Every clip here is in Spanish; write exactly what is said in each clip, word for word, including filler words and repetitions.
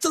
The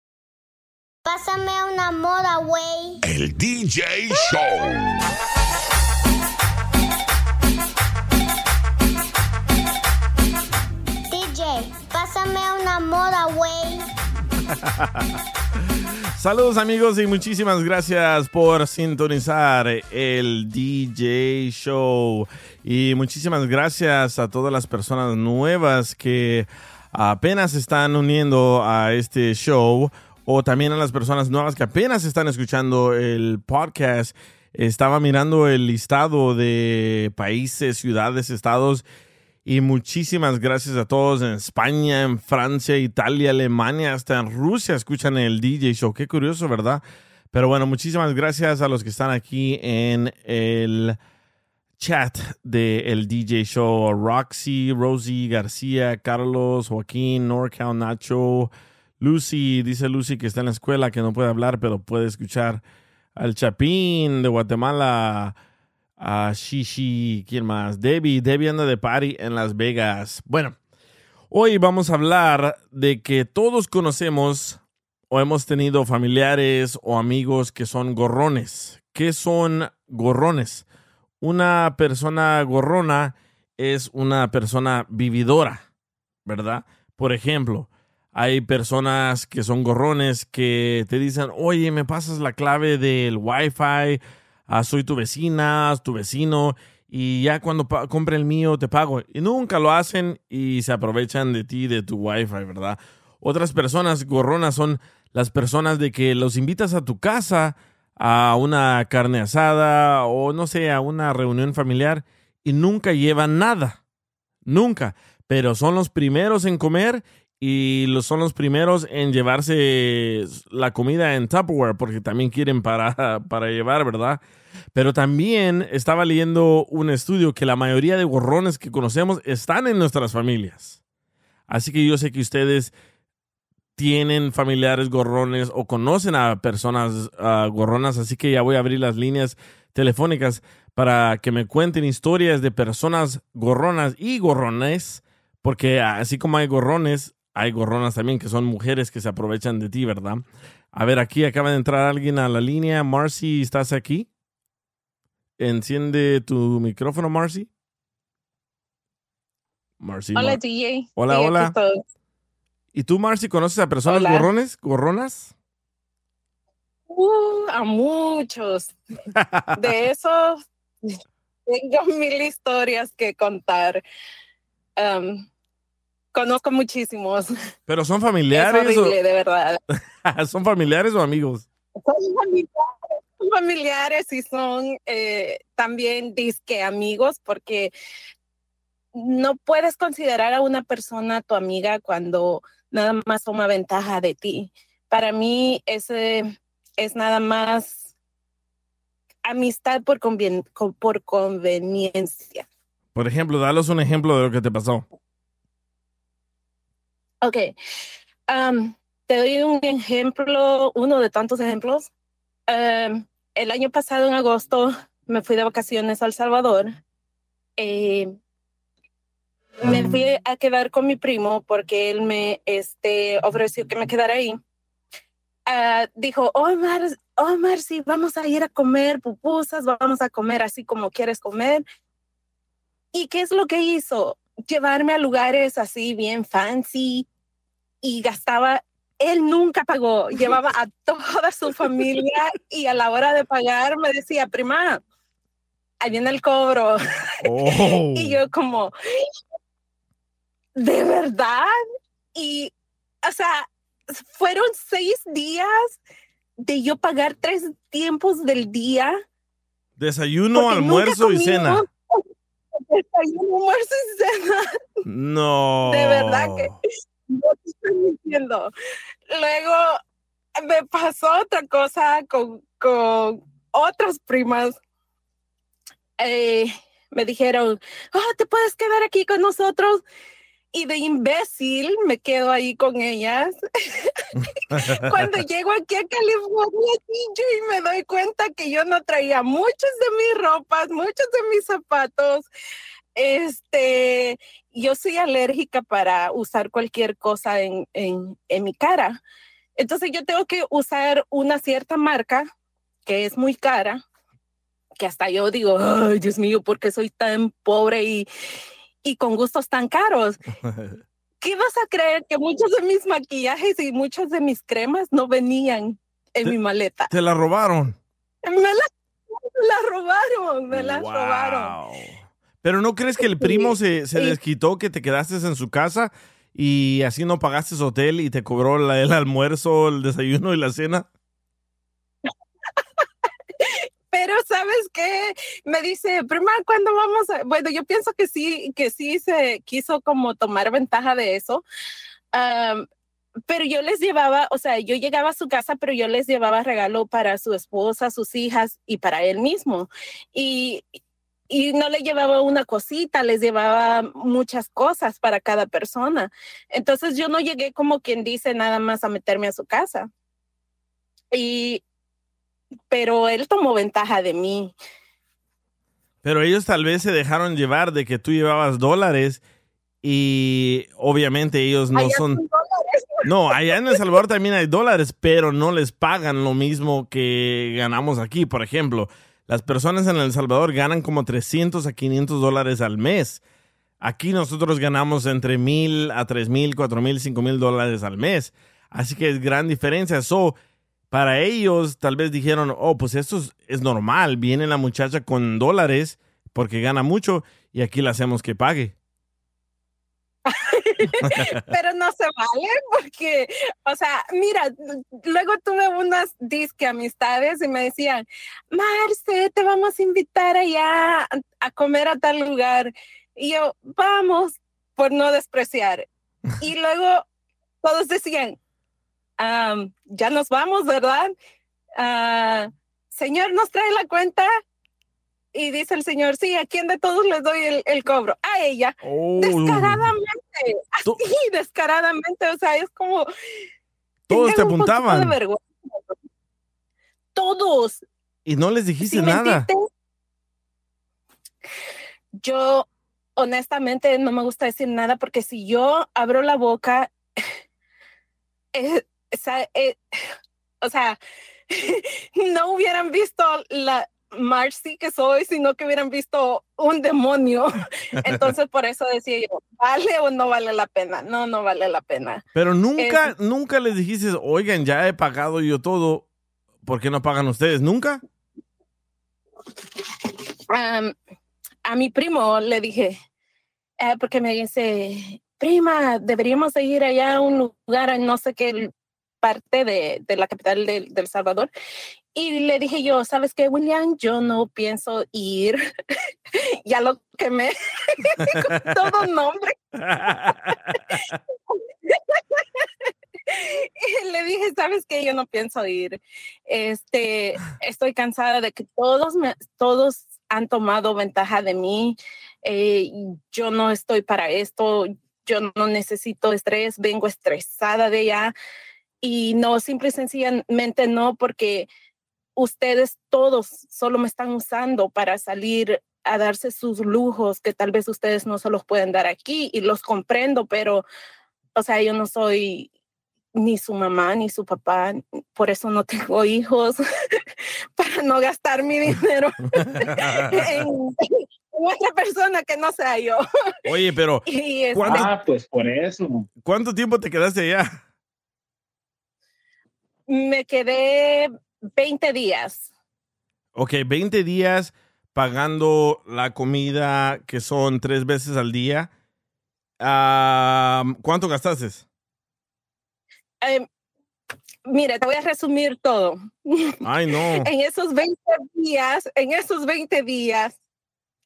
Pásame una moda, güey. El D J Show. D J, pásame una moda, güey. Saludos, amigos, y muchísimas gracias por sintonizar el D J Show. Y muchísimas gracias a todas las personas nuevas que apenas se están uniendo a este show. O también a las personas nuevas que apenas están escuchando el podcast. Estaba mirando el listado de países, ciudades, estados. Y muchísimas gracias a todos en España, en Francia, Italia, Alemania, hasta en Rusia escuchan el D J Show. Qué curioso, ¿verdad? Pero bueno, muchísimas gracias a los que están aquí en el chat del D J Show. Roxy, Rosie, García, Carlos, Joaquín, NorCal, Nacho, Lucy, dice Lucy que está en la escuela, que no puede hablar, pero puede escuchar al Chapín de Guatemala, a Shishi, ¿quién más? Debbie, Debbie anda de party en Las Vegas. Bueno, hoy vamos a hablar de que todos conocemos o hemos tenido familiares o amigos que son gorrones. ¿Qué son gorrones? Una persona gorrona es una persona vividora, ¿verdad? Por ejemplo, hay personas que son gorrones que te dicen, oye, me pasas la clave del Wi-Fi, ah, soy tu vecina, tu vecino, y ya cuando pa- compre el mío te pago. Y nunca lo hacen y se aprovechan de ti, de tu Wi-Fi, ¿verdad? Otras personas gorronas son las personas de que los invitas a tu casa a una carne asada o, no sé, a una reunión familiar y nunca llevan nada. Nunca. Pero son los primeros en comer y son los primeros en llevarse la comida en Tupperware, porque también quieren para, para llevar, ¿verdad? Pero también estaba leyendo un estudio que la mayoría de gorrones que conocemos están en nuestras familias. Así que yo sé que ustedes tienen familiares gorrones o conocen a personas uh, gorronas, así que ya voy a abrir las líneas telefónicas para que me cuenten historias de personas gorronas y gorrones, porque así como hay gorrones, hay gorronas también, que son mujeres que se aprovechan de ti, ¿verdad? A ver, aquí acaba de entrar alguien a la línea. Marcy, ¿estás aquí? Enciende tu micrófono, Marcy. Marcy. Hola, Mar- D J. Hola, D J, hola. ¿Y tú, Marcy, conoces a personas hola. gorrones, gorronas? Uh, a muchos. De esos tengo mil historias que contar. Um, Conozco muchísimos. ¿Pero son familiares? Es horrible, o... de verdad. ¿Son familiares o amigos? Son familiares, son familiares y son eh, también disque amigos, porque no puedes considerar a una persona tu amiga cuando nada más toma ventaja de ti. Para mí ese es nada más amistad por, conven- por conveniencia. Por ejemplo, danos un ejemplo de lo que te pasó. Ok, um, te doy un ejemplo, uno de tantos ejemplos. Um, el año pasado, en agosto, me fui de vacaciones a El Salvador. Eh, me fui a quedar con mi primo porque él me este, ofreció que me quedara ahí. Uh, dijo, oh, Mar, oh, Marcy, vamos a ir a comer pupusas, vamos a comer así como quieres comer. ¿Y qué es lo que hizo? Llevarme a lugares así bien fancy. Y gastaba él nunca pagó, llevaba a toda su familia y a la hora de pagar me decía, prima, ahí viene el cobro. Oh. Y yo como, ¿de verdad? Y, o sea, fueron seis días de yo pagar tres tiempos del día. Desayuno, almuerzo y cena. Desayuno, almuerzo y cena. No. De verdad que no te estoy mintiendo. Luego me pasó otra cosa con, con otras primas. Eh, me dijeron, oh, ¿te puedes quedar aquí con nosotros? Y de imbécil me quedo ahí con ellas. Cuando llego aquí a California, yo y me doy cuenta que yo no traía muchas de mis ropas, muchos de mis zapatos. Este, yo soy alérgica para usar cualquier cosa en, en, en mi cara. Entonces yo tengo que usar una cierta marca que es muy cara, que hasta yo digo, ay, Dios mío, ¿por qué soy tan pobre y... y con gustos tan caros? ¿Qué vas a creer? Que muchos de mis maquillajes y muchas de mis cremas no venían en mi maleta. ¿Te la robaron? Me la, la robaron, me la wow. robaron. ¿Pero no crees que el primo se, se sí. desquitó que te quedaste en su casa y así no pagaste su hotel y te cobró la, el almuerzo, el desayuno y la cena? Pero, ¿sabes qué? Me dice, prima, ¿cuándo vamos a...? Bueno, yo pienso que sí, que sí se quiso como tomar ventaja de eso. Um, pero yo les llevaba, o sea, yo llegaba a su casa, pero yo les llevaba regalo para su esposa, sus hijas y para él mismo. Y, y no le llevaba una cosita, les llevaba muchas cosas para cada persona. Entonces, yo no llegué como quien dice nada más a meterme a su casa. Y... pero él tomó ventaja de mí. Pero ellos tal vez se dejaron llevar de que tú llevabas dólares y obviamente ellos no allá son... No, allá en El Salvador también hay dólares, pero no les pagan lo mismo que ganamos aquí. Por ejemplo, las personas en El Salvador ganan como trescientos a quinientos dólares al mes. Aquí nosotros ganamos entre mil a tres mil, cuatro mil, cinco mil dólares al mes. Así que es gran diferencia. So, para ellos, tal vez dijeron, oh, pues esto es, es normal. Viene la muchacha con dólares porque gana mucho y aquí la hacemos que pague. Pero no se vale porque, o sea, mira, luego tuve unas disque amistades y me decían, Marce, te vamos a invitar allá a comer a tal lugar. Y yo, vamos, por no despreciar. Y luego todos decían, Um, ya nos vamos, ¿verdad? Uh, señor, ¿nos trae la cuenta? Y dice el señor, sí, ¿a quién de todos les doy el, el cobro? A ella. Oh. Descaradamente. To- así, descaradamente. O sea, es como... Todos te apuntaban. Todos. Y no les dijiste si nada. Yo, honestamente, no me gusta decir nada porque si yo abro la boca... Eh, O sea, eh, o sea, no hubieran visto la Marcy que soy, sino que hubieran visto un demonio. Entonces, por eso decía yo, ¿vale o no vale la pena? No, no vale la pena. Pero nunca, es, nunca les dijiste, oigan, ya he pagado yo todo, ¿por qué no pagan ustedes? ¿Nunca? Um, a mi primo le dije, eh, porque me dice, prima, deberíamos de ir allá a un lugar, a no sé qué parte de, de la capital de, de El Salvador. Y le dije yo, ¿sabes qué, William? Yo no pienso ir. Ya lo quemé con todo nombre. Y le dije, ¿sabes qué? Yo no pienso ir. Este, estoy cansada de que todos, me, todos han tomado ventaja de mí. Eh, yo no estoy para esto. Yo no necesito estrés. Vengo estresada de allá. Y no, simple y sencillamente no, porque ustedes todos solo me están usando para salir a darse sus lujos que tal vez ustedes no se los pueden dar aquí y los comprendo, pero, o sea, yo no soy ni su mamá ni su papá, por eso no tengo hijos, para no gastar mi dinero en otra persona que no sea yo. Oye, pero... ¿cuánto, ah, pues por eso. ¿Cuánto tiempo te quedaste allá? Me quedé veinte días. Ok, veinte días pagando la comida, que son tres veces al día. Uh, ¿Cuánto gastaste? Um, mira, te voy a resumir todo. Ay, no. En esos veinte días, en esos veinte días,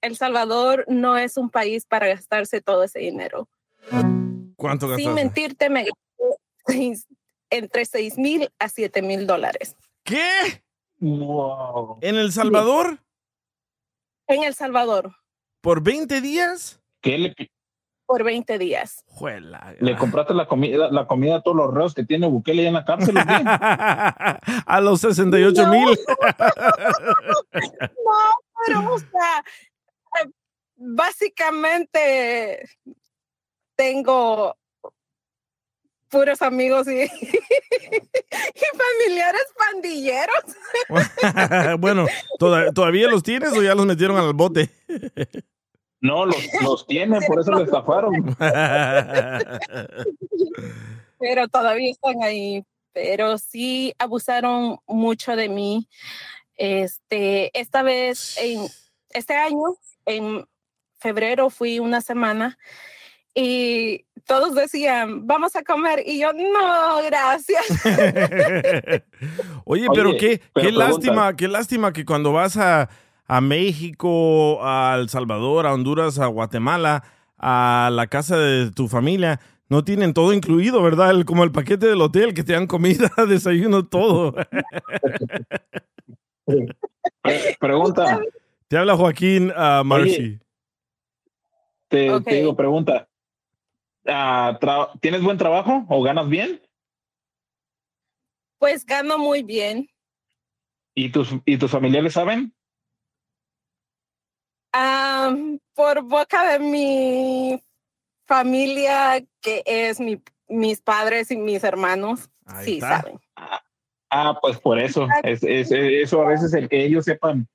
El Salvador no es un país para gastarse todo ese dinero. ¿Cuánto gastaste? Sin mentirte, me gasté entre seis mil a siete mil dólares. ¿Qué? Wow. ¿En El Salvador? En El Salvador. ¿Por veinte días? ¿Qué le Por veinte días. Juela. Le compraste la comida, la comida a todos los reos que tiene Bukele ya en la cárcel. A los sesenta y ocho mil. No, pero o sea, básicamente tengo puros amigos y, y familiares pandilleros. Bueno, ¿tod- ¿todavía los tienes o ya los metieron al bote? No, los, los tienen, por eso los estafaron. Pero todavía están ahí. Pero sí abusaron mucho de mí. Este, esta vez, en, este año, en febrero fui una semana y todos decían, vamos a comer. Y yo, no, gracias. Oye, Oye, pero qué, pero qué lástima, qué lástima que cuando vas a... a México, a El Salvador, a Honduras, a Guatemala, a la casa de tu familia, no tienen todo incluido, ¿verdad? El, como el paquete del hotel, que te dan comida, desayuno, todo. Pregunta. Te habla Joaquín uh, Marci. Te, okay. te digo, pregunta. Uh, tra- ¿Tienes buen trabajo o ganas bien? Pues gano muy bien. ¿Y tus, y tus familiares saben? Um, por boca de mi familia, que es mi, mis padres y mis hermanos, ahí sí está. Saben. Ah, ah, pues por eso. Es, es, eso a veces el que ellos sepan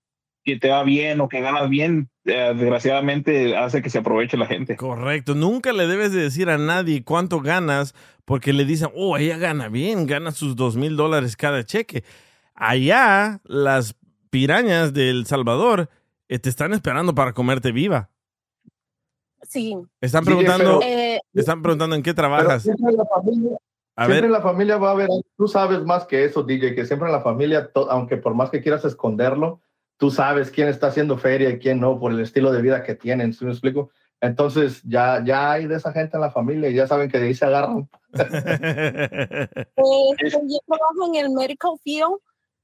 que te va bien o que ganas bien, eh, desgraciadamente hace que se aproveche la gente. Correcto. Nunca le debes de decir a nadie cuánto ganas porque le dicen, oh, ella gana bien, gana sus dos mil dólares cada cheque. Allá, las pirañas de El Salvador te están esperando para comerte viva. Sí. Están preguntando, sí, pero, están preguntando en qué trabajas. Siempre, la familia, a siempre ver. La familia va a ver, tú sabes más que eso, D J, que siempre en la familia, to, aunque por más que quieras esconderlo, tú sabes quién está haciendo feria y quién no, por el estilo de vida que tienen, ¿sí me explico? Entonces, ya, ya hay de esa gente en la familia y ya saben que de ahí se agarran. eh, yo trabajo en el medical field.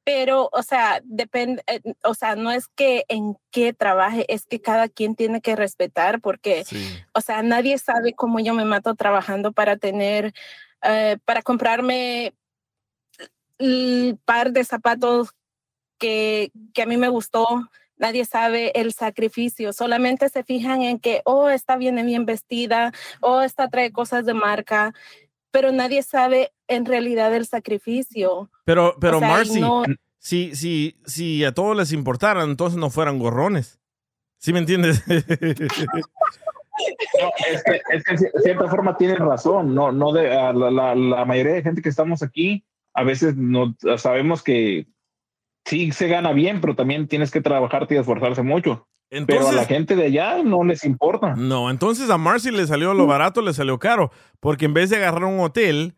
Pero, o sea, depende, eh, o sea, no es que en qué trabaje, es que cada quien tiene que respetar porque, sí. O sea, nadie sabe cómo yo me mato trabajando para tener, eh, para comprarme el par de zapatos que, que a mí me gustó. Nadie sabe el sacrificio, solamente se fijan en que, oh, esta viene bien vestida, oh, esta trae cosas de marca, pero nadie sabe en realidad el sacrificio. Pero, pero o sea, Marci, no... si, si, si a todos les importara, entonces no fueran gorrones. ¿Sí me entiendes? No, es que, es que de cierta forma tienen razón. No, no de, la, la, la mayoría de gente que estamos aquí, a veces no sabemos que sí se gana bien, pero también tienes que trabajarte y esforzarse mucho. Entonces, pero a la gente de allá no les importa. No, entonces a Marci le salió lo barato, le salió caro, porque en vez de agarrar un hotel,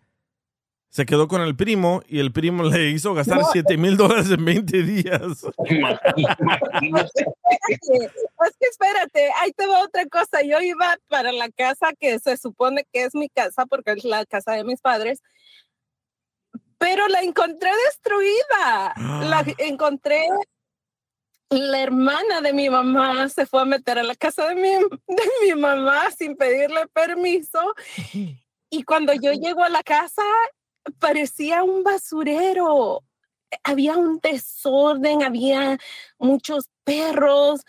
se quedó con el primo y el primo le hizo gastar siete mil dólares en veinte días. Imagínate. Es que espérate, ahí te va otra cosa. Yo iba para la casa que se supone que es mi casa, porque es la casa de mis padres, pero la encontré destruida. La encontré... La hermana de mi mamá se fue a meter a la casa de mi, de mi mamá sin pedirle permiso. Y cuando yo llego a la casa, parecía un basurero. Había un desorden, había muchos perros,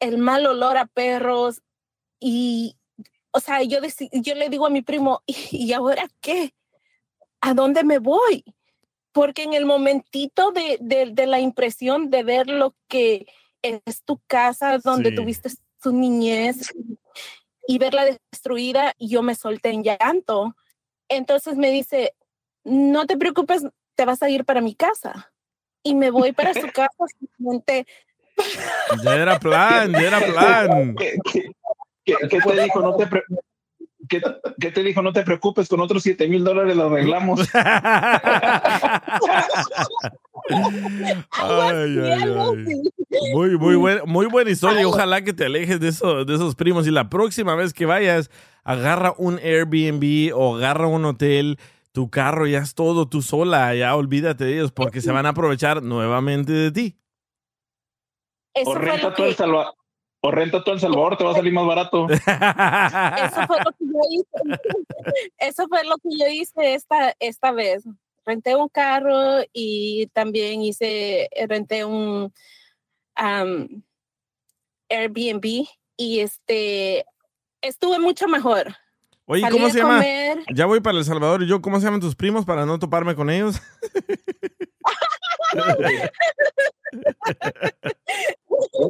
el mal olor a perros. Y, o sea, yo, dec- yo le digo a mi primo, ¿y ahora qué? ¿A dónde me voy? Porque en el momentito de, de, de la impresión de ver lo que es tu casa, donde sí. Tuviste tu niñez y verla destruida, yo me solté en llanto. Entonces me dice, no te preocupes, te vas a ir para mi casa. Y me voy para su casa. Ya era plan, ya era plan. ¿Qué, qué, qué, qué te dijo? No te pre- ¿Qué, ¿Qué te dijo? No te preocupes, con otros siete mil dólares lo arreglamos. Ay, ay, ay. Muy, muy, buen, muy buena historia. Ojalá que te alejes de, eso, de esos primos. Y la próxima vez que vayas, agarra un Airbnb o agarra un hotel. Tu carro ya es todo, tú sola. Ya olvídate de ellos porque se van a aprovechar nuevamente de ti. Eso o renta todo que... el salva... O renta todo El Salvador, te va a salir más barato. Eso fue lo que yo hice. Eso fue lo que yo hice esta, esta vez. Renté un carro y también hice, renté un um, Airbnb y este, estuve mucho mejor. Oye, salí ¿cómo se llama? Comer. Ya voy para El Salvador y yo, ¿cómo se llaman tus primos para no toparme con ellos?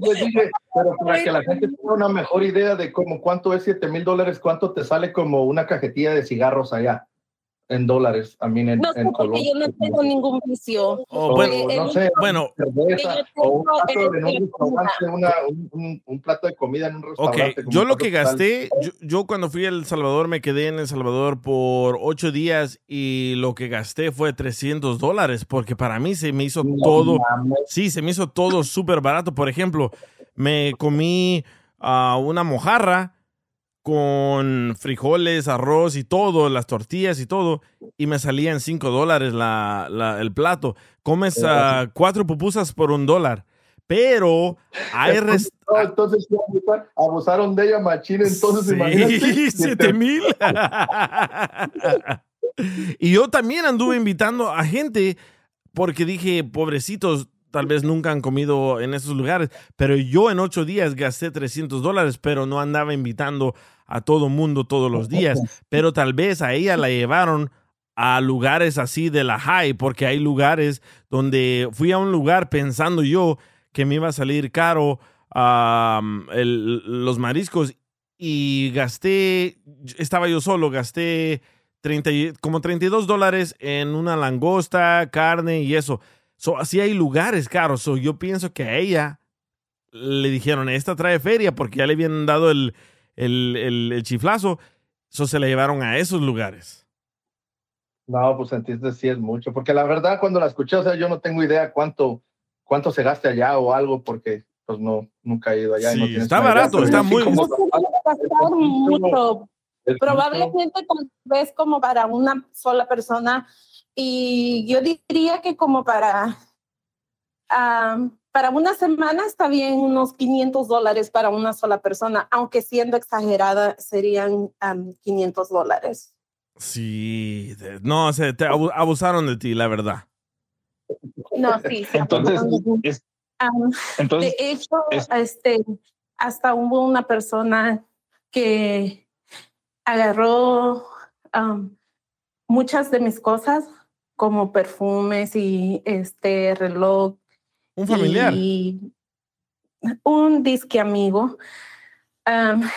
Dije, pero para que la gente tenga una mejor idea de cómo cuánto es siete mil dólares, cuánto te sale como una cajetilla de cigarros allá en dólares. A mí en, no sé, en Colombia yo no tengo ningún vicio. Oh, o, bueno, no sé, bueno, cerveza, o un plato en un restaurante, una, un, un plato de comida en un restaurante. Okay. Yo lo que gasté, yo, yo cuando fui a El Salvador me quedé en El Salvador por ocho días y lo que gasté fue trescientos dólares porque para mí se me hizo no, todo, mami. sí, se me hizo todo súper barato. Por ejemplo, me comí uh, una mojarra con frijoles, arroz y todo, las tortillas y todo, y me salían cinco dólares la, la, el plato. Comes uh, cuatro pupusas por un dólar, pero hay rest... Entonces abusaron de ella machín, entonces sí, imagínate. siete mil Y yo también anduve invitando a gente porque dije, pobrecitos, tal vez nunca han comido en esos lugares, pero yo en ocho días gasté trescientos dólares, pero no andaba invitando a todo mundo todos los días, pero tal vez a ella la llevaron a lugares así de la high, porque hay lugares donde fui a un lugar pensando yo que me iba a salir caro um, el, los mariscos y gasté, estaba yo solo, gasté treinta, como treinta y dos dólares en una langosta, carne y eso. So, así hay lugares caros. So, yo pienso que a ella le dijeron, esta trae feria porque ya le habían dado el, el, el, el chiflazo. So, se la llevaron a esos lugares. No, pues entiendes, sí es mucho. Porque la verdad, cuando la escuché, o sea, yo no tengo idea cuánto, cuánto se gaste allá o algo porque pues no, nunca he ido allá. Sí, y no está barato, idea, está muy... Como... mucho. Probablemente tal vez como para una sola persona... Y yo diría que como para, um, para una semana está bien unos quinientos dólares para una sola persona, aunque siendo exagerada serían um, quinientos dólares. Sí, no, se te abusaron de ti, la verdad. No, sí. Se entonces, es, um, entonces, de hecho, es, este, hasta hubo una persona que agarró um, muchas de mis cosas, como perfumes y este reloj. Un familiar. Y un disque amigo. Um,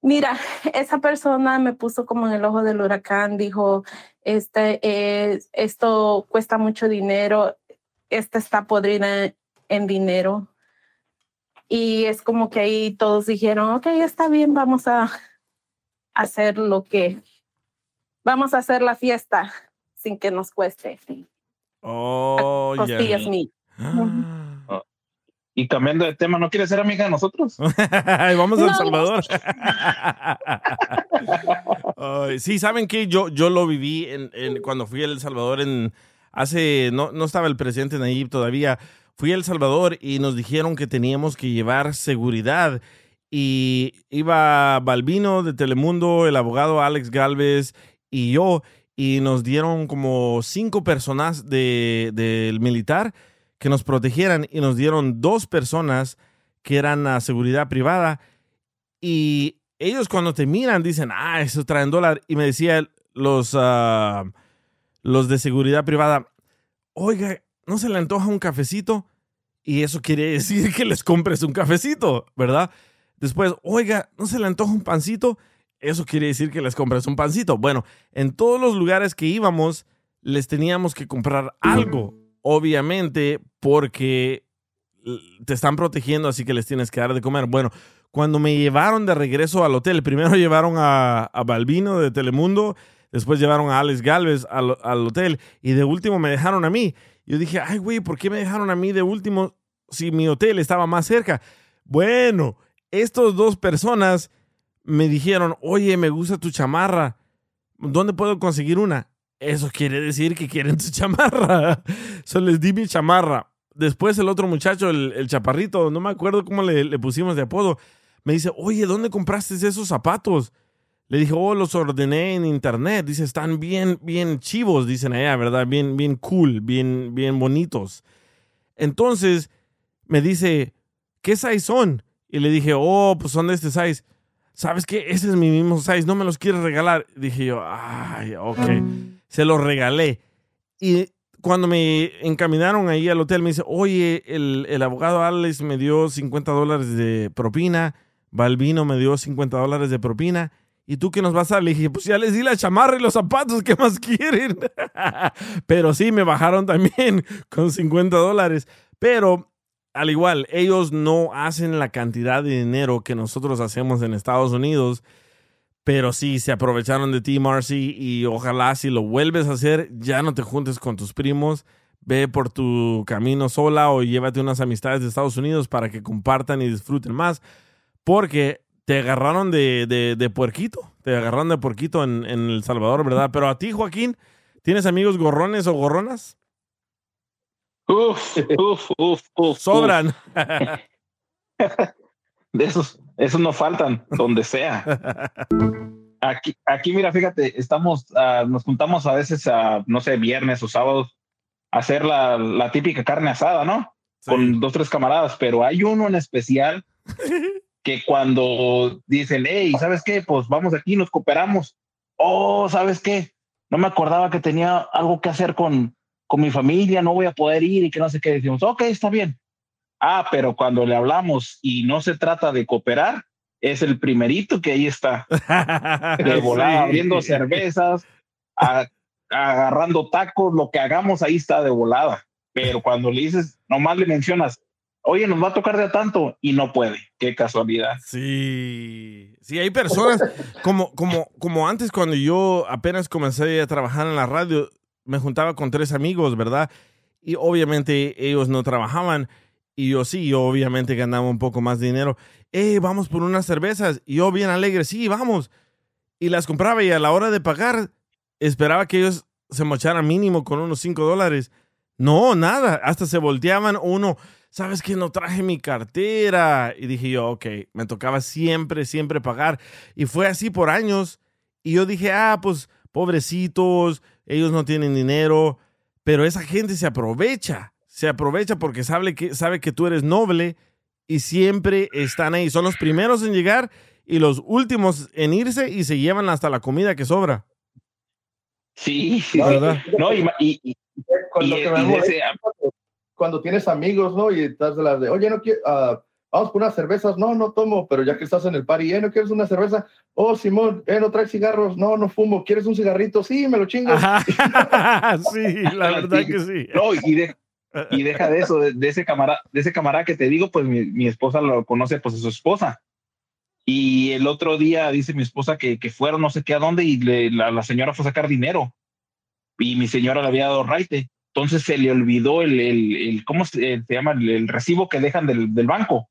mira, esa persona me puso como en el ojo del huracán, dijo, este, eh, esto cuesta mucho dinero, esta está podrida en dinero. Y es como que ahí todos dijeron, ok, está bien, vamos a hacer lo que... Vamos a hacer la fiesta sin que nos cueste. Oh, costillas yeah. mil. Ah. Uh-huh. Y cambiando de tema, ¿no quieres ser amiga de nosotros? Vamos a El Salvador. uh, sí, ¿saben qué? Yo, yo lo viví en, en, cuando fui a El Salvador. En, hace no, no estaba el presidente Nayib todavía. Fui a El Salvador y nos dijeron que teníamos que llevar seguridad. Y iba Balbino de Telemundo, el abogado Alex Galvez... y yo, y nos dieron como cinco personas de, del militar que nos protegieran y nos dieron dos personas que eran a seguridad privada y ellos cuando te miran dicen, ah, eso traen dólar y me decían los, uh, los de seguridad privada, oiga, ¿no se le antoja un cafecito? Y eso quiere decir que les compres un cafecito, ¿verdad? Después, oiga, ¿no se le antoja un pancito? eso quiere decir que les compras un pancito. Bueno, en todos los lugares que íbamos, les teníamos que comprar algo, obviamente, porque te están protegiendo, así que les tienes que dar de comer. Bueno, cuando me llevaron de regreso al hotel, primero llevaron a, a Balbino de Telemundo, después llevaron a Alex Galvez al, al hotel, y de último me dejaron a mí. Yo dije, ay, güey, ¿por qué me dejaron a mí de último si mi hotel estaba más cerca? Bueno, estas dos personas me dijeron, oye, me gusta tu chamarra, ¿dónde puedo conseguir una? Eso quiere decir que quieren tu chamarra. So, les di mi chamarra. Después el otro muchacho, el, el chaparrito, no me acuerdo cómo le, le pusimos de apodo, me dice, oye, ¿dónde compraste esos zapatos? Le dije, oh, los ordené en internet. Dice, están bien, bien chivos, dicen allá, ¿verdad? Bien, bien cool, bien, bien bonitos. Entonces me dice, ¿qué size son? Y le dije, oh, pues son de este size. ¿Sabes qué? Ese es mi mismo size, no me los quieres regalar. Dije yo, ay, ok. Se los regalé. Y cuando me encaminaron ahí al hotel, me dice, oye, el, el abogado Alex me dio cincuenta dólares de propina, Balbino me dio cincuenta dólares de propina. ¿Y tú qué nos vas a dar? Le dije, pues ya les di la chamarra y los zapatos, ¿qué más quieren? Pero sí, me bajaron también con cincuenta dólares. Pero al igual, ellos no hacen la cantidad de dinero que nosotros hacemos en Estados Unidos. Pero sí, se aprovecharon de ti, Marcy. Y ojalá si lo vuelves a hacer, ya no te juntes con tus primos. Ve por tu camino sola o llévate unas amistades de Estados Unidos para que compartan y disfruten más. Porque te agarraron de, de, de puerquito, te agarraron de puerquito en, en El Salvador, ¿verdad? Pero a ti, Joaquín, ¿tienes amigos gorrones o gorronas? Uf, uf, uf, uf. Sobran. Uf. De esos, esos no faltan, donde sea. Aquí, aquí mira, fíjate, estamos, uh, nos juntamos a veces, a, no sé, viernes o sábados, a hacer la, la típica carne asada, ¿no? Sí. Con dos, tres camaradas, pero hay uno en especial que cuando dicen, hey, ¿sabes qué? Pues vamos aquí, nos cooperamos. Oh, ¿sabes qué? No me acordaba que tenía algo que hacer con, con mi familia, no voy a poder ir y que no sé qué. Decimos, ok, está bien. Ah, pero cuando le hablamos y no se trata de cooperar, es el primerito que ahí está. De volada, abriendo cervezas, a, agarrando tacos, lo que hagamos ahí está de volada. Pero cuando le dices, nomás le mencionas, oye, nos va a tocar de a tanto, y no puede. Qué casualidad. Sí, sí, hay personas, como, como, como antes cuando yo apenas comencé a trabajar en la radio, me juntaba con tres amigos, ¿verdad? Y obviamente ellos no trabajaban, y yo sí, yo obviamente ganaba un poco más de dinero. Eh, vamos por unas cervezas, y yo bien alegre, sí, vamos. Y las compraba, y a la hora de pagar, esperaba que ellos se mocharan mínimo con unos cinco dólares. No, nada, hasta se volteaban uno. ¿Sabes qué? No traje mi cartera. Y dije yo, ok, me tocaba siempre, siempre pagar. Y fue así por años. Y yo dije, ah, pues, pobrecitos, ellos no tienen dinero. Pero esa gente se aprovecha. Se aprovecha porque sabe que, sabe que tú eres noble y siempre están ahí. Son los primeros en llegar y los últimos en irse y se llevan hasta la comida que sobra. Sí, sí, ¿verdad? No, y, y, y, con lo y, que me y ese, cuando tienes amigos, ¿no? Y estás de las de, oye, no quiero, uh, vamos por unas cervezas. No, no tomo, pero ya que estás en el party, ¿eh? ¿No quieres una cerveza? Oh, Simón, ¿eh? ¿No traes cigarros? No, no fumo. ¿Quieres un cigarrito? Sí, me lo chingo. Sí, la verdad sí, que sí. No, y, de, y deja de eso, de, de ese camarada, de ese camarada que te digo, pues mi, mi esposa lo conoce, pues es su esposa. Y el otro día dice mi esposa que, que fueron no sé qué a dónde y le, la, la señora fue a sacar dinero. Y mi señora le había dado raite. Entonces se le olvidó el, el, el ¿cómo se, se llama? El, el recibo que dejan del, del banco.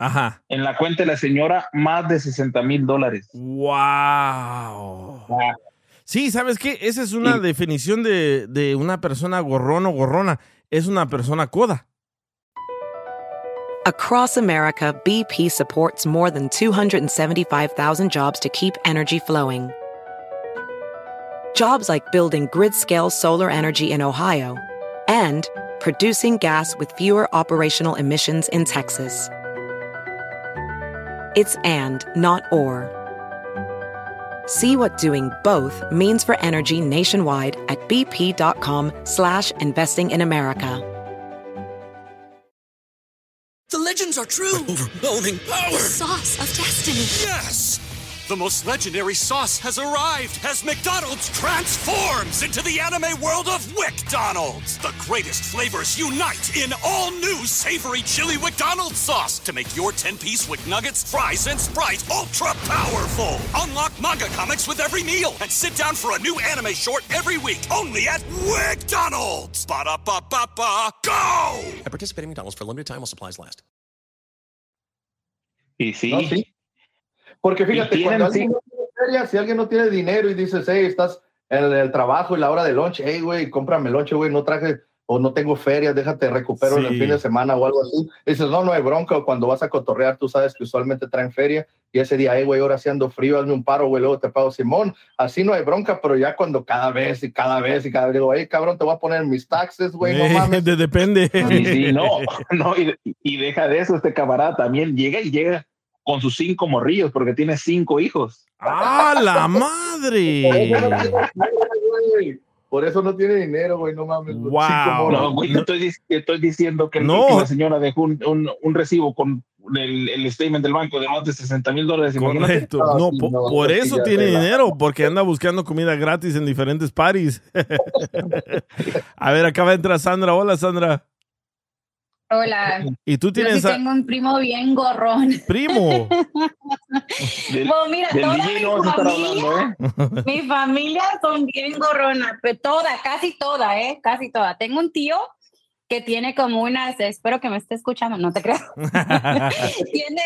Ajá. En la cuenta de la señora, más de sesenta mil dólares. ¡Wow! wow. Sí, ¿sabes qué? Esa es una sí. definición de, de una persona gorrón o gorrona. Es una persona coda. Across America, B P supports more than two hundred seventy-five thousand jobs to keep energy flowing. Jobs like building grid-scale solar energy in Ohio and producing gas with fewer operational emissions in Texas. It's and, not or. See what doing both means for energy nationwide at bp.com slash investing in America. The legends are true. Overwhelming power! The sauce of destiny. Yes! The most legendary sauce has arrived as McDonald's transforms into the anime world of WickDonald's. The greatest flavors unite in all new savory chili WickDonald's sauce to make your ten-piece Wick Nuggets, fries, and Sprite ultra-powerful. Unlock manga comics with every meal and sit down for a new anime short every week only at WickDonald's. Ba-da-ba-ba-ba, go! At participating McDonald's for a limited time while supplies last. Y sí. ¿No, sí? Porque fíjate, cuando alguien no tiene feria, si alguien no tiene dinero y dices, hey, estás en el trabajo y la hora de lunch, hey, güey, cómprame lunch, güey, no traje o no tengo feria, déjate recupero sí. en el fin de semana o algo así. Y dices, no, no hay bronca, o cuando vas a cotorrear, tú sabes que usualmente traen feria y ese día, hey, güey, ahora sí ando frío, hazme un paro, güey, luego te pago simón. Así no hay bronca, pero ya cuando cada vez y cada vez y cada vez digo, hey, cabrón, te voy a poner mis taxes, güey, no mames. Depende. Sí, sí, no, no, y, y deja de eso, este camarada también llega y llega con sus cinco morrillos, porque tiene cinco hijos. ¡Ah, la madre! Por eso no tiene dinero, güey, no mames. Wow. No, güey, no. Estoy, estoy diciendo que no. La señora dejó un, un, un recibo con el, el statement del banco de más de sesenta mil dólares. Correcto. No, no, por, no, por eso tiene dinero, la... porque anda buscando comida gratis en diferentes parties. A ver, acá entra Sandra. Hola, Sandra. Hola. ¿Y tú tienes? Yo sí tengo un primo bien gorrón. Primo. Del, bueno, mira, toda mi familia, hablando, ¿eh? mi familia son bien gorronas, pero toda, casi toda, eh, casi toda. Tengo un tío que tiene como unas, espero que me esté escuchando, no te creo. tiene,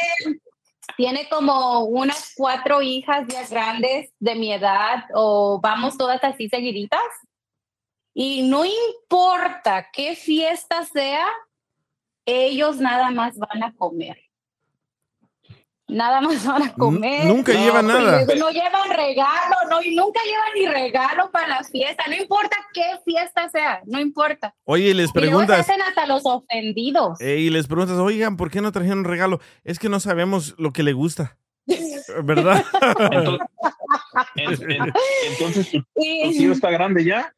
tiene como unas cuatro hijas ya grandes de mi edad, o vamos todas así seguiditas. Y no importa qué fiesta sea, ellos nada más van a comer. Nada más van a comer. Nunca no, llevan nada. No llevan regalo, no, y nunca llevan ni regalo para la fiesta. No importa qué fiesta sea, no importa. Oye, les preguntas. Y hacen hasta los ofendidos. Eh, y les preguntas, oigan, ¿por qué no trajeron regalo? Es que no sabemos lo que le gusta. ¿Verdad? Entonces, entonces ¿tu, tu tío está grande ya?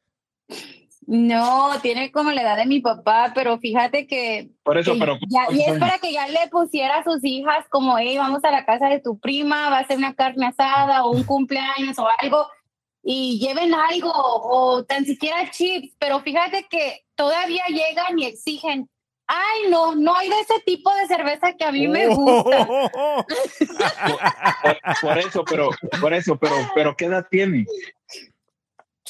No, tiene como la edad de mi papá, pero fíjate que... Por eso, que pero... Ya, y es para que ya le pusiera a sus hijas como, hey, vamos a la casa de tu prima, va a ser una carne asada o un cumpleaños o algo, y lleven algo, o tan siquiera chips, pero fíjate que todavía llegan y exigen, ay, no, no hay de ese tipo de cerveza que a mí oh, me gusta. Oh, oh, oh. por, por eso, pero, por eso, pero, pero ¿qué edad tiene?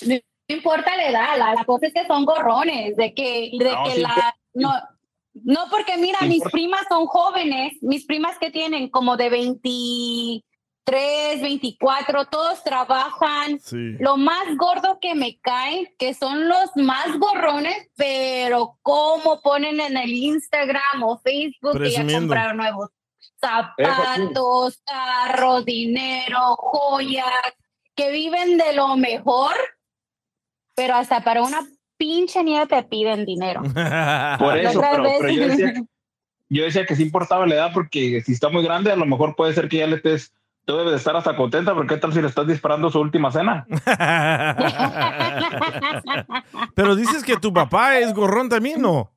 No importa la edad, la, la cosa es que son gorrones, de que, de no, que sí, la... No, no porque mira, sí, mis importa. primas son jóvenes, mis primas que tienen como de veintitrés, veinticuatro, todos trabajan. Sí. Lo más gordo que me caen, que son los más gorrones, pero cómo ponen en el Instagram o Facebook presumiendo que ya compraron nuevos zapatos, carros, dinero, joyas, que viven de lo mejor. Pero hasta para una pinche nieve te piden dinero. Por eso, pero, pero yo, decía, yo decía que sí importaba la edad, porque si está muy grande, a lo mejor puede ser que ya le estés... Tú debes de estar hasta contenta, porque ¿qué tal si le estás disparando su última cena? Pero dices que tu papá es gorrón también, ¿no?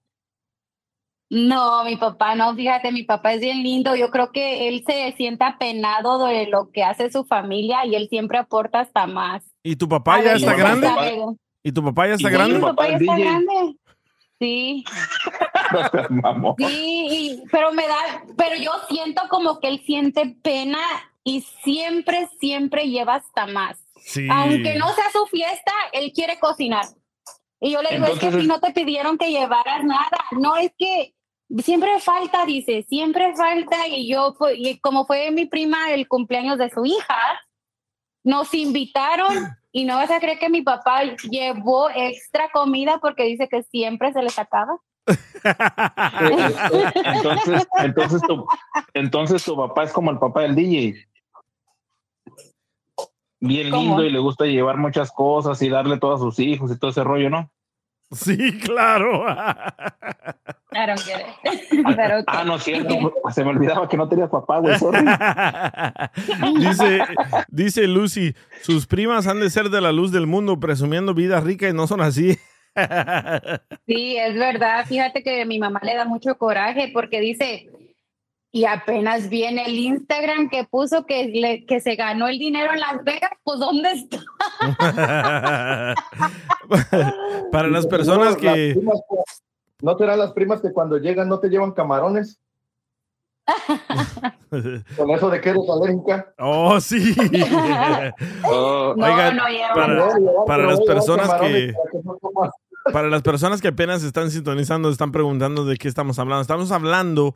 No, mi papá no, fíjate, mi papá es bien lindo. Yo creo que él se siente apenado de lo que hace su familia y él siempre aporta hasta más. ¿Y tu papá ya está grande? ¿Y tu papá ya está sí, grande? Mi papá ya está grande. Sí. Sí, y, pero me da, pero yo siento como que él siente pena y siempre, siempre lleva hasta más. Sí. Aunque no sea su fiesta, él quiere cocinar. Y yo le digo, entonces, es que si no te pidieron que llevaras nada. No, es que siempre falta, dice, siempre falta. Y yo, y como fue mi prima el cumpleaños de su hija, nos invitaron. Y no vas a creer que mi papá llevó extra comida porque dice que siempre se les acaba. Entonces, entonces, tu, entonces tu papá es como el papá del D J. Bien ¿Cómo? Lindo y le gusta llevar muchas cosas y darle todo a sus hijos y todo ese rollo, ¿no? Sí, claro. I don't get it. Pero okay. Ah, no, cierto. Se me olvidaba que no tenía papá, güey. Sorry. Dice, dice Lucy, sus primas han de ser de la luz del mundo, presumiendo vida rica y no son así. Sí, es verdad. Fíjate que a mi mamá le da mucho coraje porque dice, Y apenas viene el Instagram que puso que, le, que se ganó el dinero en Las Vegas, pues ¿dónde está? Para las personas que... ¿No serán las primas que cuando llegan no te llevan camarones? Con eso de que eres alérgica. Oh, sí. Oh, no, oigan, no llevan. Para, para las personas que... Para las personas que apenas están sintonizando, están preguntando de qué estamos hablando. Estamos hablando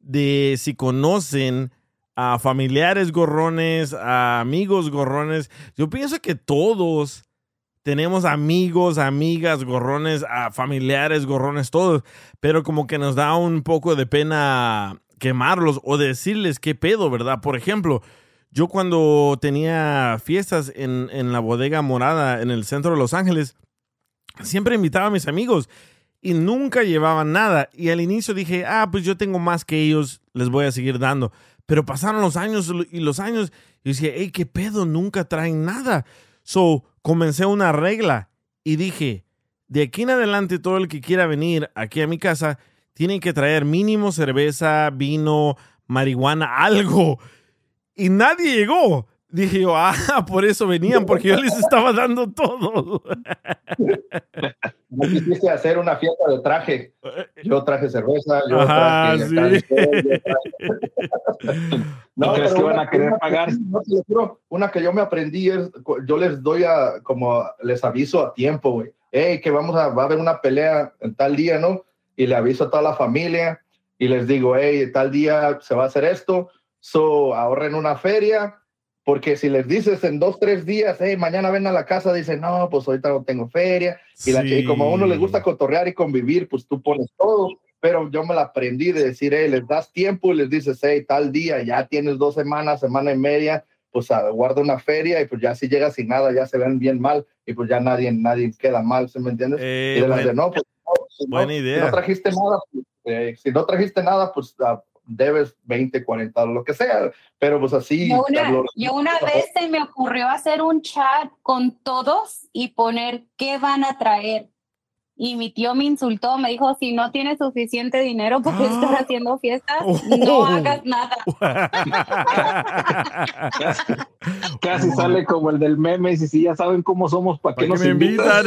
de si conocen a familiares gorrones, a amigos gorrones. Yo pienso que todos tenemos amigos, amigas gorrones, a familiares gorrones, todos. Pero como que nos da un poco de pena quemarlos o decirles qué pedo, ¿verdad? Por ejemplo, yo cuando tenía fiestas en, en la Bodega Morada, en el centro de Los Ángeles, siempre invitaba a mis amigos y nunca llevaban nada. Y al inicio dije, ah, pues yo tengo más que ellos, les voy a seguir dando. Pero pasaron los años y los años y dije, hey, qué pedo, nunca traen nada. So, comencé una regla y dije, de aquí en adelante todo el que quiera venir aquí a mi casa tiene que traer mínimo cerveza, vino, marihuana, algo. Y nadie llegó. Dije yo, ah, por eso venían, porque yo les estaba dando todo. No quisiste hacer una fiesta de traje. Yo traje cerveza, yo Ajá, traje... Sí. traje, yo traje. No, ¿crees que van a querer una, pagar? No, te lo juro, una que yo me aprendí es, yo les doy a, como les aviso a tiempo, güey. Hey, que vamos a, va a haber una pelea en tal día, ¿no? Y le aviso a toda la familia y les digo, hey, tal día se va a hacer esto, so ahorren una feria. Porque si les dices en dos, tres días, hey, mañana ven a la casa, dicen, no, pues ahorita no tengo feria. Sí. Y, la, y como a uno le gusta cotorrear y convivir, pues tú pones todo. Pero yo me la aprendí de decir, hey, les das tiempo y les dices, hey, tal día, ya tienes dos semanas, semana y media, pues guarda una feria y pues ya si llegas sin nada, ya se ven bien mal y pues ya nadie, nadie queda mal, ¿sí me entiendes? Eh, y de las de no, pues no, si buena no, idea. Si no trajiste nada, pues, eh, si no trajiste nada, pues... Uh, debes veinte, cuarenta, lo que sea, pero pues así. Yo una, lo... yo una vez se me ocurrió hacer un chat con todos y poner qué van a traer. Y mi tío me insultó, me dijo, si no tienes suficiente dinero porque ah. estás haciendo fiestas, oh. no hagas nada. casi, casi sale como el del meme, y si ya saben cómo somos, ¿para qué nos me invitan?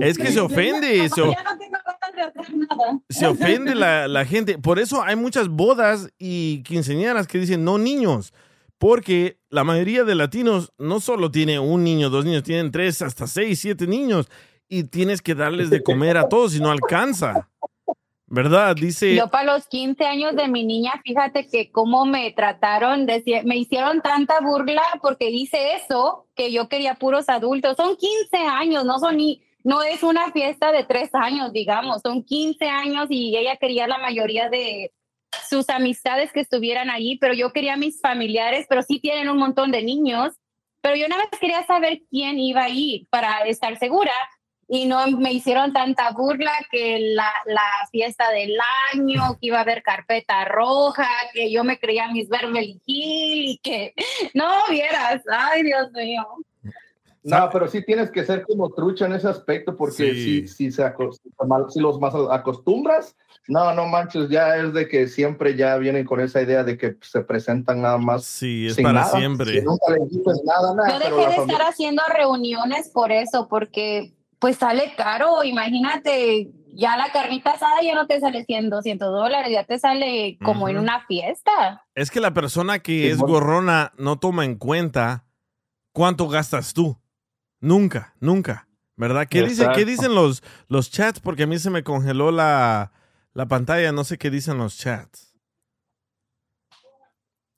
Es que se ofende. se, ya no tengo ganas de hacer nada. Se ofende la, la gente. Por eso hay muchas bodas y quinceañeras que dicen, no niños. Porque la mayoría de latinos no solo tiene un niño, dos niños, tienen tres, hasta seis, siete niños. Y tienes que darles de comer a todos y no alcanza. ¿Verdad? Dice... Yo para los quince años de mi niña, fíjate que cómo me trataron, de, me hicieron tanta burla porque hice eso, que yo quería puros adultos. Son quince años, no son ni... No es una fiesta de tres años, digamos. Son quince años y ella quería la mayoría de... sus amistades que estuvieran allí, pero yo quería mis familiares, pero sí tienen un montón de niños, pero yo nada más quería saber quién iba a ir para estar segura, y no me hicieron tanta burla que la, la fiesta del año, que iba a haber carpeta roja, que yo me creía mis Beverly Hills y que no vieras, ay Dios mío. No, pero sí tienes que ser como trucha en ese aspecto, porque sí. si, si, se si los más acostumbras, no, no manches, ya es de que siempre ya vienen con esa idea de que se presentan nada más. Sí, es sin para nada, siempre. Si nunca les dices nada, nada. Yo dejé de familia... estar haciendo reuniones por eso, porque pues sale caro, imagínate, ya la carnita asada ya no te sale cien, doscientos dólares, ya te sale como uh-huh. en una fiesta. Es que la persona que sí, es bueno. gorrona no toma en cuenta cuánto gastas tú. Nunca, nunca, ¿verdad? ¿Qué, dice, ¿qué dicen los, los chats? Porque a mí se me congeló la, la pantalla, no sé qué dicen los chats.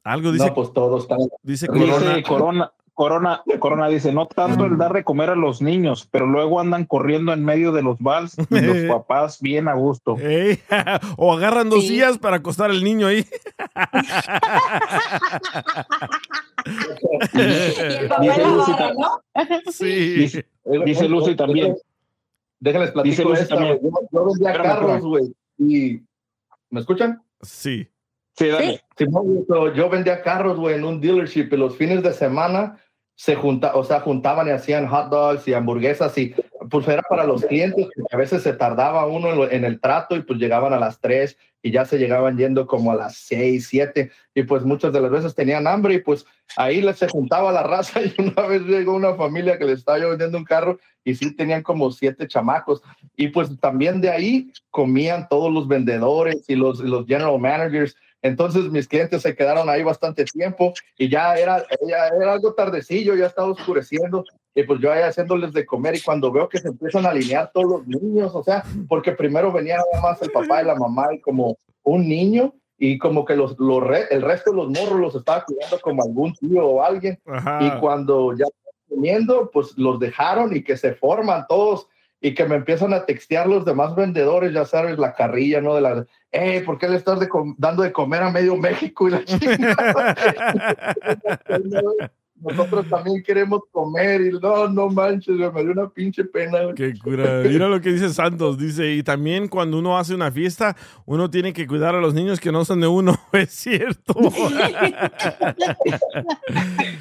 Algo dice... No, pues todos están... Dice Corona. Dice Corona, Corona, Corona dice, no tanto el dar de comer a los niños, pero luego andan corriendo en medio de los vals y los papás bien a gusto. Hey, o agarran dos sí. sillas para acostar al niño ahí. Dice Lucy, barra, ¿no? Sí. Dice, dice Lucy también. Déjenles platico esta, también. Yo, yo vendía Espérame, carros, güey. Y... ¿Me escuchan? Sí. Sí, dale. ¿Sí? Yo vendía carros, güey, en un dealership y los fines de semana se junta, o sea, juntaban y hacían hot dogs y hamburguesas y pues era para los clientes, porque a veces se tardaba uno en el trato y pues llegaban a las tres y ya se llegaban yendo como a las seis, siete, y pues muchas de las veces tenían hambre, y pues ahí les se juntaba la raza, y una vez llegó una familia que les estaba yo vendiendo un carro, y sí tenían como siete chamacos, y pues también de ahí comían todos los vendedores y los, los general managers. Entonces mis clientes se quedaron ahí bastante tiempo, y ya era, ya era algo tardecillo, ya estaba oscureciendo, y pues yo ahí haciéndoles de comer, y cuando veo que se empiezan a alinear todos los niños, o sea, porque primero venía nada más el papá y la mamá y como un niño, y como que los, los re, el resto de los morros los estaba cuidando como algún tío o alguien. Ajá. Y cuando ya estaban comiendo, pues los dejaron y que se forman todos, y que me empiezan a textear los demás vendedores, ya sabes, la carrilla, ¿no? De la, eh, ¿por qué le estás de com- dando de comer a medio México? Y la chingada. Nosotros también queremos comer, y no, no manches, me dio una pinche pena. Qué cura. Mira lo que dice Santos, dice, y también cuando uno hace una fiesta, uno tiene que cuidar a los niños que no son de uno, es cierto.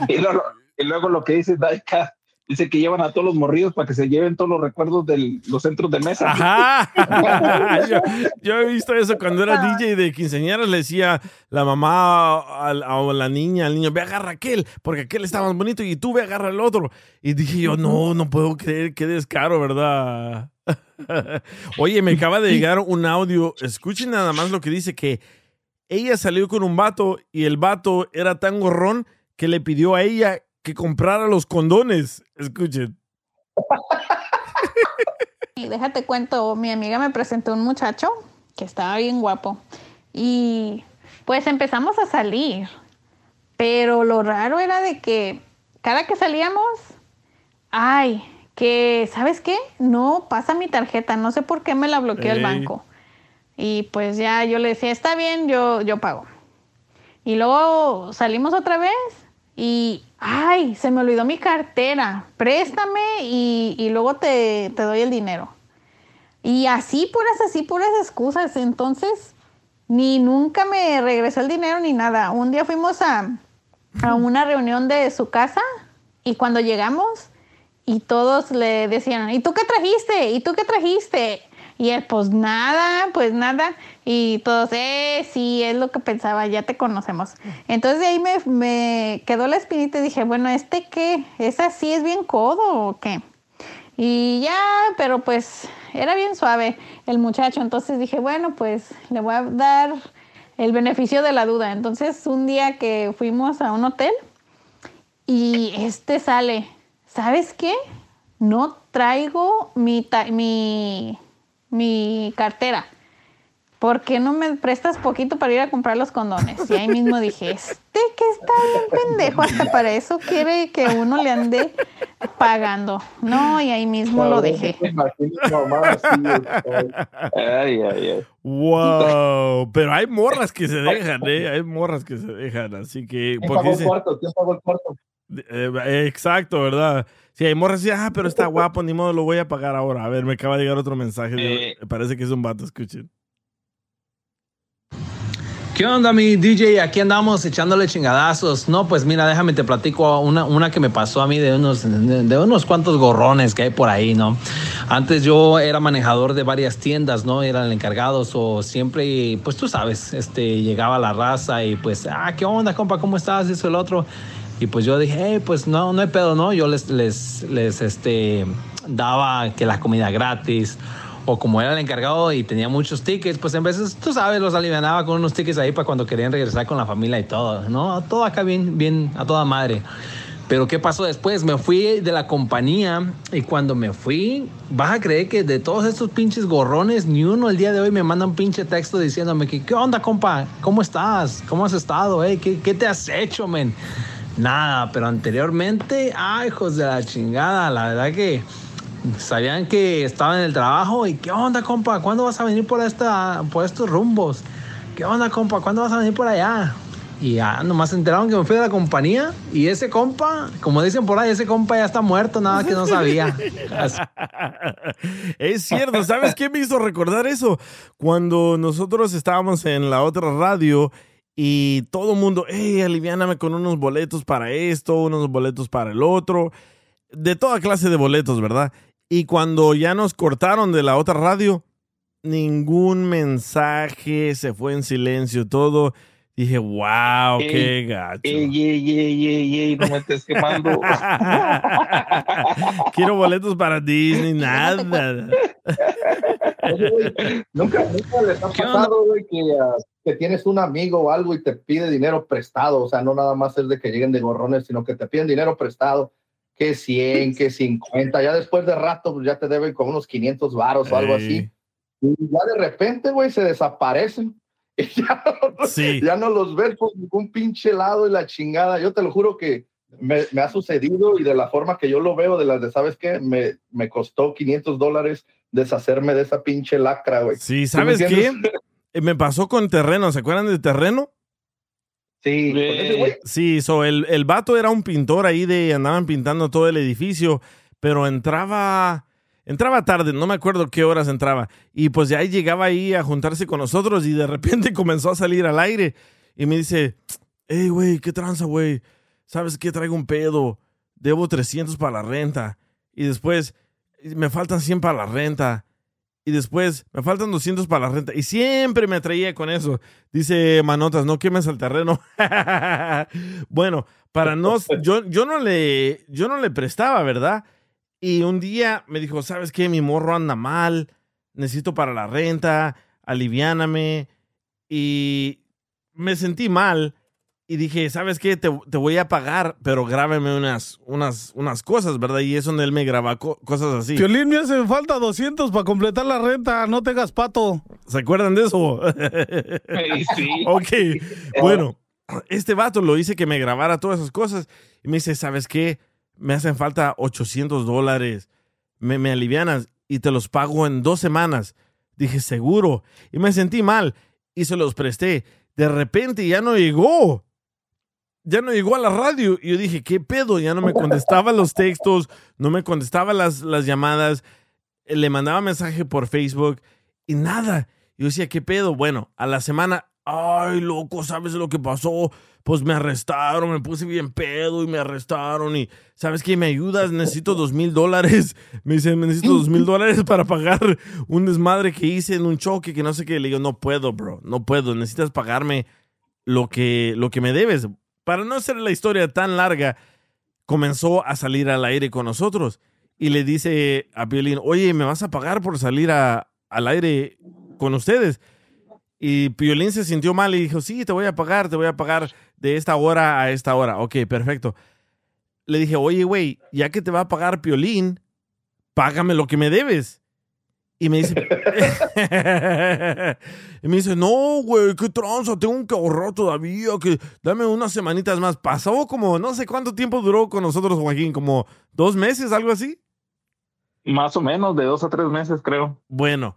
y, luego, y luego lo que dice Daika, dice que llevan a todos los morridos para que se lleven todos los recuerdos de los centros de mesa. Ajá. yo, yo he visto eso cuando era D J de quinceañeras. Le decía la mamá a, a, a la niña, al niño, ve agarra a aquel, porque aquel está más bonito, y tú ve agarra al otro. Y dije yo, no, no puedo creer, qué descaro, ¿verdad? Oye, me acaba de llegar un audio. Escuchen nada más lo que dice, que ella salió con un vato y el vato era tan gorrón que le pidió a ella que comprara los condones. Escuchen. Y déjate cuento, mi amiga me presentó un muchacho que estaba bien guapo, y pues empezamos a salir, pero lo raro era de que cada que salíamos, ay, que ¿sabes qué? No pasa mi tarjeta, no sé por qué me la bloqueó hey. el banco. Y pues ya yo le decía, está bien, yo, yo pago. Y luego salimos otra vez, y ay, se me olvidó mi cartera, préstame y, y luego te, te doy el dinero. Y así puras, así puras excusas. Entonces, ni nunca me regresó el dinero ni nada. Un día fuimos a, a una reunión de su casa, y cuando llegamos, y todos le decían, ¿y tú qué trajiste? ¿Y tú qué trajiste? Y él, pues nada, pues nada. Y todos, eh, sí, es lo que pensaba, ya te conocemos. Entonces de ahí me, me quedó la espinita y dije, bueno, ¿este qué? ¿Es así? ¿Es bien codo o qué? Y ya, pero pues era bien suave el muchacho. Entonces dije, bueno, pues le voy a dar el beneficio de la duda. Entonces un día que fuimos a un hotel y este sale, ¿sabes qué? No traigo mi... Ta- mi mi cartera, ¿por qué no me prestas poquito para ir a comprar los condones? Y ahí mismo dije, este que está bien pendejo, hasta para eso quiere que uno le ande pagando. No, y ahí mismo no, lo dejé. Ay, ay, ay. Wow, pero hay morras que se dejan, ¿eh? Hay morras que se dejan, así que... ¿Quién pagó el cuarto? ¿Quién pagó el cuarto? Eh, exacto, ¿verdad? Sí, hay morras y ah, pero está guapo, ni modo, lo voy a pagar ahora. A ver, me acaba de llegar otro mensaje. Eh, de, parece que es un vato, escuchen. ¿Qué onda, mi D J? Aquí andamos echándole chingadazos. No, pues mira, déjame te platico una, una que me pasó a mí de unos, de, de unos cuantos gorrones que hay por ahí, ¿no? Antes yo era manejador de varias tiendas, ¿no? Era el encargado, o siempre, pues tú sabes, este, llegaba la raza y pues, ah, ¿qué onda, compa? ¿Cómo estás? Eso, el otro... Y pues yo dije, hey, pues no, no hay pedo, ¿no? Yo les, les, les este, daba que la comida gratis, o como era el encargado y tenía muchos tickets, pues en veces, tú sabes, los alivianaba con unos tickets ahí para cuando querían regresar con la familia y todo, ¿no? Todo acá bien, bien, a toda madre. Pero ¿qué pasó después? Me fui de la compañía, y cuando me fui, vas a creer que de todos estos pinches gorrones, ni uno el día de hoy me manda un pinche texto diciéndome que, ¿qué onda, compa? ¿Cómo estás? ¿Cómo has estado? Hey, ¿qué, qué te has hecho, men? Nada, pero anteriormente, ay, hijos de la chingada, la verdad que sabían que estaba en el trabajo y ¿qué onda, compa? ¿Cuándo vas a venir por esta, por estos rumbos? ¿Qué onda, compa? ¿Cuándo vas a venir por allá? Y ya nomás se enteraron que me fui de la compañía, y ese compa, como dicen por ahí, ese compa ya está muerto, nada que no sabía. Es cierto, ¿sabes qué me hizo recordar eso? Cuando nosotros estábamos en la otra radio, y todo el mundo, hey, aliviáname con unos boletos para esto, unos boletos para el otro, de toda clase de boletos, ¿verdad? Y cuando ya nos cortaron de la otra radio, ningún mensaje, se fue en silencio todo. Dije, wow, ey, qué gacho. Ey, ey, ey, ey, ey, no me estés quemando. Quiero boletos para Disney, nada. nunca, nunca les ha pasado, güey, que, uh, que tienes un amigo o algo y te pide dinero prestado. O sea, no nada más es de que lleguen de gorrones, sino que te piden dinero prestado. Que cien, que cincuenta. Ya después de rato, pues ya te deben como unos quinientos varos o algo así. Y ya de repente, güey, se desaparecen. Ya no, sí. ya no los ves por ningún pinche lado y la chingada. Yo te lo juro que me, me ha sucedido, y de la forma que yo lo veo, de las de, ¿sabes qué? Me, me costó quinientos dólares deshacerme de esa pinche lacra, güey. Sí, ¿sabes qué? Me pasó con Terreno. ¿Se acuerdan de Terreno? Sí. Eh. Sí, so, el, el vato era un pintor ahí de... Andaban pintando todo el edificio, pero entraba... Entraba tarde, no me acuerdo qué horas entraba. Y pues ya llegaba ahí a juntarse con nosotros y de repente comenzó a salir al aire. Y me dice, hey, güey, qué tranza, güey. ¿Sabes qué? Traigo un pedo. Debo trescientos para la renta. Y después me faltan cien para la renta. Y después me faltan doscientos para la renta. Y siempre me traía con eso. Dice, manotas, no quemes al terreno. Bueno, para no... Yo, yo, no le, yo no le prestaba, ¿verdad? Y un día me dijo, ¿sabes qué? Mi morro anda mal, necesito para la renta, aliviáname. Y me sentí mal y dije, ¿sabes qué? Te, te voy a pagar, pero grábeme unas, unas, unas cosas, ¿verdad? Y es donde él me graba co- cosas así. Piolín, me hace falta doscientos para completar la renta, no tengas pato. ¿Se acuerdan de eso? Sí, sí. Ok, bueno, este vato lo hice que me grabara todas esas cosas. Y me dice, ¿sabes qué? Me hacen falta ochocientos dólares, me, me alivianas y te los pago en dos semanas. Dije, seguro. Y me sentí mal y se los presté. De repente ya no llegó. Ya no llegó a la radio. Y yo dije, ¿qué pedo? Ya no me contestaba los textos, no me contestaba las, las llamadas. Le mandaba mensaje por Facebook y nada. Yo decía, ¿qué pedo? Bueno, a la semana... Ay, loco, ¿sabes lo que pasó? Pues me arrestaron, me puse bien pedo y me arrestaron. Y, ¿sabes qué? ¿Me ayudas? Necesito dos mil dólares. Me dicen, necesito dos mil dólares para pagar un desmadre que hice en un choque, que no sé qué. Le digo, no puedo, bro, no puedo. Necesitas pagarme lo que, lo que me debes. Para no hacer la historia tan larga, comenzó a salir al aire con nosotros. Y le dice a Piolín, oye, ¿me vas a pagar por salir a, al aire con ustedes? Y Piolín se sintió mal y dijo, sí, te voy a pagar, te voy a pagar de esta hora a esta hora. Ok, perfecto. Le dije, oye, güey, ya que te va a pagar Piolín, págame lo que me debes. Y me dice, y me dice, no, güey, qué tranza, tengo que ahorrar todavía, que dame unas semanitas más. Pasó como, no sé cuánto tiempo duró con nosotros, Joaquín, como dos meses, algo así. Más o menos, de dos a tres meses, creo. Bueno.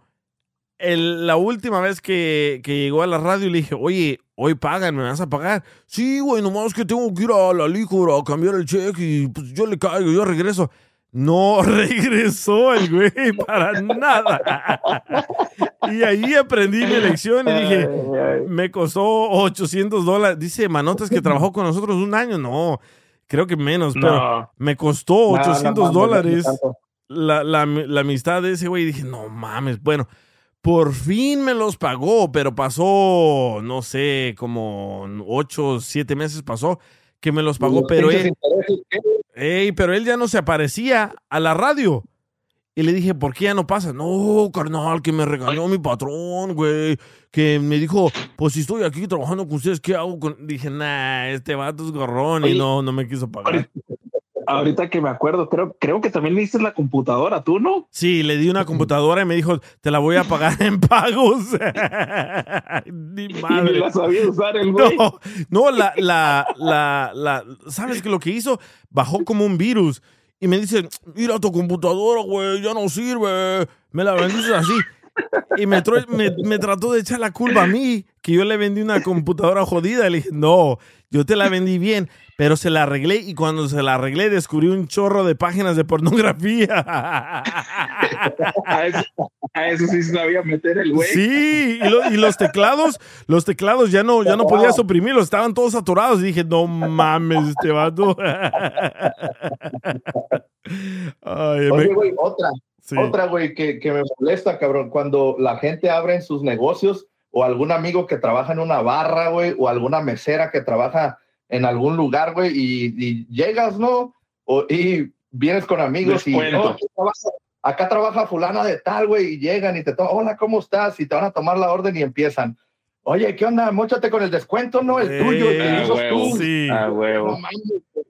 El, la última vez que, que llegó a la radio le dije, oye, hoy pagan, ¿me vas a pagar? Sí, güey, nomás que tengo que ir a la licor a cambiar el cheque y pues yo le caigo, yo regreso. No regresó el güey para nada. Y ahí aprendí mi lección y dije, me costó ochocientos dólares. Dice Manotas que trabajó con nosotros un año. No, creo que menos, no. Pero me costó ochocientos dólares la, la, la amistad de ese güey. Y dije, no mames, bueno. Por fin me los pagó, pero pasó, no sé, como ocho, siete meses pasó que me los pagó, pero él, ey, pero él ya no se aparecía a la radio. Y le dije, ¿por qué ya no pasa? No, carnal, que me regañó mi patrón, güey, que me dijo, pues si estoy aquí trabajando con ustedes, ¿qué hago? Con... Dije, nah, este vato es gorrón y no, no me quiso pagar. Ahorita que me acuerdo, creo, creo que también le hiciste la computadora, ¿tú no? Sí, le di una computadora y me dijo, te la voy a pagar en pagos. Ni madre. Y la sabía usar el güey. No, no la, la, la, la, ¿sabes qué? Lo que hizo, bajó como un virus y me dice, mira tu computadora, güey, ya no sirve. Me la vendiste así. Y me, tro- me, me trató de echar la culpa a mí, que yo le vendí una computadora jodida. Le dije, no, yo te la vendí bien, pero se la arreglé. Y cuando se la arreglé, descubrí un chorro de páginas de pornografía. A eso, a eso sí sabía meter el güey. Sí, y, lo, y los teclados, los teclados ya no, ya no podía suprimirlos, estaban todos saturados. Y dije, no mames, este vato. Ay, oye, güey, me... otra. Sí. Otra, güey, que, que me molesta, cabrón, cuando la gente abre en sus negocios o algún amigo que trabaja en una barra, güey, o alguna mesera que trabaja en algún lugar, güey, y, y llegas, ¿no? O, y vienes con amigos les y... Oh, trabaja, acá trabaja fulana de tal, güey, y llegan y te toman, hola, ¿cómo estás? Y te van a tomar la orden y empiezan. Oye, ¿qué onda? Móchate con el descuento, ¿no? El eh, tuyo, el que usas tú. Sí. Ah, huevo.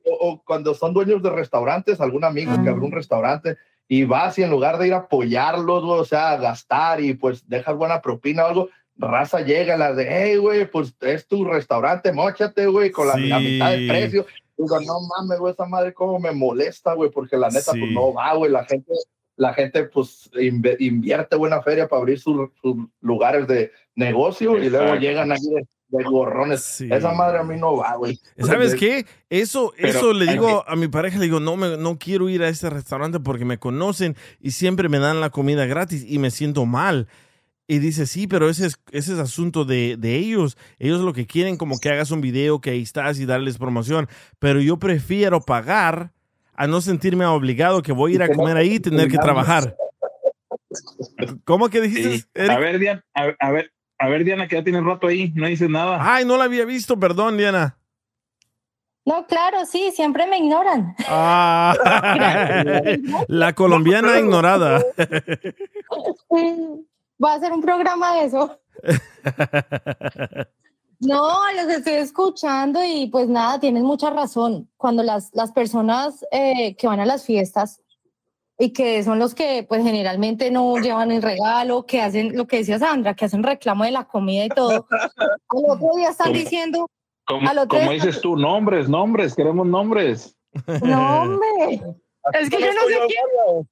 O, o cuando son dueños de restaurantes, algún amigo mm. que abre un restaurante y vas y en lugar de ir a apoyarlos, o sea, a gastar y pues dejas buena propina o algo, raza llega la de, hey, güey, pues es tu restaurante, móchate, güey, con sí. la, la mitad del precio. Digo, no mames, güey, esa madre cómo me molesta, güey, porque la neta, sí. pues no va, güey, la gente... La gente, pues, invierte buena feria para abrir sus, sus lugares de negocio. Exacto. Y luego llegan ahí de, de gorrones. Sí. Esa madre a mí no va, güey. ¿Sabes qué? Eso, Pero, eso le digo a mi pareja, le digo, no, me, no quiero ir a ese restaurante porque me conocen y siempre me dan la comida gratis y me siento mal. Y dice, sí, pero ese es, ese es asunto de, de ellos. Ellos lo que quieren como que hagas un video, que ahí estás y darles promoción. Pero yo prefiero pagar... a no sentirme obligado que voy a ir a comer ahí y tener que trabajar. ¿Cómo que dijiste, Eric? A ver, Diana, a, a, ver, a ver, Diana, que ya tiene rato ahí, no dices nada. Ay, no la había visto, perdón, Diana. No, claro, sí, siempre me ignoran. Ah, la colombiana ignorada. Va a ser un programa de eso. No, los estoy escuchando y pues nada, tienes mucha razón. Cuando las, las personas eh, que van a las fiestas y que son los que pues generalmente no llevan el regalo, que hacen lo que decía Sandra, que hacen reclamo de la comida y todo, al otro día están como, diciendo... Como, al otro como día, dices tú, nombres, nombres, queremos nombres. Nombres. Es que yo no sé quién...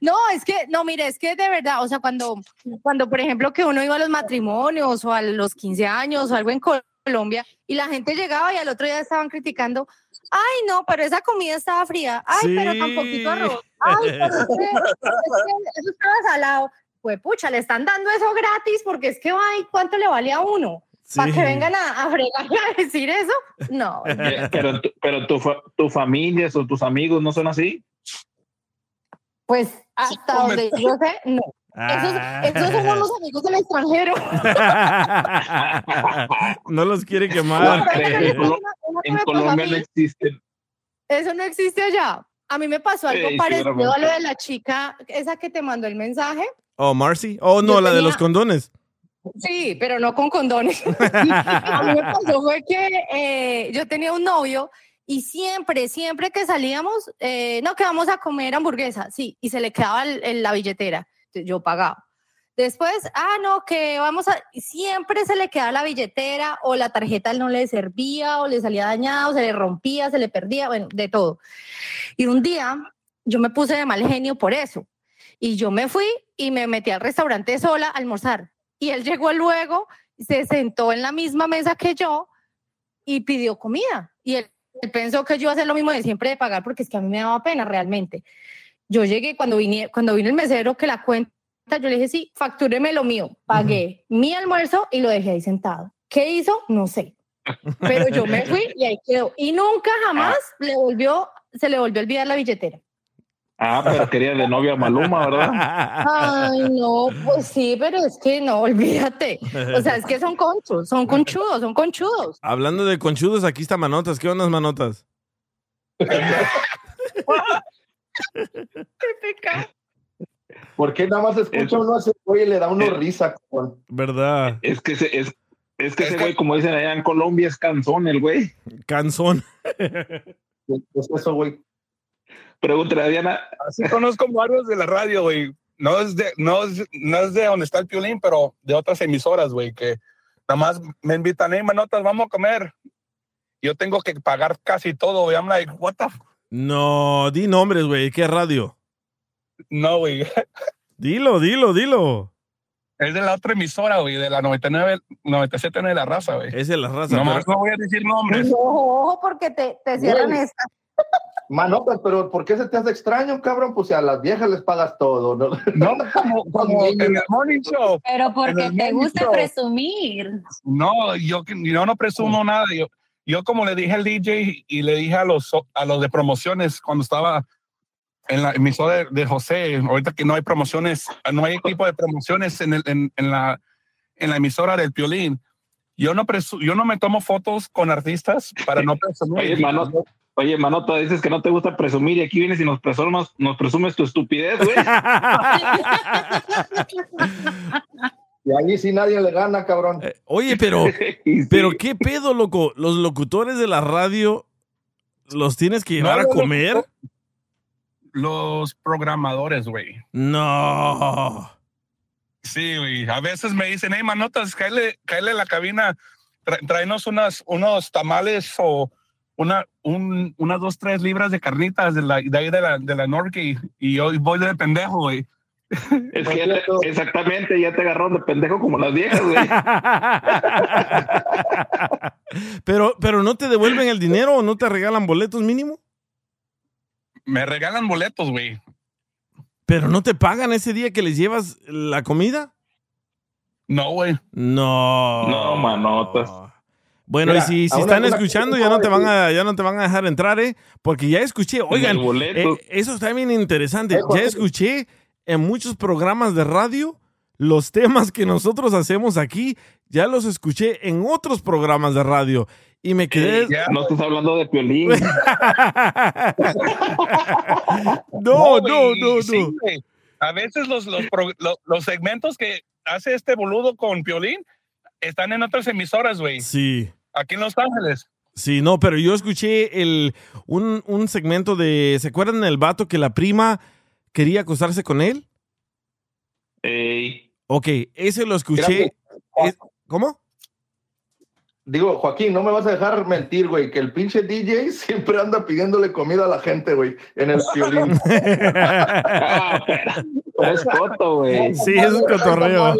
No, es que, no, mire, es que de verdad, o sea, cuando, cuando, por ejemplo, que uno iba a los matrimonios o a los quince años o algo en Colombia y la gente llegaba y al otro día estaban criticando, ay, no, pero esa comida estaba fría, ay, sí. pero tan poquito arroz, ay, pero es que, eso estaba salado. Pues, pucha, le están dando eso gratis porque es que, ay, ¿cuánto le vale a uno? Sí. Para que vengan a, a fregar y a decir eso, no. Pero, pero tu, tu familia o tus amigos no son así. Pues hasta donde yo sé, no. Ah. Esos, esos son los amigos del extranjero. No los quiere quemar. No, no, no, no, no, en Colombia no existen. Eso no existe allá. A mí me pasó algo sí, parecido sí, a lo de la chica, esa que te mandó el mensaje. Oh, Marcy. Oh, no, yo la tenía... de los condones. Sí, pero no con condones. A mí me pasó fue que eh, yo tenía un novio. Y siempre, siempre que salíamos, eh, no, que vamos a comer hamburguesa, sí, y se le quedaba el, el, la billetera, yo pagaba. Después, ah, no, que vamos a, siempre se le quedaba la billetera, o la tarjeta no le servía, o le salía dañada, o se le rompía, se le perdía, bueno, de todo. Y un día, yo me puse de mal genio por eso, y yo me fui y me metí al restaurante sola a almorzar. Y él llegó luego, se sentó en la misma mesa que yo, y pidió comida, y él Él pensó que yo iba a hacer lo mismo de siempre de pagar porque es que a mí me daba pena realmente. Yo llegué, cuando vine, cuando vine el mesero que la cuenta, yo le dije, sí, factúreme lo mío. Pagué uh-huh. mi almuerzo y lo dejé ahí sentado. ¿Qué hizo? No sé. Pero yo me fui y ahí quedó. Y nunca jamás ah. le volvió, se le volvió a olvidar la billetera. Ah, pero quería de novia Maluma, ¿verdad? Ay, no, pues sí, pero es que no, olvídate. O sea, es que son conchos, son conchudos, son conchudos. Hablando de conchudos, aquí está Manotas. ¿Qué onda, Manotas? ¡Qué pecado! ¿Por qué nada más escucha uno a ese güey y le da uno eh, risa? Con... ¿Verdad? Es que se, es, es que ese güey, como dicen allá en Colombia, es canzón el güey. Canzón. Es eso, güey. Pregunta a Diana. Así conozco varios de la radio, güey. No es de, no es, no es de donde está el Piolín, pero de otras emisoras, güey, que nada más me invitan, hey, Manotas, vamos a comer. Yo tengo que pagar casi todo, güey. I'm like, what the f-? No, di nombres, güey. ¿Qué radio? No, güey. Dilo, dilo, dilo. Es de la otra emisora, güey, de la noventa y nueve, noventa y siete de la raza, güey. Es de la raza. No, pero... no voy a decir nombres. Ojo, porque te, te cierran wey. Esta. Manotas, pero ¿por qué se te hace extraño, cabrón? Pues si a las viejas les pagas todo, ¿no? No, como, como en el morning show. Pero porque te gusta show. Presumir. No, yo, yo no presumo nada. Yo, yo como le dije al D J y le dije a los, a los de promociones cuando estaba en la emisora de, de José, ahorita que no hay promociones, no hay tipo de promociones en, el, en, en, la, en la emisora del Piolín. Yo no, presu- yo no me tomo fotos con artistas para no presumir. Oye, Manoto, oye, Manoto, dices que no te gusta presumir y aquí vienes y nos presumas, nos presumes tu estupidez, güey. Y allí sí nadie le gana, cabrón. Eh, oye, pero, sí. pero qué pedo, loco. Los locutores de la radio, ¿los tienes que llevar no, a comer? Los, los programadores, güey. No. Sí, güey. A veces me dicen, hey, Manotas, cáele, cáele a la cabina, tra- tráenos unas, unos tamales o una, un, unas dos, tres libras de carnitas de, la, de ahí de la, de la Norquay. Y yo voy de pendejo, güey. Es que ya te, exactamente, ya te agarraron de pendejo como las viejas, güey. pero, pero ¿no te devuelven el dinero o no te regalan boletos mínimo? Me regalan boletos, güey. ¿Pero no te pagan ese día que les llevas la comida? No, güey. No. No, Manotas. Bueno, mira, y si, si están escuchando, ya no, te van a, ya no te van a dejar entrar, ¿eh? Porque ya escuché, oigan, eh, eso está bien interesante. Ya escuché en muchos programas de radio, los temas que nosotros hacemos aquí, ya los escuché en otros programas de radio. Y me quedé... Eh, no estás hablando de Piolín. no, no, no, no. Sí, a veces los, los, los, los segmentos que hace este boludo con Piolín están en otras emisoras, güey. Sí. Aquí en Los Ángeles. Sí, no, pero yo escuché el, un, un segmento de... ¿Se acuerdan del vato que la prima... ¿Quería acostarse con él? Ey. Ok, ese lo escuché. Gracias. ¿Cómo? Digo, Joaquín, no me vas a dejar mentir, güey, que el pinche D J siempre anda pidiéndole comida a la gente, güey, en el Piolín. Es coto, güey. Sí, es un cotorreo.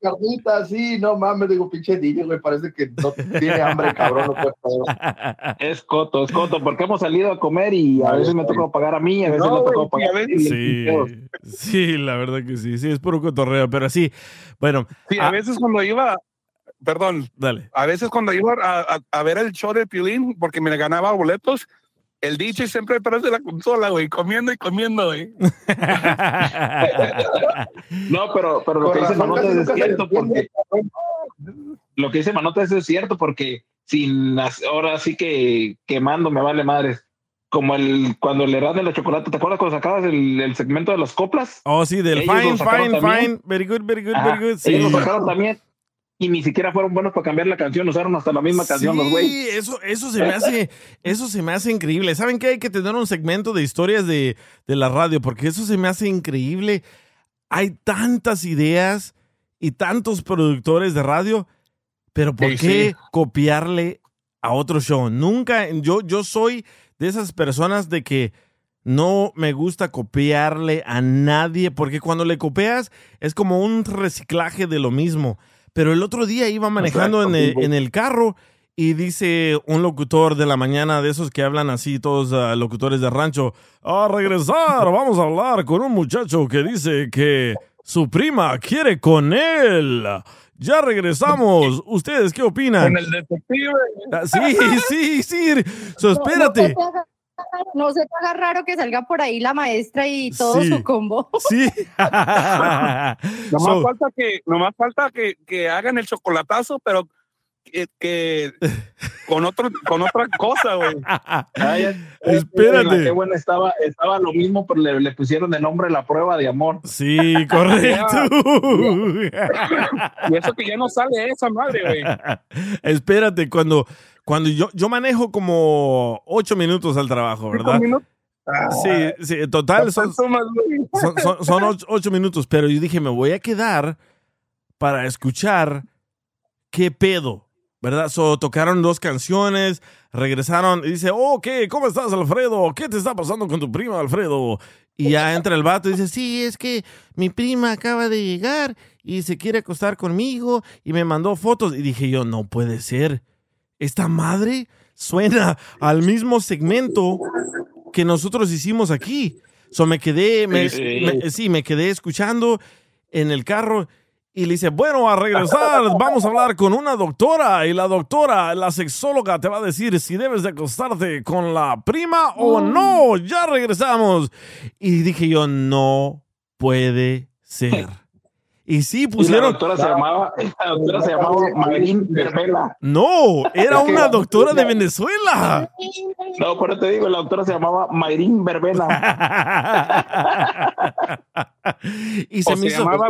Carnita, sí, no mames, digo, pinche D J, güey, parece que no tiene hambre, cabrón. Es coto, es coto, porque hemos salido a comer y a veces me tocó pagar a mí, a veces me tocó pagar a ti. Sí, sí, la verdad que sí, sí, es puro cotorreo, pero sí, bueno. Sí, a veces cuando iba... Perdón, dale. A veces cuando iba a, a, a ver el show de Piolín, porque me ganaba boletos, el D J siempre aparece la consola, güey, comiendo y comiendo, güey. No, pero, pero lo que dice Manotas es cierto, porque lo que dice Manotas es cierto, porque sin las, ahora sí que quemando me vale madres. Como el cuando le dan de la chocolate, ¿te acuerdas cuando sacabas el, el segmento de las coplas? Oh, sí, del ellos fine, fine, también. Fine, very good, very good, Ajá, very good. Sí. Ellos lo sacaron también. Y ni siquiera fueron buenos para cambiar la canción, usaron hasta la misma sí, canción los güey. Sí, eso, eso se me hace, eso se me hace increíble. ¿Saben qué? Hay que tener un segmento de historias de, de la radio, porque eso se me hace increíble. Hay tantas ideas y tantos productores de radio, pero ¿por sí, qué sí. copiarle a otro show? Nunca, yo, yo soy de esas personas de que no me gusta copiarle a nadie, porque cuando le copias es como un reciclaje de lo mismo. Pero el otro día iba manejando en el, en el carro y dice un locutor de la mañana, de esos que hablan así, todos uh, locutores de rancho, a regresar, vamos a hablar con un muchacho que dice que su prima quiere con él. Ya regresamos. ¿Ustedes qué opinan? Con el detective. Ah, sí, sí, sí. So, espérate. No se te haga raro que salga por ahí la maestra y todo sí, su combo. Sí. nomás, so, falta que, nomás falta que, que hagan el chocolatazo, pero que, que con, otro, con otra cosa, güey. Espérate. Qué bueno estaba, estaba lo mismo, pero le, le pusieron el nombre La Prueba de Amor. Sí, correcto. Y eso que ya no sale esa madre, güey. Espérate, cuando... Cuando yo, yo manejo como ocho minutos al trabajo, ¿verdad? Ah, sí, sí, en total son, son, son, son ocho, ocho minutos, pero yo dije, me voy a quedar para escuchar qué pedo, ¿verdad? So, tocaron dos canciones, regresaron y dice, oh, ¿qué? ¿Cómo estás, Alfredo? ¿Qué te está pasando con tu prima, Alfredo? Y ya entra el vato y dice, sí, es que mi prima acaba de llegar y se quiere acostar conmigo y me mandó fotos. Y dije yo, no puede ser. Esta madre suena al mismo segmento que nosotros hicimos aquí. So me quedé, me, me, sí, me quedé escuchando en el carro Y le dice, bueno, a regresar vamos a hablar con una doctora. Y la doctora, la sexóloga, te va a decir si debes de acostarte con la prima o no. Ya regresamos. Y dije yo, no puede ser. Y sí pusieron... Y la doctora se llamaba, la doctora se llamaba Marín de Vela. No, era una doctora de Venezuela. No, pero te digo, la doctora se llamaba Mayrín Verbena. Y se o me se hizo... Llamaba,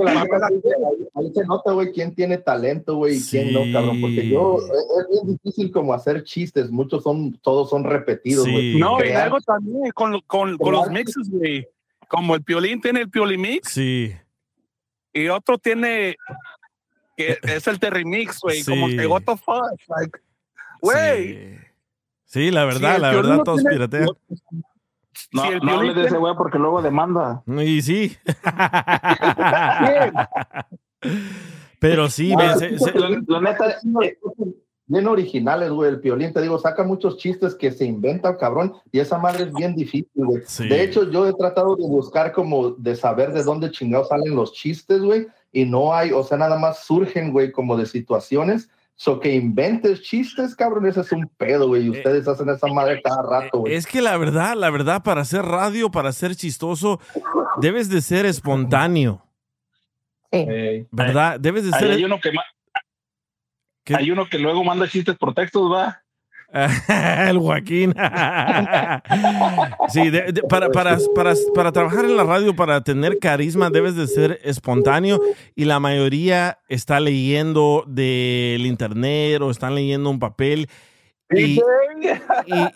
ahí se nota, güey, quién tiene talento, güey, y sí. quién no, cabrón. Porque yo, es bien difícil como hacer chistes. Muchos son, todos son repetidos, güey. Sí. No, y algo también con, con, con los mixes, güey. Como el Piolín tiene el Piolín Mix. Sí. Y otro tiene... que es el Terrimix, güey. Sí. Como que what the fuck, like... Güey... Sí. Sí, la verdad, sí, la verdad, no todos tiene... piratean. No, sí, no hables de ese güey porque luego demanda. Y sí. Pero sí, no, ves, es, se... la, la neta es bien originales, güey. El Piolín, te digo, saca muchos chistes que se inventa, cabrón. Y esa madre es bien difícil, güey. Sí. De hecho, yo he tratado de buscar como de saber de dónde chingados salen los chistes, güey. Y no hay, o sea, nada más surgen, güey, como de situaciones. So que inventes chistes, cabrón, ese es un pedo, güey. Ustedes eh, hacen esa madre cada rato, güey. Es que la verdad, la verdad, para hacer radio, para ser chistoso, debes de ser espontáneo. Sí. Eh, ¿Verdad? Eh, debes de ser... Hay, hay, uno que ma... hay uno que luego manda chistes por textos, ¿va? El Joaquín. Sí, de, de, para, para, para, para trabajar en la radio, para tener carisma, debes de ser espontáneo. Y la mayoría está leyendo del internet o están leyendo un papel. Y, y,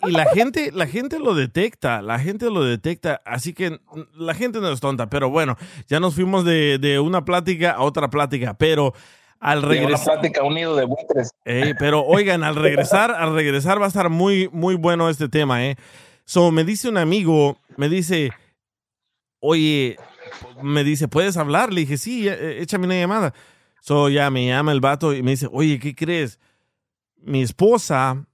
y la gente, la gente lo detecta, la gente lo detecta, así que la gente no es tonta. Pero bueno, ya nos fuimos de, de una plática a otra plática, pero... Al regresar, una plática, un nido de buitres. Ey, pero oigan, al regresar, al regresar va a estar muy, muy bueno este tema, eh. So me dice un amigo, me dice, oye, me dice, ¿puedes hablar? Le dije, sí, échame una llamada. So ya me llama el vato y me dice, oye, ¿qué crees? Mi esposa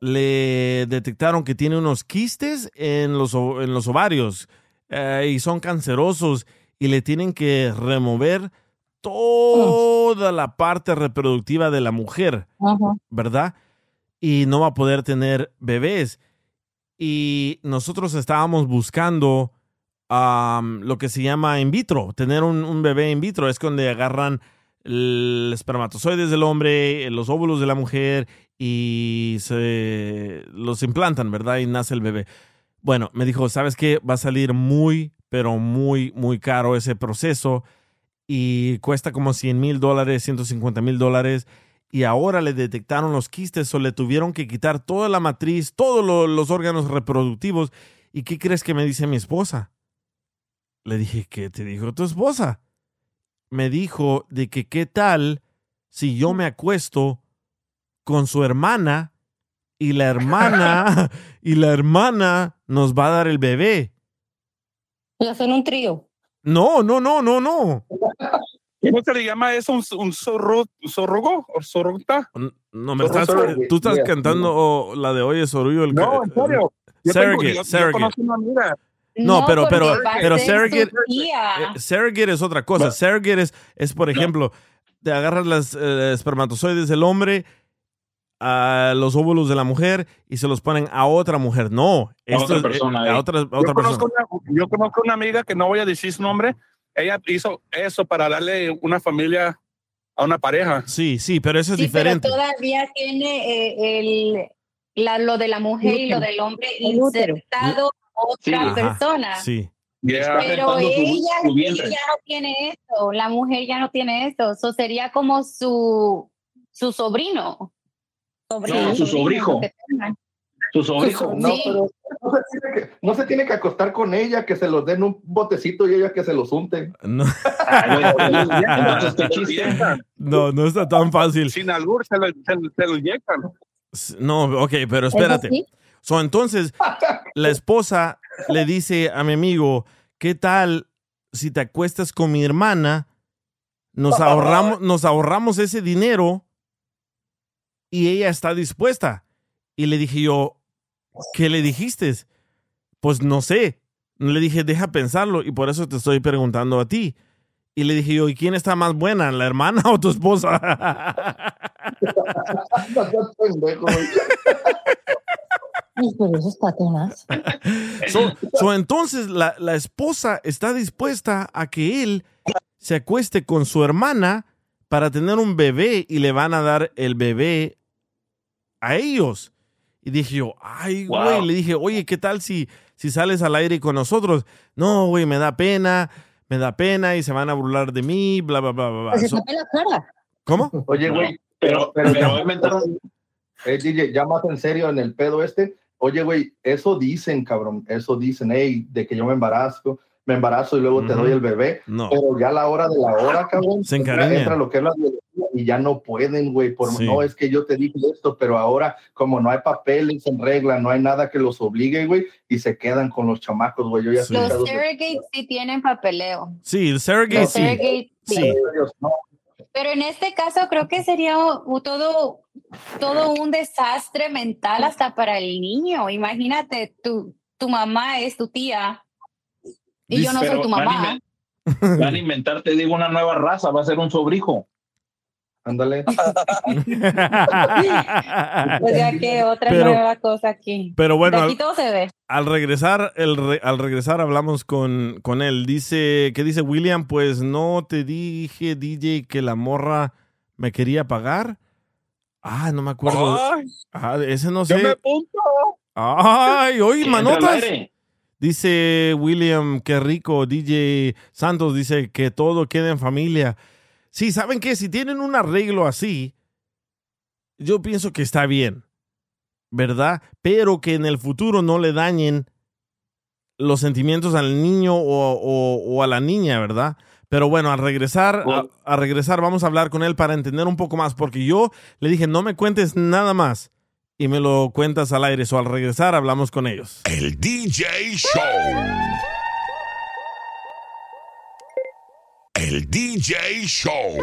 le detectaron que tiene unos quistes en los, en los ovarios eh, y son cancerosos y le tienen que remover toda la parte reproductiva de la mujer, uh-huh. ¿verdad? Y no va a poder tener bebés. Y nosotros estábamos buscando um, lo que se llama in vitro, tener un, un bebé in vitro. Es donde agarran el espermatozoides del hombre, los óvulos de la mujer y se los implantan, ¿verdad? Y nace el bebé. Bueno, me dijo, ¿sabes qué? Va a salir muy, pero muy, muy caro ese proceso. Y cuesta como cien mil dólares, ciento cincuenta mil dólares. Y ahora le detectaron los quistes o le tuvieron que quitar toda la matriz, todos lo, los órganos reproductivos. ¿Y qué crees que me dice mi esposa? Le dije, ¿qué te dijo tu esposa? Me dijo de que qué tal si yo me acuesto con su hermana y la hermana y la hermana nos va a dar el bebé. Y hacen un trío. No, no, no, no, no. ¿Cómo se le llama eso? ¿Un, un zorro, zorrugo o zorruta? No, me zorro, estás... Zorro, tú estás yeah, cantando yeah. Oh, la de Oye Sorullo. El, no, en serio. Yo surrogate, tengo, yo, surrogate. Yo una no, no, pero, pero, pero surrogate, eh, surrogate es otra cosa. But, surrogate es, es por ejemplo, no. te agarras las eh, espermatozoides del hombre a los óvulos de la mujer y se los ponen a otra mujer. No, a otra persona. Es, a otra, a otra yo, conozco persona. Una, yo conozco una amiga que no voy a decir su nombre. Ella hizo eso para darle una familia a una pareja. Sí, sí, pero eso es sí, diferente. Pero todavía tiene eh, el, la, lo de la mujer y lo del hombre insertado a otra sí. persona. Ajá, sí. Yeah. Pero ella, su, su ella no tiene eso. La mujer ya no tiene eso. Eso sería como su, su sobrino. Sobrino, no, su sobrijo. Su sobrijo. No, pero no, se tiene que, no se tiene que acostar con ella, que se los den un botecito y ella que se los unten. No, no, no está tan fácil. Sin albur se lo, se lo inyectan. No, ok, pero espérate. So, entonces, la esposa le dice a mi amigo, ¿qué tal si te acuestas con mi hermana? Nos ahorramos, nos ahorramos ese dinero. Y ella está dispuesta. Y le dije yo, ¿qué le dijiste? Pues no sé. Le dije, deja pensarlo y por eso te estoy preguntando a ti. Y le dije yo, ¿y quién está más buena, la hermana o tu esposa? so, so entonces la, la esposa está dispuesta a que él se acueste con su hermana para tener un bebé y le van a dar el bebé a ellos. Y dije yo, ay, güey, wow. Le dije, oye, ¿qué tal si, si sales al aire con nosotros? No, güey, me da pena. Me da pena y se van a burlar de mí, bla, bla, bla, bla. Se tapé la cara. ¿Cómo? Oye, güey, pero, pero, pero, pero eh, D J, ya más en serio en el pedo este. Oye, güey, eso dicen, cabrón, eso dicen, hey, de que yo me embarazo, me embarazo y luego uh-huh. te doy el bebé. No. Pero ya a la hora de la hora, cabrón, se entra, entra lo que es la biología y ya no pueden, güey, por sí. No es que yo te dije esto, pero ahora como no hay papeles en regla, no hay nada que los obligue, güey, y se quedan con los chamacos, güey. Yo ya sí. Los surrogates sí tienen papeleo. Sí, el surrogate los sí. Surrogates, sí. sí. Pero en este caso creo que sería todo, todo un desastre mental hasta para el niño. Imagínate, tu, tu mamá es tu tía. Y yo no pero soy tu mamá. Van a, inven- van a inventar, te digo, una nueva raza. Va a ser un sobrijo. Ándale. Pues ya que otra pero, nueva cosa aquí. Pero bueno, de aquí al, todo se ve. Al regresar, el re, al regresar hablamos con, con él. Dice, ¿qué dice William? Pues no te dije, D J, que la morra me quería pagar. Ah, no me acuerdo. Ay, ah, ese no sé. Yo me apunto. Ay, oye, manotas. Dice William, qué rico. D J Santos dice que todo queda en familia. Sí, ¿saben qué? Si tienen un arreglo así, yo pienso que está bien, ¿verdad? Pero que en el futuro no le dañen los sentimientos al niño o, o, o a la niña, ¿verdad? Pero bueno, al regresar, a, a regresar vamos a hablar con él para entender un poco más, porque yo le dije, no me cuentes nada más. Y me lo cuentas al aire. O al regresar hablamos con ellos. El D J Show. El D J Show.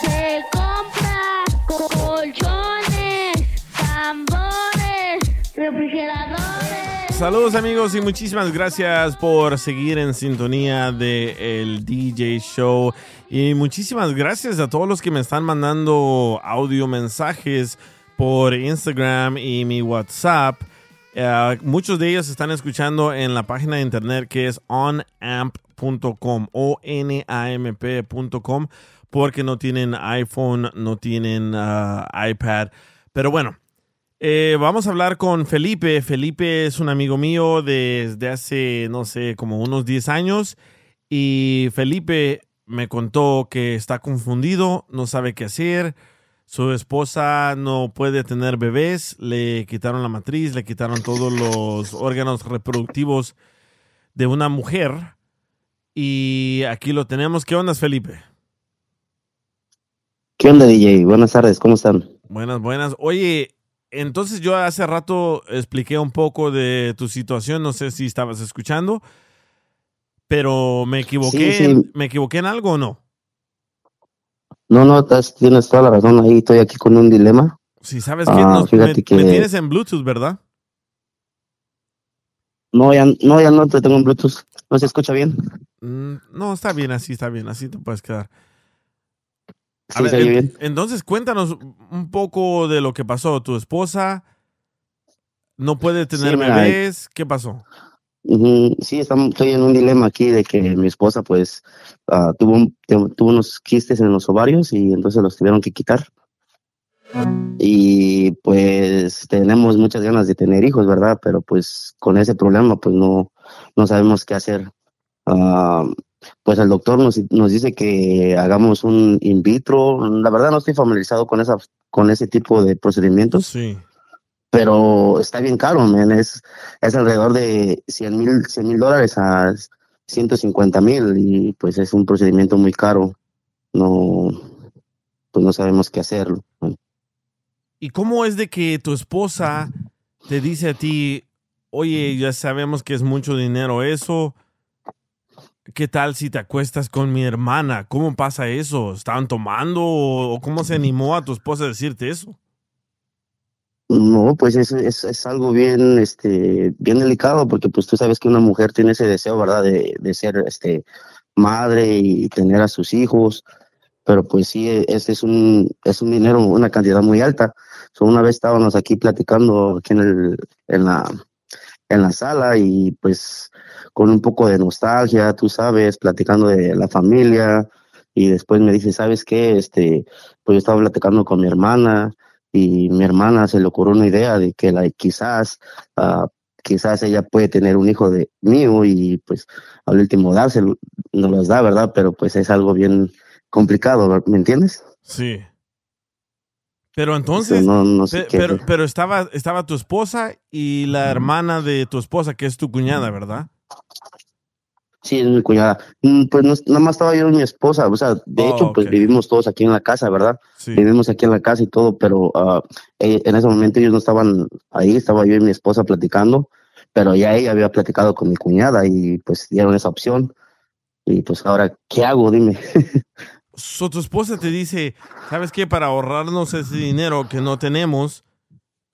Se compra colchones, tambores, refrigeradores. Saludos amigos y muchísimas gracias por seguir en sintonía de El D J Show. Y muchísimas gracias a todos los que me están mandando audio mensajes por Instagram y mi WhatsApp. Uh, muchos de ellos están escuchando en la página de internet que es onamp punto com, o n a m p punto com, porque no tienen iPhone, no tienen uh, iPad. Pero bueno, eh, vamos a hablar con Felipe. Felipe es un amigo mío desde hace, no sé, como unos diez años. Y Felipe me contó que está confundido, no sabe qué hacer. Su esposa no puede tener bebés, le quitaron la matriz, le quitaron todos los órganos reproductivos de una mujer. Y aquí lo tenemos. ¿Qué onda, Felipe? ¿Qué onda, D J? Buenas tardes, ¿cómo están? Buenas, buenas. Oye, entonces yo hace rato expliqué un poco de tu situación, no sé si estabas escuchando, pero me equivoqué, sí, sí. ¿Me equivoqué en algo o no? No, no, estás, tienes toda la razón. Ahí estoy aquí con un dilema. Sí, ¿sabes qué? Ah, me, que... me tienes en Bluetooth, ¿verdad? No, ya no, ya no te tengo en Bluetooth. ¿No se escucha bien? Mm, no, está bien así, está bien. Así te puedes quedar. A sí, ver, en, bien. Entonces, cuéntanos un poco de lo que pasó. Tu esposa no puede tener sí, bebés. Mira, ¿qué pasó? Uh-huh. Sí, estamos, estoy en un dilema aquí de que mi esposa pues uh, tuvo, un, tuvo unos quistes en los ovarios y entonces los tuvieron que quitar y pues tenemos muchas ganas de tener hijos, ¿verdad? Pero pues con ese problema pues no, no sabemos qué hacer. Uh, pues el doctor nos, nos dice que hagamos un in vitro. La verdad no estoy familiarizado con, esa, con ese tipo de procedimientos. Sí. Pero está bien caro, man. Es, es alrededor de cien mil dólares a ciento cincuenta mil y pues es un procedimiento muy caro. No, pues no sabemos qué hacerlo. ¿Y cómo es de que tu esposa te dice a ti, oye, ya sabemos que es mucho dinero eso, qué tal si te acuestas con mi hermana? ¿Cómo pasa eso? ¿Estaban tomando o cómo se animó a tu esposa a decirte eso? No, pues es, es, es algo bien, este, bien delicado porque pues tú sabes que una mujer tiene ese deseo, ¿verdad? De, de ser, este, madre y tener a sus hijos, pero pues sí, ese es un es un dinero, una cantidad muy alta. So, una vez estábamos aquí platicando aquí en el en la en la sala y pues con un poco de nostalgia, tú sabes, platicando de la familia, y después me dice, ¿sabes qué? Este, pues yo estaba platicando con mi hermana y mi hermana se le ocurrió una idea de que like, quizás uh, quizás ella puede tener un hijo de mío y pues al último dárselo, no los da, ¿verdad? Pero pues es algo bien complicado, ¿me entiendes? Sí. Pero entonces, no, no sé pe- pero, pero estaba, estaba tu esposa y la hermana de tu esposa, que es tu cuñada, ¿verdad? Sí, es mi cuñada. Pues no, nada más estaba yo y mi esposa. O sea, de oh, hecho, okay. pues vivimos todos aquí en la casa, ¿verdad? Sí. Vivimos aquí en la casa y todo, pero uh, en ese momento ellos no estaban ahí, estaba yo y mi esposa platicando, pero ya ella había platicado con mi cuñada y pues dieron esa opción. Y pues ahora, ¿qué hago? Dime. So, tu esposa te dice, ¿sabes qué? Para ahorrarnos ese dinero que no tenemos,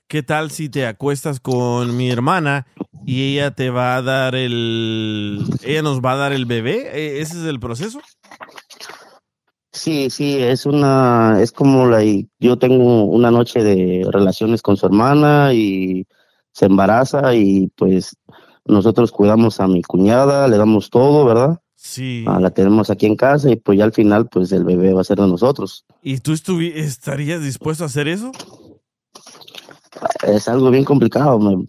¿qué tal si te acuestas con mi hermana y ella te va a dar el... ella nos va a dar el bebé? ¿Ese es el proceso? Sí, sí, es una... es como la... yo tengo una noche de relaciones con su hermana y se embaraza y pues nosotros cuidamos a mi cuñada, le damos todo, ¿verdad? Sí. Ah, la tenemos aquí en casa y pues ya al final pues el bebé va a ser de nosotros. ¿Y tú estuvi- estarías dispuesto a hacer eso? Es algo bien complicado, uh,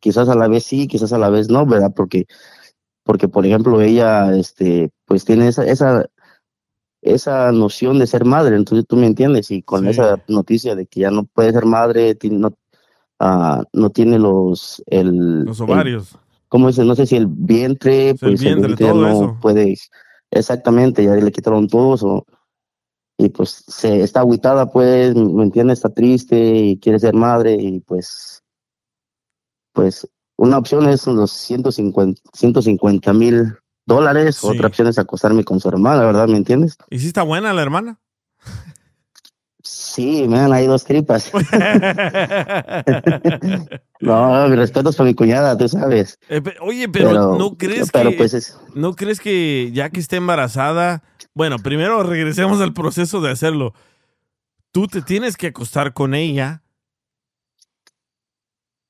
quizás a la vez sí, quizás a la vez no, ¿verdad? Porque, porque por ejemplo, ella este, pues tiene esa, esa, esa noción de ser madre, entonces tú me entiendes, y con sí. esa noticia de que ya no puede ser madre, no, uh, no tiene los... El, los ovarios. El, ¿cómo dice? No sé si el vientre, pues el vientre, el vientre todo no eso. Puede, exactamente, ya le quitaron todo eso, y pues se está agüitada, pues, ¿me entiendes? Está triste y quiere ser madre, y pues, pues, una opción es los ciento cincuenta mil dólares, sí. Otra opción es acostarme con su hermana, ¿verdad? ¿Me entiendes? ¿Y si está buena la hermana? Sí, me dan ahí dos tripas. No, mi respeto es para mi cuñada, tú sabes. Eh, pe- oye, pero, pero ¿no crees pero que pues es... no crees que ya que esté embarazada? Bueno, primero regresemos al proceso de hacerlo. Tú te tienes que acostar con ella,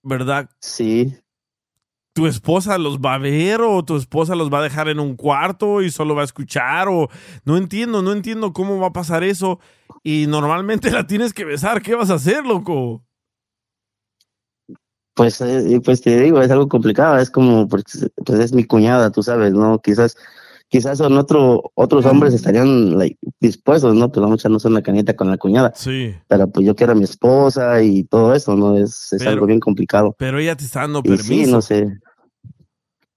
¿verdad? Sí. ¿Tu esposa los va a ver o tu esposa los va a dejar en un cuarto y solo va a escuchar? O no entiendo, no entiendo cómo va a pasar eso. Y normalmente la tienes que besar. ¿Qué vas a hacer, loco? Pues, eh, pues te digo, es algo complicado. Es como, pues es mi cuñada, tú sabes, ¿no? Quizás quizás son otro, otros hombres estarían like, dispuestos, ¿no? Pero vamos a echarnos una caneta con la cuñada. Sí. Pero pues yo quiero a mi esposa y todo eso, ¿no? Es, es pero, algo bien complicado. Pero ella te está dando permiso. Y sí, no sé.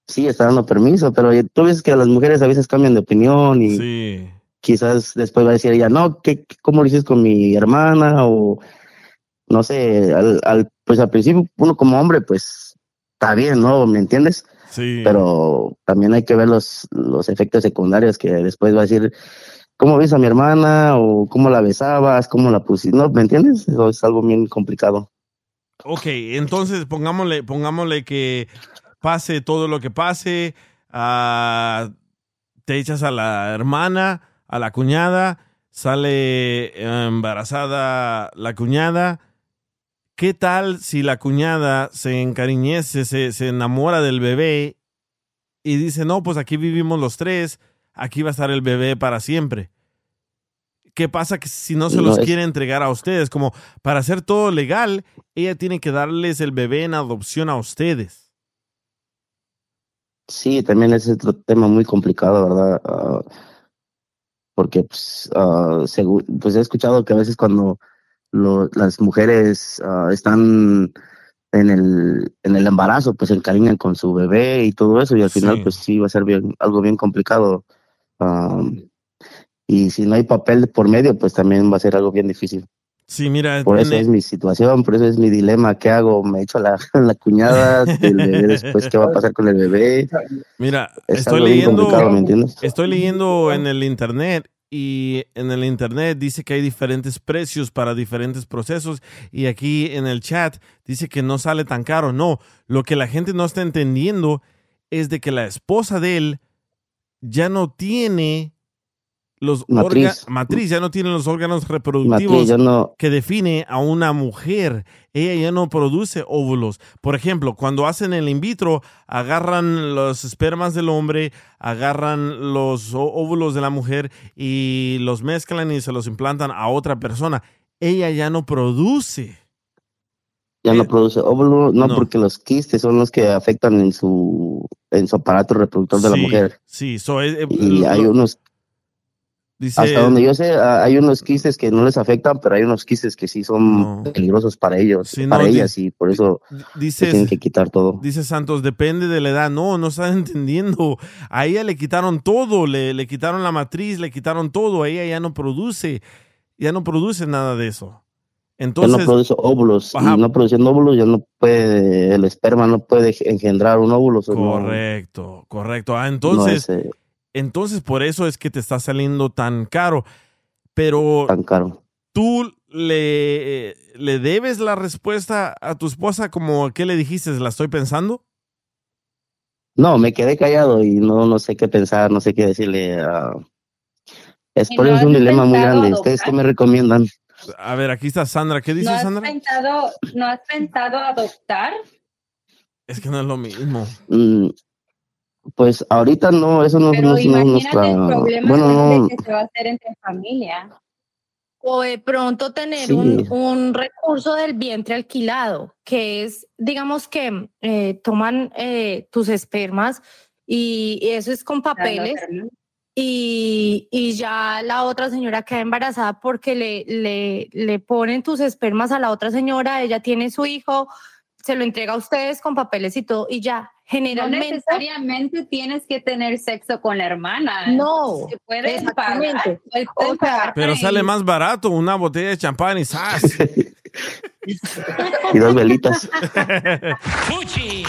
Sí, está dando permiso, pero tú ves que las mujeres a veces cambian de opinión y sí. Quizás después va a decir ella, no, ¿qué, ¿cómo lo hiciste con mi hermana? O no sé, al, al, pues al principio uno como hombre, pues está bien, ¿no? ¿Me entiendes? Sí. Pero también hay que ver los, los efectos secundarios que después va a decir, ¿cómo ves a mi hermana? O ¿cómo la besabas? ¿Cómo la pusiste? ¿No? ¿Me entiendes? Eso es algo bien complicado. Ok, entonces pongámosle, pongámosle que... pase todo lo que pase, uh, te echas a la hermana, a la cuñada, sale embarazada la cuñada. ¿Qué tal si la cuñada se encariñece, se, se enamora del bebé y dice, no, pues aquí vivimos los tres, aquí va a estar el bebé para siempre? ¿Qué pasa que si no se los no, quiere entregar a ustedes? Como para hacer todo legal, ella tiene que darles el bebé en adopción a ustedes. Sí, también es otro tema muy complicado, ¿verdad? Uh, porque pues, uh, segu- pues he escuchado que a veces cuando lo, las mujeres uh, están en el en el embarazo, pues se encariñan con su bebé y todo eso, y al final sí. Pues sí va a ser bien, algo bien complicado. Um, y si no hay papel por medio, pues también va a ser algo bien difícil. Sí, mira, por eso el... es mi situación, por eso es mi dilema. ¿Qué hago? ¿Me echo la, la cuñada? El bebé después, ¿qué va a pasar con el bebé? Mira, es estoy leyendo, ¿me entiendes? Estoy leyendo en el internet y en el internet dice que hay diferentes precios para diferentes procesos y aquí en el chat dice que no sale tan caro. No, lo que la gente no está entendiendo es de que la esposa de él ya no tiene los órganos, matriz, ya no tiene los órganos reproductivos matriz, no. que define a una mujer. Ella ya no produce óvulos. Por ejemplo, cuando hacen el in vitro, agarran los espermas del hombre, agarran los óvulos de la mujer y los mezclan y se los implantan a otra persona. Ella ya no produce. Ya no produce óvulos, no, no porque los quistes son los que afectan en su, en su aparato reproductor de sí, la mujer. Sí, so, eh, y lo, hay unos... Dice, hasta donde yo sé, hay unos quistes que no les afectan, pero hay unos quistes que sí son no. peligrosos para ellos, sí, para no, ellas, di, y por eso dices, tienen que quitar todo. Dice Santos, depende de la edad. No, no estás entendiendo. A ella le quitaron todo, le, le quitaron la matriz, le quitaron todo. A ella ya no produce, ya no produce nada de eso. Entonces, ya no produce óvulos. Ajá. Y no produciendo óvulos, ya no puede, el esperma no puede engendrar un óvulo. Correcto, no, correcto. Ah, entonces... No es, eh, Entonces, por eso es que te está saliendo tan caro. Pero tan caro. Tú le, le debes la respuesta a tu esposa como ¿qué le dijiste? ¿La estoy pensando? No, me quedé callado y no, no sé qué pensar, no sé qué decirle. Uh, es por eso un dilema muy grande. ¿Ustedes qué me recomiendan? A ver, aquí está Sandra. ¿Qué dice ¿No Sandra? Pensado, ¿No has pensado adoptar? Es que no es lo mismo. Mm. Pues ahorita no, eso no, no, no es nuestra... El problema bueno, no. que se va a hacer entre familia. O de pronto tener sí. un, un recurso del vientre alquilado, que es, digamos que eh, toman eh, tus espermas y, y eso es con papeles y, y ya la otra señora queda embarazada porque le, le, le ponen tus espermas a la otra señora, ella tiene su hijo, se lo entrega a ustedes con papeles y todo y ya. Generalmente, no necesariamente tienes que tener sexo con la hermana. No, puedes pagar. O sea, pero sale más barato una botella de champán y ¡zas! Y dos velitas. ¡Fuchi!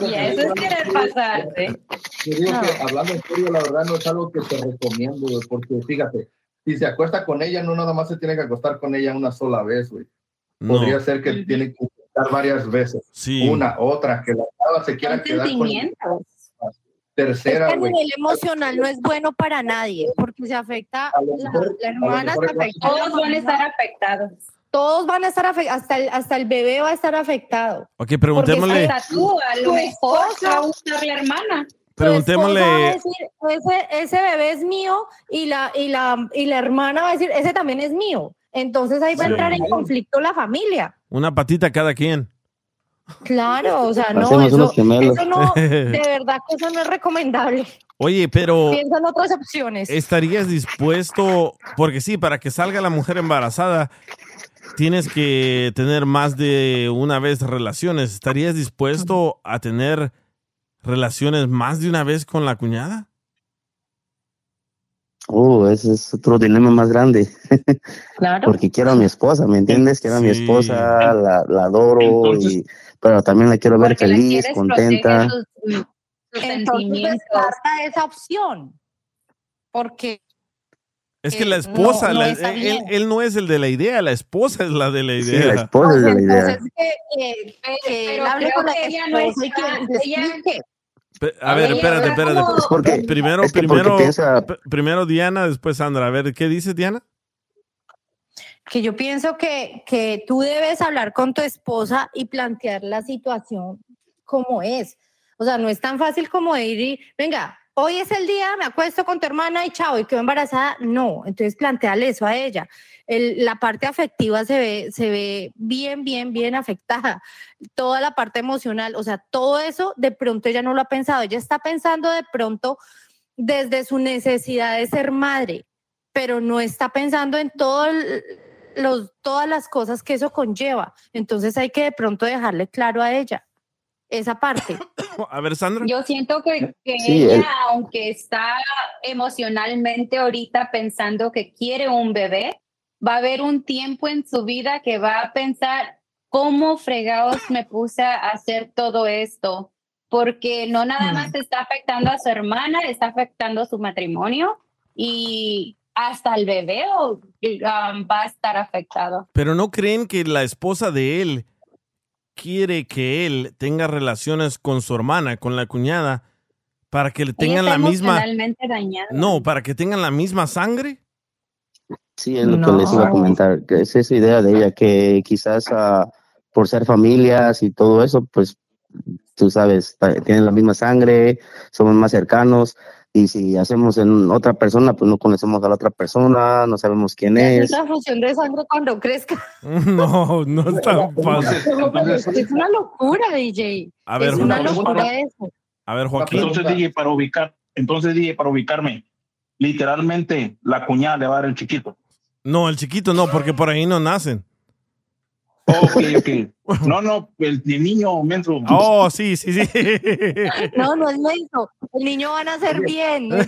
Y eso es querer pasarte. Yo digo que hablando en serio, la verdad no es algo que te recomiendo, güey, porque fíjate, si se acuesta con ella, no nada más se tiene que acostar con ella una sola vez, güey. Podría no. ser que tiene que varias veces, sí. una, otra, que la chava se quiera quedar con la tercera. Es que a nivel emocional no es bueno para nadie, porque se afecta la, mejor, la hermana, se afecta. Todos van a estar afectados. Todos van a estar afectados, hasta el, hasta el bebé va a estar afectado. Ok, preguntémosle. Hasta tú, a lo mejor va a gustar la hermana. Preguntémosle. Va a decir, ese, ese bebé es mío y la, y, la, y la hermana va a decir, ese también es mío. Entonces ahí va a entrar en conflicto la familia. Una patita cada quien. Claro, o sea, no, eso, eso no, de verdad que eso no es recomendable. Oye, pero... Piensa en otras opciones. ¿Estarías dispuesto? Porque sí, para que salga la mujer embarazada, tienes que tener más de una vez relaciones. ¿Estarías dispuesto a tener relaciones más de una vez con la cuñada? Oh, ese es otro dilema más grande. Claro. Porque quiero a mi esposa, ¿me entiendes? Quiero sí. a mi esposa, la, la adoro, entonces, y, pero también la quiero ver feliz, contenta. Sus, sus entonces, hasta esa opción. Porque es que la esposa, no, no la, él, él no es el de la idea, la esposa es la de la idea. Sí, la esposa es la idea. Entonces, que, que, que él hable con la que ella no es que A ver, espérate, espérate. Es porque, primero, es que primero, piensa... primero Diana, después Sandra. A ver, ¿qué dice Diana? Que yo pienso que, que tú debes hablar con tu esposa y plantear la situación como es. O sea, no es tan fácil como ir y, venga, hoy es el día, me acuesto con tu hermana y chao, y quedo embarazada. No, entonces plantearle eso a ella. El, la parte afectiva se ve, se ve bien, bien, bien afectada. Toda la parte emocional, o sea, todo eso de pronto ella no lo ha pensado. Ella está pensando de pronto desde su necesidad de ser madre, pero no está pensando en todo el, los, todas las cosas que eso conlleva. Entonces hay que de pronto dejarle claro a ella esa parte. A ver, Sandra. Yo siento que, que sí, ella, él. aunque está emocionalmente ahorita pensando que quiere un bebé, va a haber un tiempo en su vida que va a pensar cómo fregados me puse a hacer todo esto, porque no nada más está afectando a su hermana, está afectando su matrimonio y hasta el bebé um, va a estar afectado. Pero ¿no creen que la esposa de él quiere que él tenga relaciones con su hermana, con la cuñada, para que le tengan la misma dañado. No, para que tengan la misma sangre. Sí, es lo no. que les iba a comentar, que es esa idea de ella, que quizás uh, por ser familias y todo eso, pues tú sabes, tienen la misma sangre, somos más cercanos, y si hacemos en otra persona, pues no conocemos a la otra persona, no sabemos quién es. Es una fusión de sangre cuando crezca. No, no es tan fácil. Es una locura, D J. A ver, es una locura eso. A ver, Joaquín. Entonces, D J, para ubicar, entonces, D J, para ubicarme, literalmente la cuñada le va a dar el chiquito. No, el chiquito no, porque por ahí no nacen. Ok, ok. No, no, el, el niño mentro. Oh, sí, sí, sí. No, no es mentro. El niño van a ser bien. No es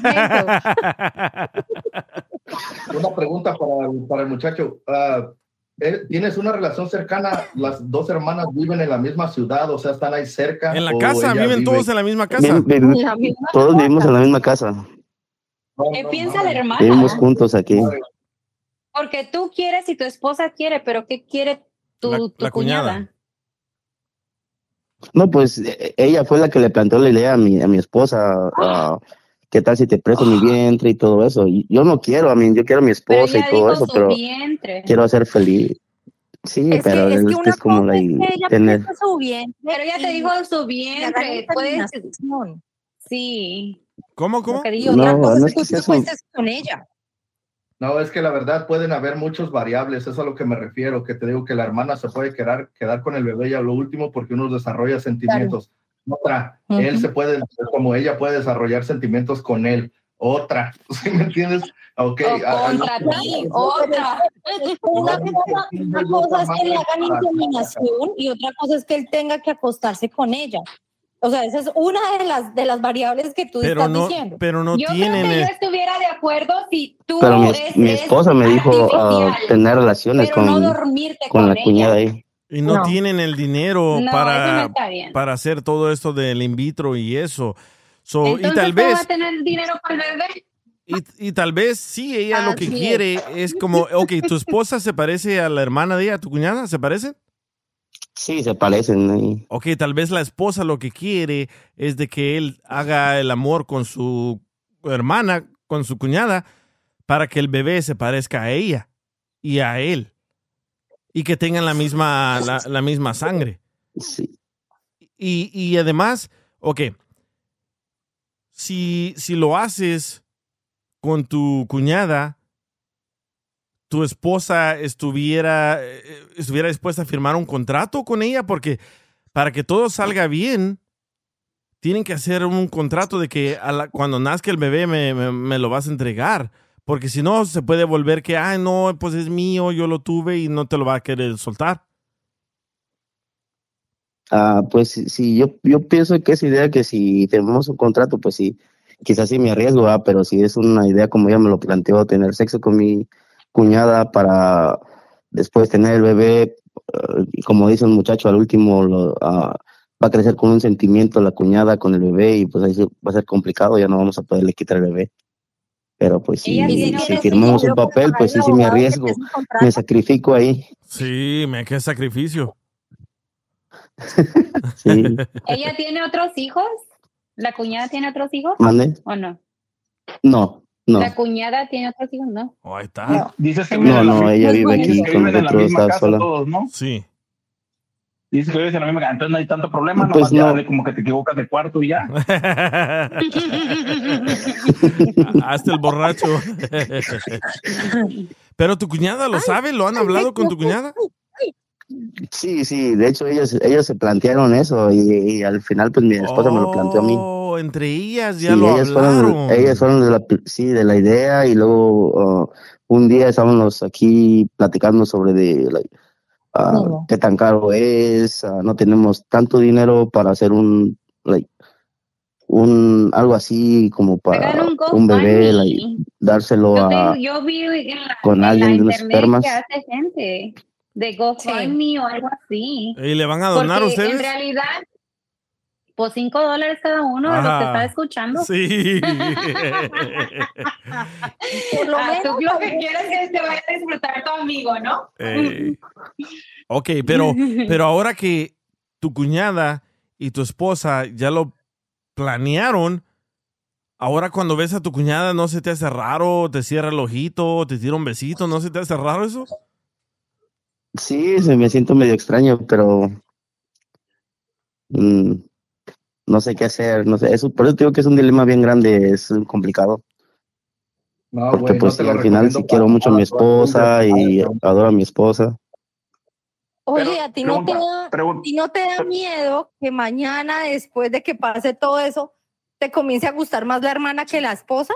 una pregunta para, para el muchacho. Uh, ¿Tienes una relación cercana? ¿Las dos hermanas viven en la misma ciudad? O sea, ¿están ahí cerca? ¿En la casa? ¿Viven vive... todos en la misma casa? Bien, bien, la misma todos casa. Vivimos en la misma casa. No, ¿Qué no, piensa no, la hermana? Vivimos juntos aquí. Porque tú quieres y tu esposa quiere, pero ¿qué quiere tu, la, tu la cuñada? cuñada? No, pues ella fue la que le planteó la idea a mi, a mi esposa. Ah. Uh, ¿Qué tal si te presto ah. mi vientre y todo eso? Y yo no quiero, a mí, yo quiero a mi esposa y todo eso, pero vientre. Quiero ser feliz. Sí, es pero que, es, que es como la idea. Tener... Su vientre, pero ya te digo su vientre. Puedes... Sí. ¿Cómo, cómo? Digo, no, otra cosa no es que tú cuentes con ella. No, es que la verdad pueden haber muchos variables, eso a lo que me refiero, que te digo que la hermana se puede quedar, quedar con el bebé ya lo último porque uno desarrolla sentimientos. Claro. Otra, uh-huh. él se puede, como ella puede desarrollar sentimientos con él. Otra, ¿sí me entiendes? Okay. O ah, contra no, ti, no, otra. Una, no, cosa, una cosa es que le hagan inseminación y otra cosa es que él tenga que acostarse con ella. O sea, esa es una de las de las variables que tú pero estás no, diciendo. Pero no yo tienen... creo que yo estuviera de acuerdo si tú... Pero mi, mi esposa me dijo uh, tener relaciones con, no con la cuñada ahí. Y no, no tienen el dinero no, para, no para hacer todo esto del in vitro y eso. So, entonces, y tal ¿tú vez, vas a tener dinero para el bebé? Y, y tal vez sí, ella así lo que es. Quiere es como... Ok, ¿tu esposa se parece a la hermana de ella, a tu cuñada? ¿Se parecen? Sí, se parecen. ¿No? Ok, tal vez la esposa lo que quiere es de que él haga el amor con su hermana, con su cuñada, para que el bebé se parezca a ella y a él. Y que tengan la misma, la, la misma sangre. Sí. Y, y además, ok, si, si lo haces con tu cuñada... tu esposa estuviera, estuviera dispuesta a firmar un contrato con ella, porque para que todo salga bien, tienen que hacer un contrato de que a la, cuando nazca el bebé me, me, me lo vas a entregar, porque si no se puede volver que, ay no, pues es mío, yo lo tuve y no te lo va a querer soltar. Ah, pues sí, yo, yo pienso que esa idea que si tenemos un contrato, pues sí, quizás sí me arriesgo, ¿eh? Pero si es una idea como ella me lo planteó, tener sexo con mi cuñada para después tener el bebé, uh, como dice el muchacho, al último lo, uh, va a crecer con un sentimiento la cuñada con el bebé y pues ahí va a ser complicado, ya no vamos a poderle quitar el bebé. Pero pues sí, si, si firmamos el papel, pues sí, sí me arriesgo, me sacrifico ahí. Sí, me queda sacrificio. Sí. ¿Ella tiene otros hijos? ¿La cuñada tiene otros hijos? ¿Mande? ¿O no? No. No. ¿La cuñada tiene otros hijos? No. Oh, ahí está. No, dices que no, no ella vive aquí con nosotros, está sola. Todos, ¿no? Sí. Dices que vives en la misma casa, entonces no hay tanto problema, pues no más no. Como que te equivocas de cuarto y ya. Hasta el borracho. Pero tu cuñada lo sabe, ¿lo han hablado con tu cuñada? Sí, sí, de hecho ellos, ellos se plantearon eso y, y al final pues mi esposa oh, me lo planteó a mí. Oh, entre ellas ya sí, lo ellas hablaron. Fueron, ellas fueron de la, sí, de la idea y luego uh, un día estábamos aquí platicando sobre de, uh, oh. qué tan caro es, uh, no tenemos tanto dinero para hacer un, like, un algo así como para un, un bebé, like, dárselo yo a, vi, yo vi en la, con en alguien de unos espermas. De GoFundMe sí. o algo así. ¿Y le van a donar porque ustedes? En realidad, pues cinco dólares cada uno de los que está escuchando. Sí. Por lo ah, menos tú lo que quieres es que te vaya a disfrutar tu amigo, ¿no? Eh. Ok, pero, pero ahora que tu cuñada y tu esposa ya lo planearon, Ahora cuando ves a tu cuñada, ¿no se te hace raro? ¿Te cierra el ojito? ¿Te tira un besito? ¿No se te hace raro eso? Sí, se me siento medio extraño, pero mmm, no sé qué hacer, no sé, eso, por eso te digo que es un dilema bien grande, es complicado. No, porque wey, pues no al final sí quiero mucho a mi esposa y adoro a mi esposa. Oye, ¿a ti no te da, a ti no te da miedo que mañana, después de que pase todo eso, te comience a gustar más la hermana que la esposa?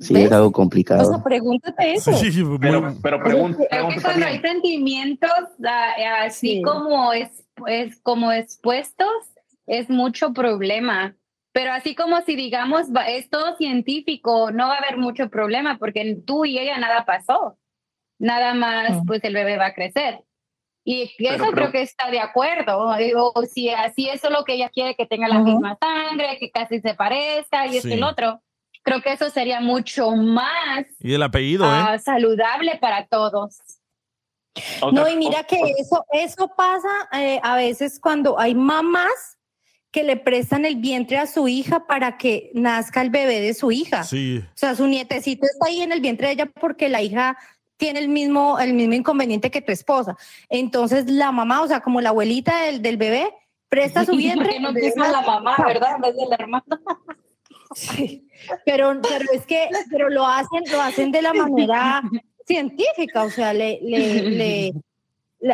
Sí, ¿ves? Es algo complicado. O sea, pregúntate eso. Sí, sí, pero, pero pregúntate. Creo que cuando hay sentimientos así sí. como, es, es, como expuestos, es mucho problema. Pero así como si digamos es todo científico, no va a haber mucho problema porque tú y ella nada pasó. Nada más, pues el bebé va a crecer. Y eso pero, pero, creo que está de acuerdo. O si así eso es lo que ella quiere, que tenga la uh-huh. misma sangre, que casi se parezca y sí. es el otro. Creo que eso sería mucho más y el apellido, uh, ¿eh? saludable para todos. No, y mira que eso, eso pasa eh, a veces cuando hay mamás que le prestan el vientre a su hija para que nazca el bebé de su hija. Sí. O sea, su nietecito está ahí en el vientre de ella porque la hija tiene el mismo, el mismo inconveniente que tu esposa. Entonces la mamá, o sea, como la abuelita del, del bebé, presta su vientre. No es la mamá, ¿verdad? En vez de la hermana. Sí. Pero, pero es que pero lo, hacen, lo hacen de la manera científica, o sea, le... le, le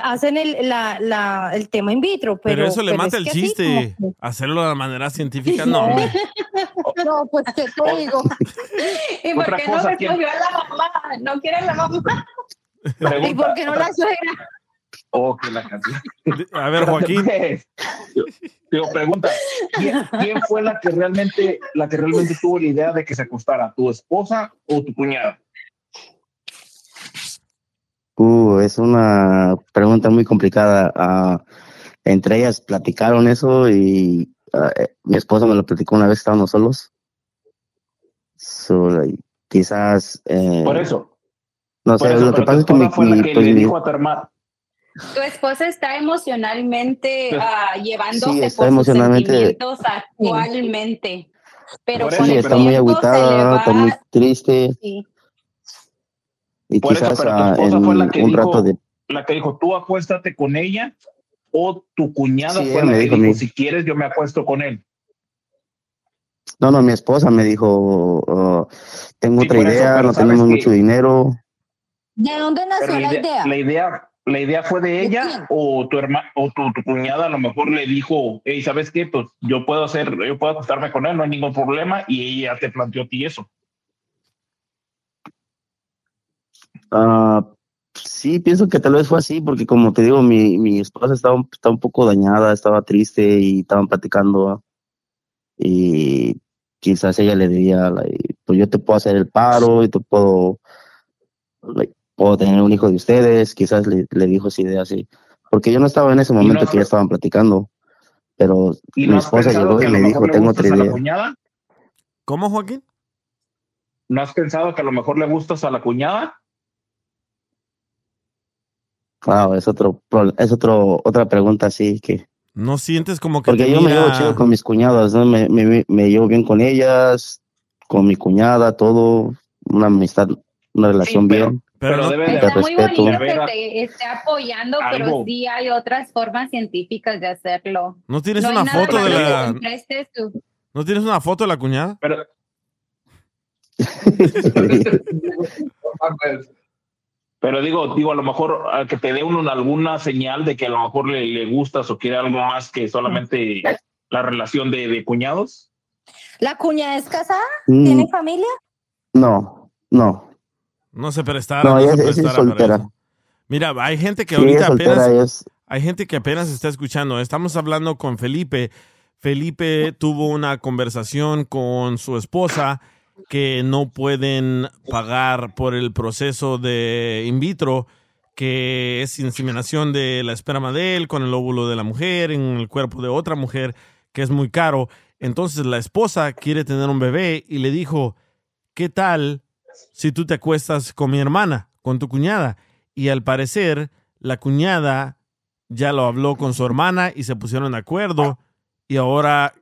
hacen el, la, la, el tema in vitro, pero, pero eso le pero mata el chiste. Así, hacerlo de la manera científica, no. No, no pues qué te digo. ¿Y por qué no recogió a la mamá? ¿No quiere a la mamá? Pregunta, ¿y por qué no otra... la suegra? Oh, que la canción. A ver, Joaquín. Digo, pregunta, ¿quién, ¿quién fue la que realmente, la que realmente tuvo la idea de que se acostara? ¿Tu esposa o tu cuñada? Uh, es una pregunta muy complicada. Uh, entre ellas platicaron eso y uh, eh, mi esposa me lo platicó una vez, estábamos solos. So, like, quizás. Eh, Por eso. No Por sé, eso, lo que pasa es que mi fue la que pues, le dijo a tu hermana. Tu esposa está emocionalmente uh, llevándose sí, por emocionalmente, sus sentimientos actualmente. Pero eso, sí, está muy agüitada, está muy triste. Sí. Y por quizás, eso, pero tu esposa fue la que, dijo, de... la que dijo, tú acuéstate con ella, o tu cuñada sí, fue la que dijo, dijo, si quieres yo me acuesto con él. No, no, mi esposa me dijo, uh, tengo sí, otra idea, eso, no tenemos mucho que... dinero. ¿De dónde nació la idea? La idea, la idea fue de ella, o tu hermana, o tu, tu cuñada a lo mejor le dijo, hey, ¿sabes qué? Pues yo puedo hacer, yo puedo acostarme con él, no hay ningún problema, y ella te planteó a ti eso. Uh, sí, pienso que tal vez fue así, porque como te digo, mi, mi esposa estaba, estaba un poco dañada, estaba triste y estaban platicando y quizás ella le diría, like, pues yo te puedo hacer el paro y te puedo, like, puedo tener un hijo de ustedes, quizás le, le dijo esa idea así, porque yo no estaba en ese momento no, que ya estaban platicando, pero mi no esposa llegó y me dijo, tengo otra idea. ¿Cómo, Joaquín? ¿No has pensado que a lo mejor le gustas a la cuñada? Wow, es otro es otro otra pregunta así que no sientes como que porque yo mira... me llevo chido con mis cuñadas, ¿no? me, me me llevo bien con ellas, con mi cuñada, todo una amistad, una relación sí, pero, bien. Pero, pero debe de está muy respeto. Bonito que te esté apoyando, ¿algo? Pero sí hay otras formas científicas de hacerlo. No tienes no una foto de la no tienes una foto de la cuñada. Pero... Pero digo, digo a lo mejor a que te dé uno alguna señal de que a lo mejor le, le gustas o quiere algo más que solamente la relación de, de cuñados. ¿La cuñada es casada? ¿Tiene mm. familia? No, no. No se prestara. No, no ella se es, es soltera. Mira, hay gente que sí, ahorita soltera, apenas... Es... Hay gente que apenas está escuchando. Estamos hablando con Felipe. Felipe tuvo una conversación con su esposa que no pueden pagar por el proceso de in vitro, que es inseminación de la esperma de él con el óvulo de la mujer en el cuerpo de otra mujer, que es muy caro. Entonces la esposa quiere tener un bebé y le dijo, ¿qué tal si tú te acuestas con mi hermana, con tu cuñada? Y al parecer la cuñada ya lo habló con su hermana y se pusieron de acuerdo y ahora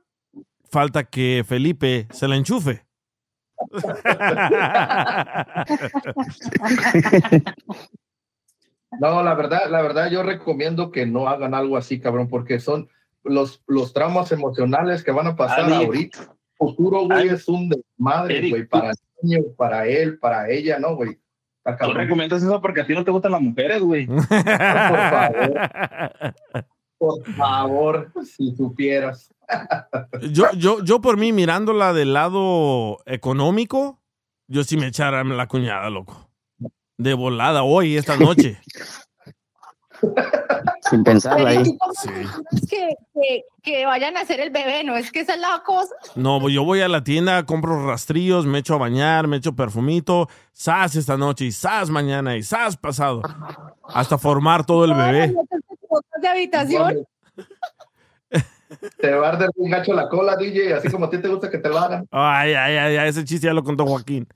falta que Felipe se la enchufe. No, la verdad, la verdad yo recomiendo que no hagan algo así, cabrón, porque son los, los traumas emocionales que van a pasar Ay, ahorita. El futuro, güey, Ay, es un desmadre, güey, para el niño, para él, para ella, ¿no, güey? ¿Tú recomiendas eso porque a ti no te gustan las mujeres, güey? Por favor. Por favor, si supieras. Yo, yo, yo por mí, mirándola del lado económico, yo sí me echara la cuñada, loco. De volada hoy, esta noche. Sin pensarla ahí. Sí. Que, que, que vayan a hacer el bebé, ¿no? Es que esa es la cosa. No, pues yo voy a la tienda, compro rastrillos, me echo a bañar, me echo perfumito, sas esta noche, y sas mañana, y sas pasado. Hasta formar todo el bebé. ¿De habitación? Te va a arder un gacho la cola, D J, así como a ti te gusta que te lo hagan. Ay, ay, ay, ay, ese chiste ya lo contó Joaquín.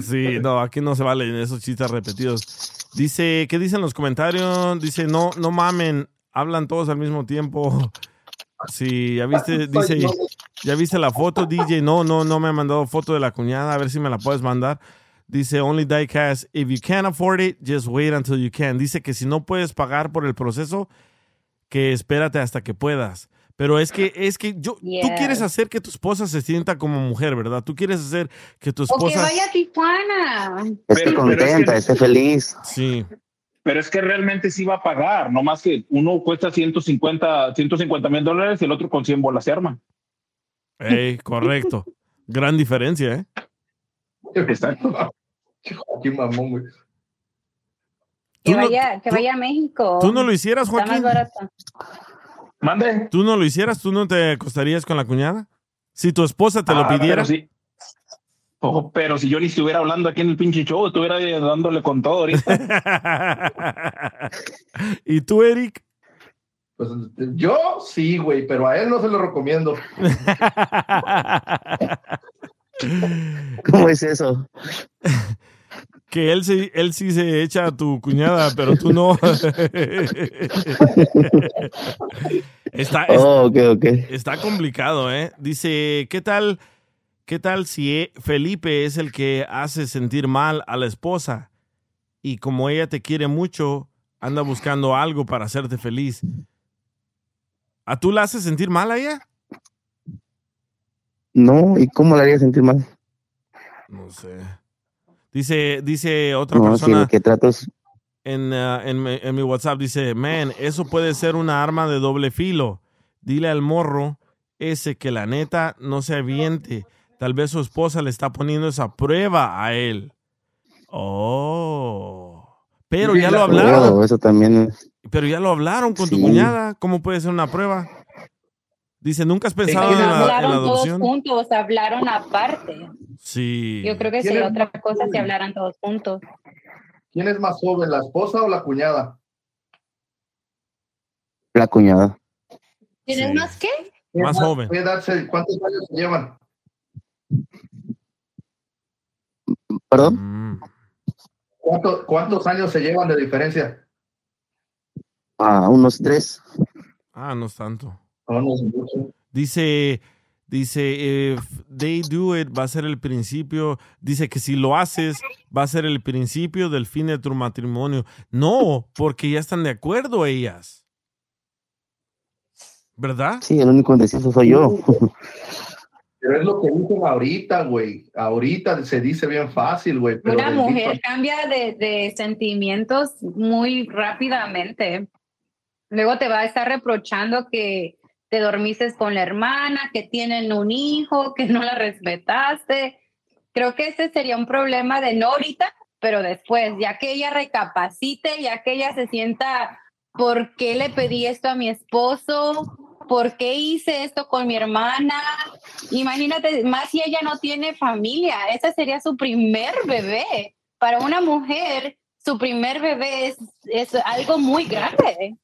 Sí, no, aquí no se valen esos chistes repetidos. Dice, ¿qué dicen los comentarios? Dice, no, no mamen, hablan todos al mismo tiempo. Sí, ya viste, dice, ya viste la foto, D J. No, no, no me ha mandado foto de la cuñada, a ver si me la puedes mandar. Dice, only diecast, if you can't afford it, just wait until you can. Dice que si no puedes pagar por el proceso, que espérate hasta que puedas. Pero es que, es que yo, yeah. Tú quieres hacer que tu esposa se sienta como mujer, ¿verdad? Tú quieres hacer que tu esposa... O que vaya a Tijuana. Esté pero, contenta, pero es que... esté feliz. Sí. Pero es que realmente sí va a pagar, no más que uno cuesta ciento cincuenta mil dólares y el otro con cien bolas se arma. Ey, correcto. Gran diferencia, ¿eh? Exacto. Qué mamón, güey. Que vaya, no, que vaya a México. ¿Tú no lo hicieras, Joaquín? Está más barato. Mande. ¿Tú no lo hicieras? ¿Tú no te acostarías con la cuñada? Si tu esposa te ah, lo pidiera. Pero si, oh, pero si yo ni estuviera hablando aquí en el pinche show, estuviera dándole con todo ahorita. ¿Y tú, Eric? Pues yo sí, güey, pero a él no se lo recomiendo. ¿Cómo es eso? Que él sí, él sí se echa a tu cuñada, pero tú no. está, oh, okay, okay. Está complicado, ¿eh? Dice, ¿qué tal, qué tal si Felipe es el que hace sentir mal a la esposa? Y como ella te quiere mucho, anda buscando algo para hacerte feliz. ¿A tú la haces sentir mal a ella? No, ¿y cómo la haría sentir mal? No sé. Dice, dice otra no, persona sí, que tratos... en, uh, en, en mi WhatsApp, dice, man, eso puede ser una arma de doble filo. Dile al morro ese que la neta no se aviente. Tal vez su esposa le está poniendo esa prueba a él. Oh. Pero ya lo hablaron. Wow, eso también es... Pero ya lo hablaron con sí. tu cuñada. ¿Cómo puede ser una prueba? Dice, ¿nunca has pensado en la, en la adopción? Todos juntos, hablaron aparte. Sí. Yo creo que sería otra cosa si hablaran todos juntos. ¿Quién es más joven, la esposa o la cuñada? La cuñada. ¿Quién sí. es más qué? Más, más joven. ¿Cuántos años se llevan? ¿Perdón? Mm. ¿Cuánto, ¿Cuántos años se llevan de diferencia? Ah, unos tres. Ah, no es tanto. Dice, dice, if they do it, va a ser el principio. Dice que si lo haces, va a ser el principio del fin de tu matrimonio. No, porque ya están de acuerdo ellas. ¿Verdad? Sí, el único indeciso soy yo. Pero es lo que dicen ahorita, güey. Ahorita se dice bien fácil, güey. Una mujer dicho... cambia de, de sentimientos muy rápidamente. Luego te va a estar reprochando que te dormiste con la hermana, que tienen un hijo, que no la respetaste. Creo que ese sería un problema de no ahorita, pero después, ya que ella recapacite, ya que ella se sienta, ¿por qué le pedí esto a mi esposo? ¿Por qué hice esto con mi hermana? Imagínate, más si ella no tiene familia, ese sería su primer bebé. Para una mujer, su primer bebé es, es algo muy grande.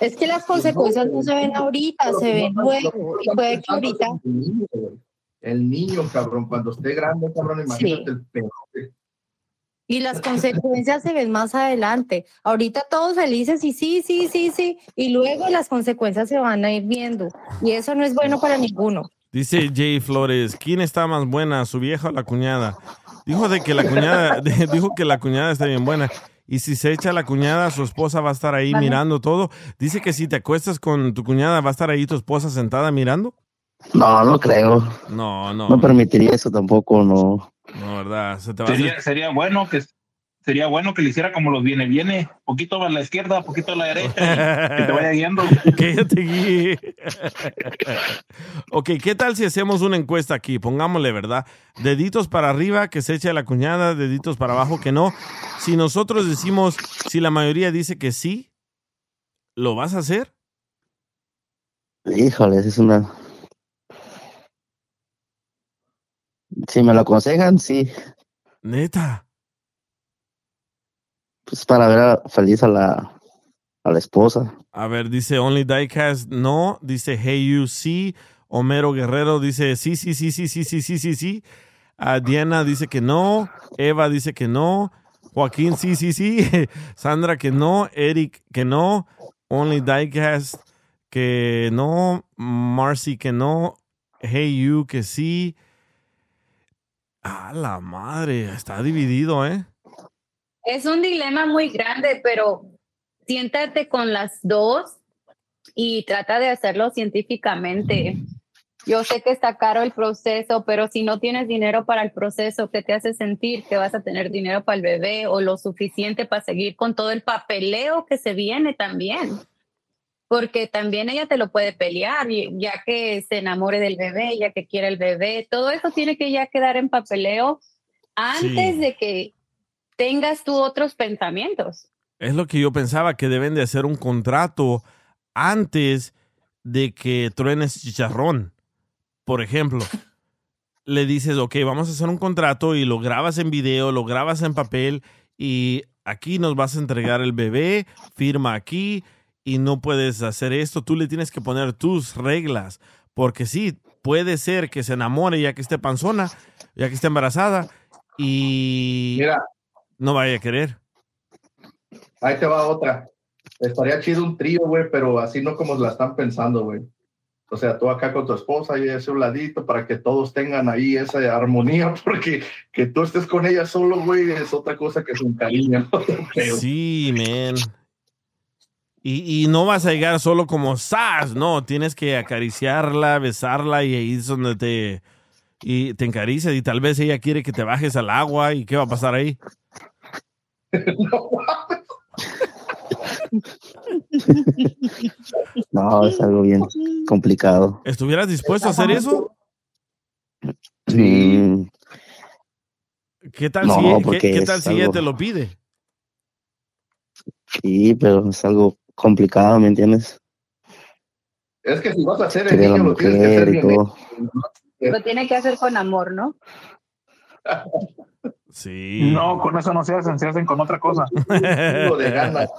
Es que las consecuencias no se ven ahorita, se ven luego, y puede que ahorita... El niño, cabrón, cuando esté grande, cabrón, imagínate sí. el peor. Y las consecuencias se ven más adelante. Ahorita todos felices y sí, sí, sí, sí. Y luego las consecuencias se van a ir viendo. Y eso no es bueno para ninguno. Dice Jay Flores, ¿quién está más buena, su vieja o la cuñada? Dijo de que la cuñada, de, dijo que la cuñada está bien buena. Y si se echa la cuñada, su esposa va a estar ahí ¿Vale? mirando todo. Dice que si te acuestas con tu cuñada, ¿va a estar ahí tu esposa sentada mirando? No, no creo. No, no. No permitiría eso tampoco, no. No, verdad. Se te va sería, a hacer... sería bueno que sería bueno que le hiciera como los viene, viene. Poquito a la izquierda, poquito a la derecha. Que te vaya guiando. Que yo te guíe. Ok, ¿qué tal si hacemos una encuesta aquí? Pongámosle, ¿verdad? Deditos para arriba, que se eche la cuñada. Deditos para abajo, que no. Si nosotros decimos, si la mayoría dice que sí, ¿lo vas a hacer? Híjole, es una... Si me lo aconsejan, sí. ¿Neta? Pues para ver feliz a la, a la esposa. A ver, dice Only Diecast, no. Dice Hey You, sí. Homero Guerrero dice sí, sí, sí, sí, sí, sí, sí, sí, sí. Uh, Diana dice que no. Eva dice que no. Joaquín, sí, sí, sí. Sandra, que no. Eric, que no. Only Diecast, que no. Marcy, que no. Hey You, que sí. ¡Ah, la madre! Está dividido, ¿eh? Es un dilema muy grande, pero siéntate con las dos y trata de hacerlo científicamente. Yo sé que está caro el proceso, pero si no tienes dinero para el proceso, ¿qué te hace sentir que vas a tener dinero para el bebé o lo suficiente para seguir con todo el papeleo que se viene también? Porque también ella te lo puede pelear, ya que se enamore del bebé, ya que quiera el bebé. Todo eso tiene que ya quedar en papeleo antes sí. de que tengas tú otros pensamientos. Es lo que yo pensaba, que deben de hacer un contrato antes de que truenes chicharrón. Por ejemplo, le dices, ok, vamos a hacer un contrato y lo grabas en video, lo grabas en papel y aquí nos vas a entregar el bebé, firma aquí. Y no puedes hacer esto, tú le tienes que poner tus reglas, porque sí, puede ser que se enamore ya que esté panzona, ya que esté embarazada, y mira, no vaya a querer. Ahí te va otra. Estaría chido un trío, güey, pero así no como la están pensando, güey. O sea, tú acá con tu esposa y ese un ladito para que todos tengan ahí esa armonía, porque que tú estés con ella solo, güey, es otra cosa que es un cariño. Sí, man. Y, y no vas a llegar solo como ¡zas! No, tienes que acariciarla, besarla y ahí es donde te, y te encaricias y tal vez ella quiere que te bajes al agua y ¿qué va a pasar ahí? No, es algo bien complicado. ¿Estuvieras dispuesto a hacer eso? Sí. ¿Qué tal no, si, ¿qué, qué tal si algo... ella te lo pide? Sí, pero es algo complicado, ¿me entiendes? Es que si vas a hacer el niño, lo tienes que hacer bien. Lo tiene que hacer con amor, ¿no? Sí. No, con eso no se hacen, se hacen con otra cosa. Lo de ganas.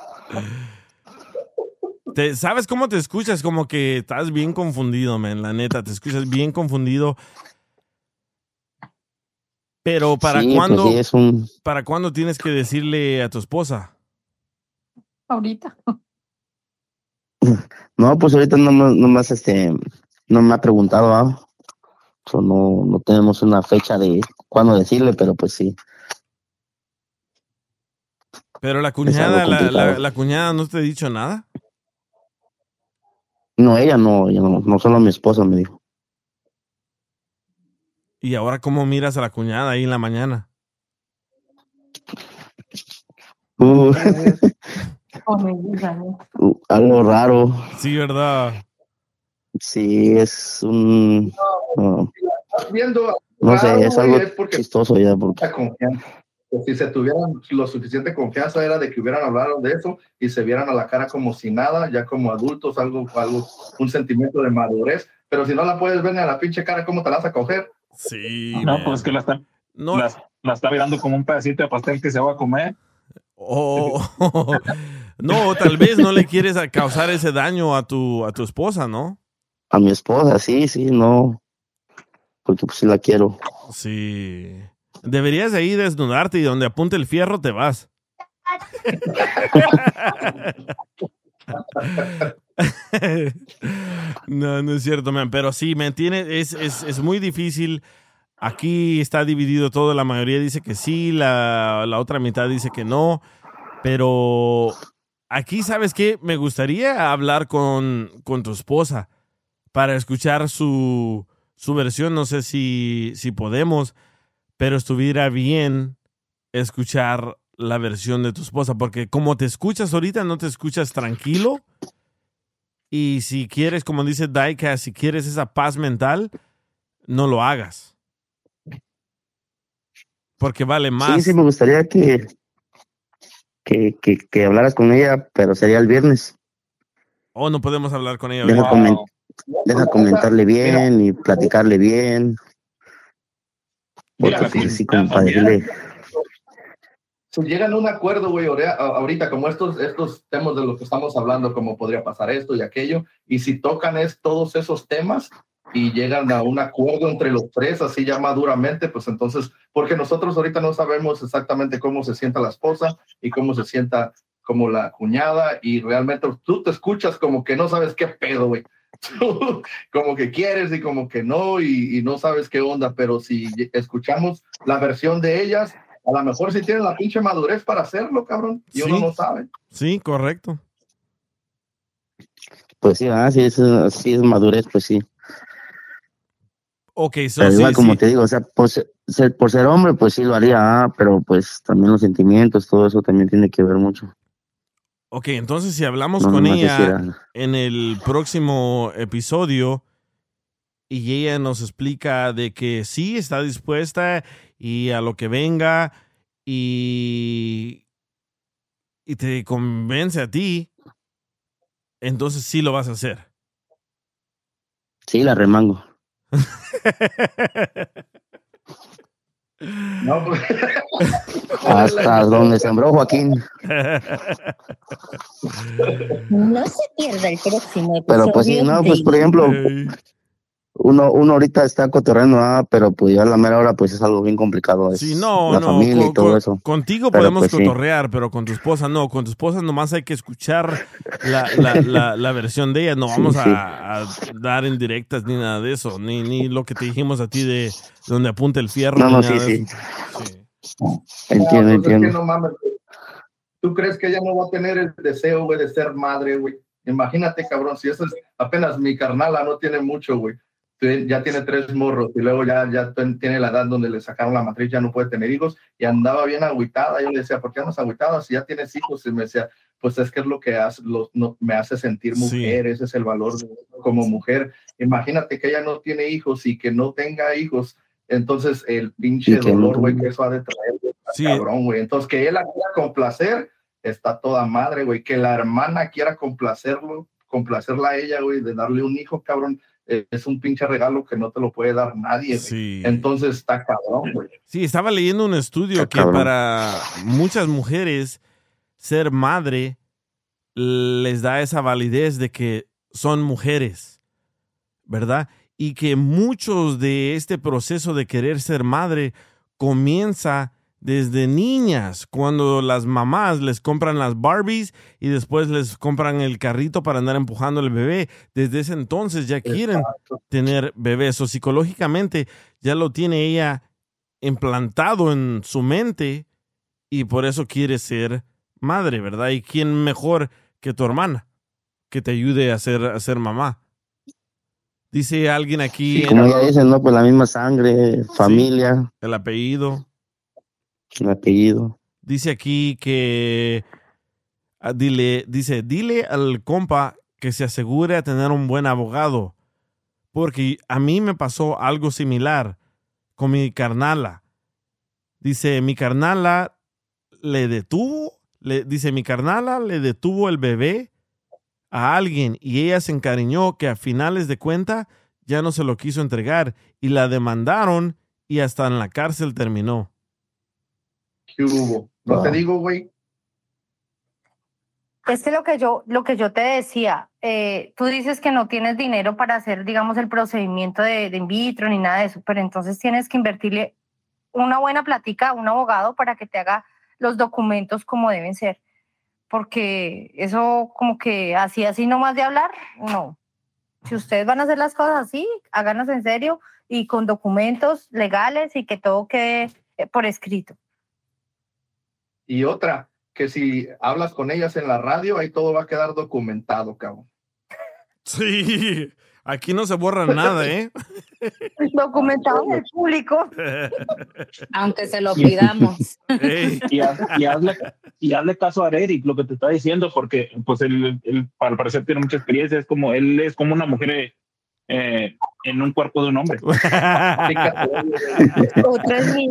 Te, ¿Sabes cómo te escuchas? Como que estás bien confundido, man, la neta, te escuchas bien confundido. Pero ¿para sí, cuándo pues sí, un... ¿para cuándo tienes que decirle a tu esposa? Ahorita. No, pues ahorita no, no más este no me ha preguntado, ¿ah? So no, no tenemos una fecha de cuándo decirle, pero pues sí. Pero la cuñada, la, la, la cuñada no te ha dicho nada. No, ella no, ella no, no solo mi esposa me dijo. ¿Y ahora cómo miras a la cuñada ahí en la mañana? Uh. Uh, algo raro. Sí, ¿verdad? Sí, es un... Uh, no sé, es algo chistoso ya. Porque... Si se tuvieran lo suficiente confianza era de que hubieran hablado de eso y se vieran a la cara como si nada, ya como adultos, algo, algo un sentimiento de madurez. Pero si no la puedes ver ni a la pinche cara, ¿cómo te la vas a coger? Sí. No, man. Pues que la está, no. la, la está mirando como un pedacito de pastel que se va a comer. Oh, oh, oh. No, tal vez no le quieres causar ese daño a tu a tu esposa, ¿no? A mi esposa, sí, sí, no. Porque pues sí la quiero. Sí. Deberías de ahí desnudarte y donde apunte el fierro te vas. No, no es cierto, man. Pero sí, man, tiene, es, es, es muy difícil. Aquí está dividido todo. La mayoría dice que sí, la, la otra mitad dice que no. Pero aquí, ¿sabes qué? Me gustaría hablar con, con tu esposa para escuchar su, su versión. No sé si, si podemos, pero estuviera bien escuchar la versión de tu esposa, porque como te escuchas ahorita, no te escuchas tranquilo. Y si quieres, como dice Daika, si quieres esa paz mental, no lo hagas, porque vale más. Sí, sí, me gustaría que que, que, que hablaras con ella, pero sería el viernes. Oh, no podemos hablar con ella. Deja, wow. coment, deja comentarle bien y platicarle bien, porque mira, pues, sí, como para decirle. Si llegan a un acuerdo, güey, ahorita, como estos, estos temas de los que estamos hablando, como podría pasar esto y aquello, y si tocan es todos esos temas y llegan a un acuerdo entre los tres, así ya maduramente, pues entonces, porque nosotros ahorita no sabemos exactamente cómo se sienta la esposa y cómo se sienta como la cuñada, y realmente tú te escuchas como que no sabes qué pedo, güey. Como que quieres y como que no, y, y no sabes qué onda, pero si escuchamos la versión de ellas, a lo mejor si tienen la pinche madurez para hacerlo, cabrón, y sí, uno no sabe. Sí, correcto. Pues sí, ah, sí, eso, sí es madurez, pues sí. Ok, so, pero igual, sí, como sí. te digo, o sea, por ser, por ser hombre, pues sí lo haría, ah, pero pues también los sentimientos, todo eso también tiene que ver mucho. Ok, entonces si hablamos no, con no ella quisiera. En el próximo episodio y ella nos explica de que sí está dispuesta y a lo que venga, y, y te convence a ti, entonces sí lo vas a hacer. Sí, la remango. No, pues. Hasta donde sembró Joaquín. No se pierda el próximo episodio. Pero pues sí, no, pues por ejemplo... Hey. Uno, uno ahorita está cotorreando, ah, pero pues ya a la mera hora pues es algo bien complicado. Es sí, no, la no, familia con, y todo con, eso. Contigo pero podemos pues cotorrear, sí. Pero con tu esposa no. Con tu esposa nomás hay que escuchar la, la, la, la versión de ella. No vamos sí, sí. A, a dar indirectas ni nada de eso, ni, ni lo que te dijimos a ti de donde apunta el fierro. No, no, sí, sí. sí. Entiendo, no, entiendo. Es que no mames, ¿tú crees que ella no va a tener el deseo, güey, de ser madre, güey? Imagínate, cabrón, si eso es apenas mi carnala, no tiene mucho, güey. Ya tiene tres morros y luego ya, ya tiene la edad donde le sacaron la matriz, ya no puede tener hijos, y andaba bien agüitada. Yo le decía, ¿por qué andas agüitada si ya tienes hijos? Y me decía, pues es que es lo que hace, lo, no, me hace sentir mujer, sí. Ese es el valor de, como mujer. Imagínate que ella no tiene hijos y que no tenga hijos, entonces el pinche dolor, güey, que eso ha de traer, wey, sí. Cabrón, güey. Entonces que él la quiera complacer, está toda madre, güey. Que la hermana quiera complacerlo, complacerla a ella, güey, de darle un hijo, cabrón. Es un pinche regalo que no te lo puede dar nadie, sí. Entonces está cabrón, güey. Sí, estaba leyendo un estudio que para muchas mujeres ser madre les da esa validez de que son mujeres, ¿verdad? Y que muchos de este proceso de querer ser madre comienza desde niñas, cuando las mamás les compran las Barbies y después les compran el carrito para andar empujando el bebé. Desde ese entonces ya quieren Exacto. tener bebés. O psicológicamente ya lo tiene ella implantado en su mente y por eso quiere ser madre, ¿verdad? ¿Y quién mejor que tu hermana que te ayude a ser, a ser mamá? Dice alguien aquí... Sí, como ya dicen, ¿no? Pues la misma sangre, familia. Sí, el apellido. El apellido. Dice aquí que ah, dile, dice, dile al compa que se asegure a tener un buen abogado, porque a mí me pasó algo similar con mi carnala. Dice, mi carnala le detuvo, le, dice, mi carnala le detuvo el bebé a alguien y ella se encariñó que a finales de cuenta ya no se lo quiso entregar y la demandaron y hasta en la cárcel terminó. ¿Qué hubo? No wow. te digo, güey. Es que lo que yo, lo que yo te decía, eh, tú dices que no tienes dinero para hacer, digamos, el procedimiento de, de in vitro ni nada de eso, pero entonces tienes que invertirle una buena plática a un abogado para que te haga los documentos como deben ser, porque eso como que así, así nomás de hablar, no. Si ustedes van a hacer las cosas así, háganlas en serio y con documentos legales y que todo quede por escrito. Y otra, que si hablas con ellas en la radio, ahí todo va a quedar documentado, cabrón. Sí, aquí no se borra nada, ¿eh? Documentado en el público. Aunque se lo pidamos. Hey. Y, haz, y, hazle, y hazle caso a Eric, lo que te está diciendo, porque pues él, él al parecer tiene mucha experiencia, es como, él es como una mujer eh, en un cuerpo de un hombre. Otra es mí.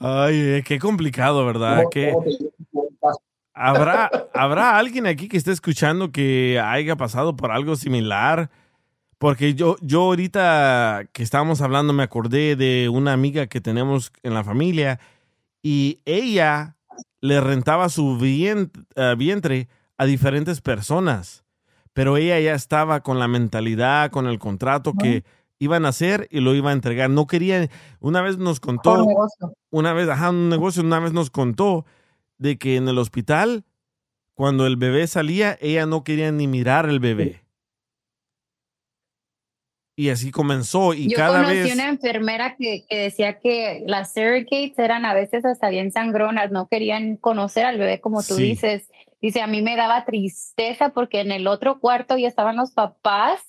Ay, qué complicado, ¿verdad? ¿Qué? ¿Habrá, habrá alguien aquí que esté escuchando que haya pasado por algo similar? Porque yo, yo ahorita que estábamos hablando me acordé de una amiga que tenemos en la familia y ella le rentaba su vientre a diferentes personas, pero ella ya estaba con la mentalidad, con el contrato que iban a hacer y lo iba a entregar. No quería, una vez nos contó, un negocio. Una vez, ajá, un negocio, una vez nos contó de que en el hospital, cuando el bebé salía, ella no quería ni mirar el bebé. Y así comenzó. Y Yo cada conocí vez... una enfermera que, que decía que las surrogates eran a veces hasta bien sangronas, no querían conocer al bebé, como tú sí. dices. Dice, a mí me daba tristeza porque en el otro cuarto ya estaban los papás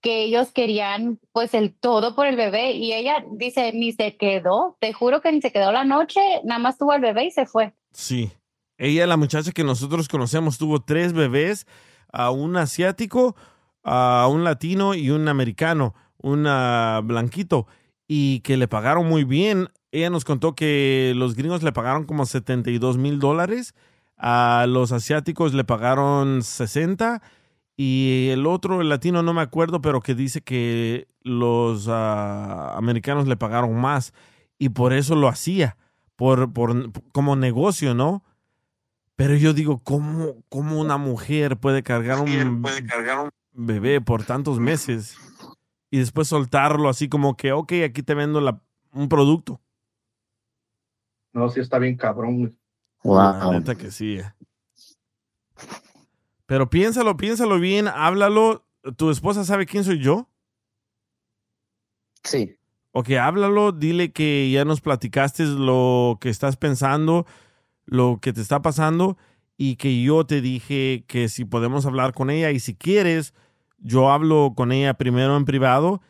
que ellos querían pues el todo por el bebé y ella dice, ni se quedó, te juro que ni se quedó la noche, nada más tuvo al bebé y se fue. Sí, ella, la muchacha que nosotros conocemos, tuvo tres bebés, a un asiático, a un latino y un americano, un blanquito, y que le pagaron muy bien. Ella nos contó que los gringos le pagaron como setenta y dos mil dólares, a los asiáticos le pagaron sesenta. Y el otro, el latino, no me acuerdo, pero que dice que los uh, americanos le pagaron más y por eso lo hacía, por, por, como negocio, ¿no? Pero yo digo, ¿cómo, cómo una mujer puede cargar un, puede cargar un bebé por tantos meses y después soltarlo así como que, ok, aquí te vendo la, un producto? No, sí está bien cabrón. Wow. La neta que sí. Pero piénsalo, piénsalo bien, háblalo. ¿Tu esposa sabe quién soy yo? Sí. Ok, háblalo, dile que ya nos platicaste lo que estás pensando, lo que te está pasando, y que yo te dije que si podemos hablar con ella, y si quieres, yo hablo con ella primero en privado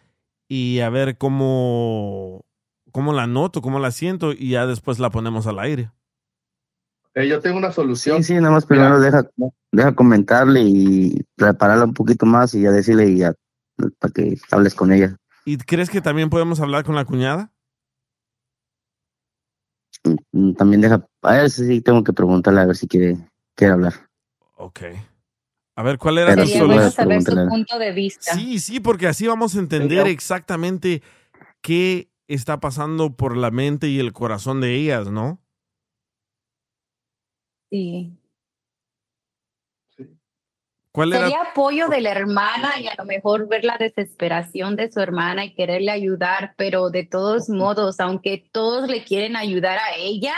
y a ver cómo, cómo la noto, cómo la siento, y ya después la ponemos al aire. Eh, yo tengo una solución. Sí, sí, nada más primero deja, deja comentarle y prepararla un poquito más y ya decirle y ya, para que hables con ella. ¿Y crees que también podemos hablar con la cuñada? También deja, a ver, sí tengo que preguntarle a ver si quiere, quiere hablar. Ok. A ver, ¿cuál era tu solución? Vamos a ver su punto de vista. Sí, sí, porque así vamos a entender exactamente qué está pasando por la mente y el corazón de ellas, ¿no? Sí. ¿Cuál era? Sería apoyo de la hermana y a lo mejor ver la desesperación de su hermana y quererle ayudar, pero de todos modos, aunque todos le quieren ayudar a ella,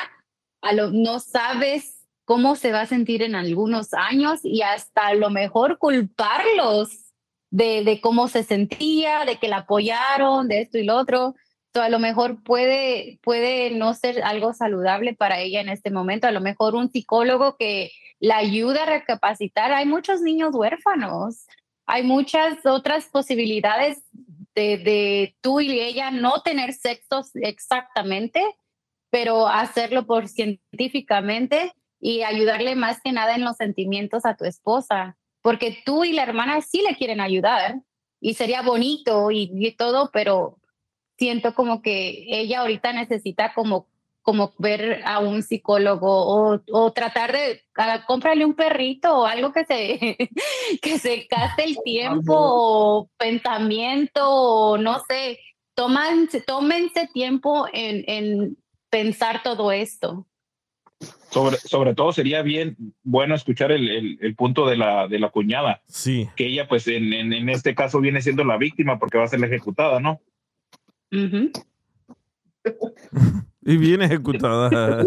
a lo, no sabes cómo se va a sentir en algunos años y hasta a lo mejor culparlos de, de cómo se sentía, de que la apoyaron, de esto y lo otro. A lo mejor puede, puede no ser algo saludable para ella en este momento. A lo mejor un psicólogo que la ayude a recapacitar. Hay muchos niños huérfanos. Hay muchas otras posibilidades de, de tú y ella no tener sexo exactamente, pero hacerlo por científicamente y ayudarle más que nada en los sentimientos a tu esposa. Porque tú y la hermana sí le quieren ayudar y sería bonito y, y todo, pero... siento como que ella ahorita necesita como, como ver a un psicólogo o, o tratar de a, cómprale un perrito o algo que se, que se gaste el tiempo o pensamiento o no sé. Toman, tómense tiempo en, en pensar todo esto. Sobre, sobre todo sería bien bueno escuchar el, el, el punto de la, de la cuñada. Sí. Que ella pues en, en, en este caso viene siendo la víctima porque va a ser la ejecutada, ¿no? Uh-huh. Y bien ejecutada.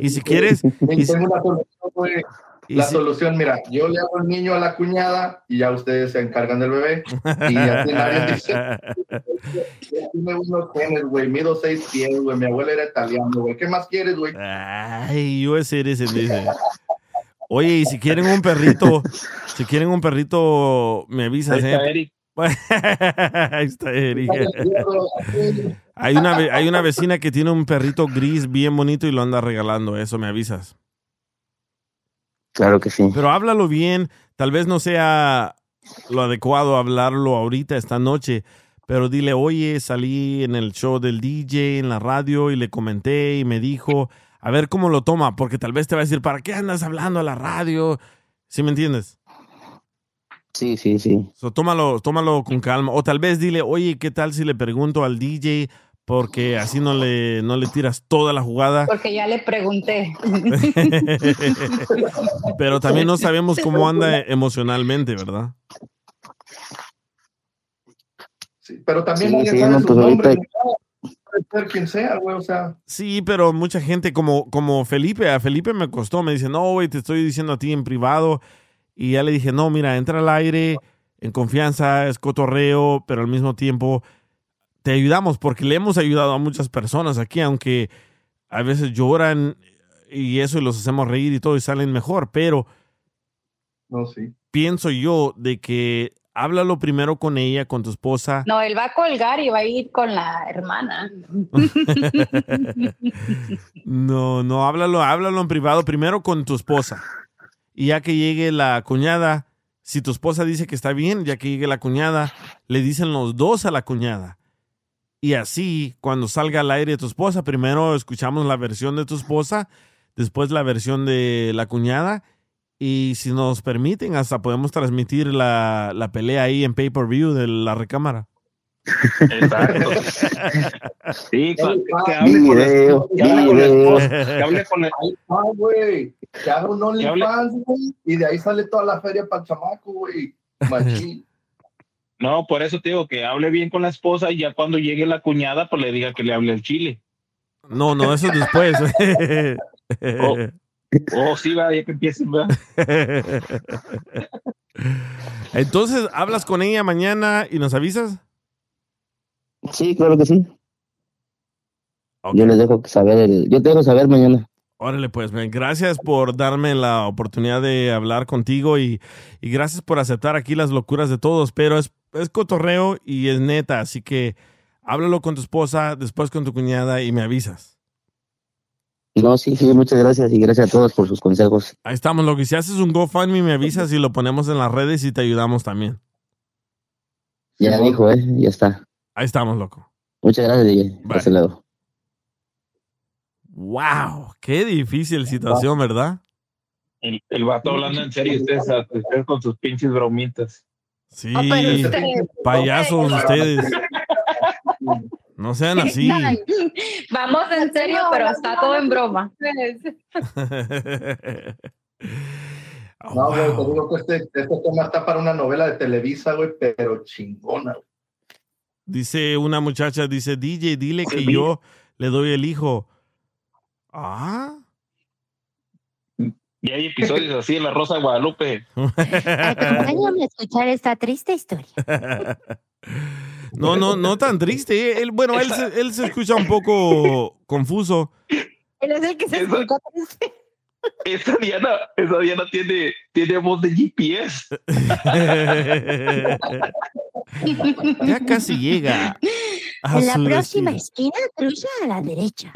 Y si quieres... Y si... Una solución, la si... solución, mira, yo le hago el niño a la cuñada y ya ustedes se encargan del bebé. Y así nadie dice... Tiene unos genes, güey. Mido seis pies, güey. Mi abuela era italiana, güey. ¿Qué más quieres, güey? Ay, U S Citizen, dice. Oye, y si quieren un perrito, si quieren un perrito, me avisas, ¿eh? Ahí está Eric. Ahí está Eric. Hay una, hay una vecina que tiene un perrito gris bien bonito y lo anda regalando. Eso me avisas. Claro que sí. Pero háblalo bien. Tal vez no sea lo adecuado hablarlo ahorita, esta noche. Pero dile, oye, salí en el show del D J, en la radio, y le comenté y me dijo, a ver cómo lo toma, porque tal vez te va a decir, ¿para qué andas hablando a la radio? ¿Sí me entiendes? Sí, sí, sí. So, tómalo, tómalo con calma. O tal vez dile, oye, ¿qué tal si le pregunto al D J? Porque así no le, no le tiras toda la jugada. Porque ya le pregunté. Pero también no sabemos cómo anda emocionalmente, ¿verdad? Sí, pero también sí, sí, no, pues nombre, ahorita... quien sea, güey, o sea. Sí, pero mucha gente, como, como Felipe, a Felipe me costó, me dice, no, güey, te estoy diciendo a ti en privado, y ya le dije, no, mira, entra al aire, en confianza, es cotorreo, pero al mismo tiempo te ayudamos, porque le hemos ayudado a muchas personas aquí, aunque a veces lloran y eso, y los hacemos reír y todo, y salen mejor, pero no, sí. Pienso yo de que háblalo primero con ella, con tu esposa. No, él va a colgar y va a ir con la hermana. No, no, háblalo, háblalo en privado. Primero con tu esposa. Y ya que llegue la cuñada, si tu esposa dice que está bien, ya que llegue la cuñada, le dicen los dos a la cuñada. Y así, cuando salga al aire tu esposa, primero escuchamos la versión de tu esposa, después la versión de la cuñada. Y si nos permiten, hasta podemos transmitir la, la pelea ahí en pay-per-view de la recámara. Exacto. Sí, con, que hable con el, que hable con el, que hable con el, güey. Que haga un OnlyFans, güey. Y de ahí sale toda la feria para el chamaco, güey. Machín. No, por eso te digo que hable bien con la esposa y ya cuando llegue la cuñada, pues le diga que le hable al chile. No, no, eso es después. Oh. Oh, sí, va, ya que empiecen, va. Entonces, ¿hablas con ella mañana y nos avisas? Sí, claro que sí. Okay. Yo les dejo saber, el, yo te dejo saber mañana. Órale, pues, man, gracias por darme la oportunidad de hablar contigo y, y gracias por aceptar aquí las locuras de todos, pero es, es cotorreo y es neta, así que háblalo con tu esposa, después con tu cuñada y me avisas. No, sí, sí, muchas gracias y gracias a todos por sus consejos. Ahí estamos, lo que si haces un GoFundMe me avisas y lo ponemos en las redes y te ayudamos también. Ya dijo, eh, ya está. Ahí estamos, loco. Muchas gracias, D J. Hasta luego. Wow, qué difícil situación, ¿verdad? El, el vato hablando en serio, ustedes, ustedes con sus pinches bromitas. Sí, oh, usted, payasos no, ustedes. No sean así. Vamos en serio, pero está todo en broma. Oh, no, güey, wow. Te digo que este, este tema está para una novela de Televisa, güey, pero chingona, güey. Dice una muchacha, dice, D J, dile que yo le doy el hijo. Ah. Y hay episodios así en La Rosa de Guadalupe. Acompáñame a escuchar esta triste historia. No, no, no tan triste. Él, bueno, él se, él se escucha un poco confuso. Él es el que se escucha triste. Esa Diana, esa Diana tiene, tiene voz de G P S. Ya casi llega. En la próxima esquina, cruza a la derecha.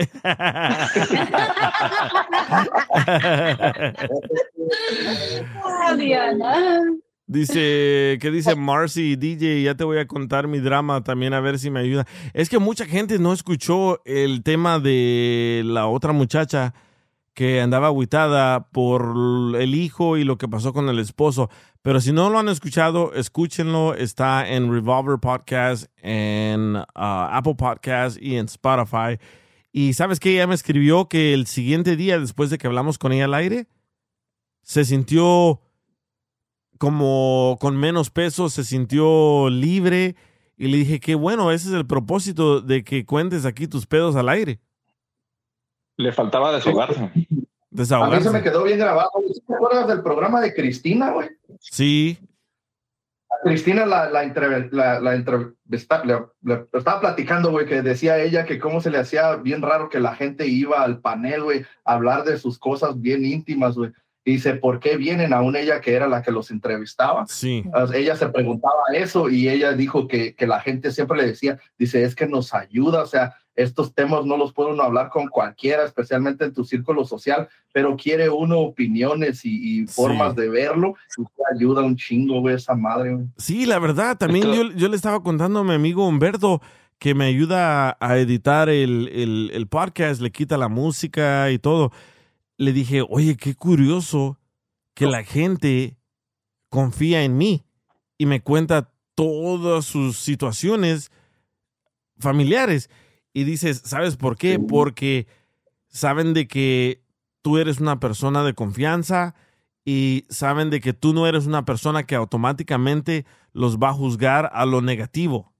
Oh, Diana. Dice, ¿qué dice Marcy? D J, ya te voy a contar mi drama también, a ver si me ayuda. Es que mucha gente no escuchó el tema de la otra muchacha que andaba agüitada por el hijo y lo que pasó con el esposo. Pero si no lo han escuchado, escúchenlo. Está en Revolver Podcast, en uh, Apple Podcast y en Spotify. Y ¿sabes qué? Ella me escribió que el siguiente día, después de que hablamos con ella al aire, se sintió... como con menos peso, se sintió libre Y le dije, qué bueno, ese es el propósito de que cuentes aquí tus pedos al aire. Le faltaba desahogarse. Desahogarse. A mí se me quedó bien grabado. ¿Sí te acuerdas del programa de Cristina, güey? Sí. A Cristina la, la, entrev- la, la entrevista, le, le, le estaba platicando, güey, que decía ella que cómo se le hacía bien raro que la gente iba al panel, güey, a hablar de sus cosas bien íntimas, güey. Dice, ¿por qué vienen? Aún ella que era la que los entrevistaba. Sí. Ella se preguntaba eso y ella dijo que, que la gente siempre le decía, dice, es que nos ayuda, o sea, estos temas no los puede uno hablar con cualquiera, especialmente en tu círculo social, pero quiere uno opiniones y, y formas sí. de verlo, y te ayuda un chingo, güey, esa madre, güey. Sí, la verdad, también yo, yo le estaba contando a mi amigo Humberto que me ayuda a editar el, el, el podcast, le quita la música y todo. Le dije, oye, qué curioso que la gente confía en mí y me cuenta todas sus situaciones familiares. Y dices, ¿sabes por qué? Porque saben de que tú eres una persona de confianza y saben de que tú no eres una persona que automáticamente los va a juzgar a lo negativo.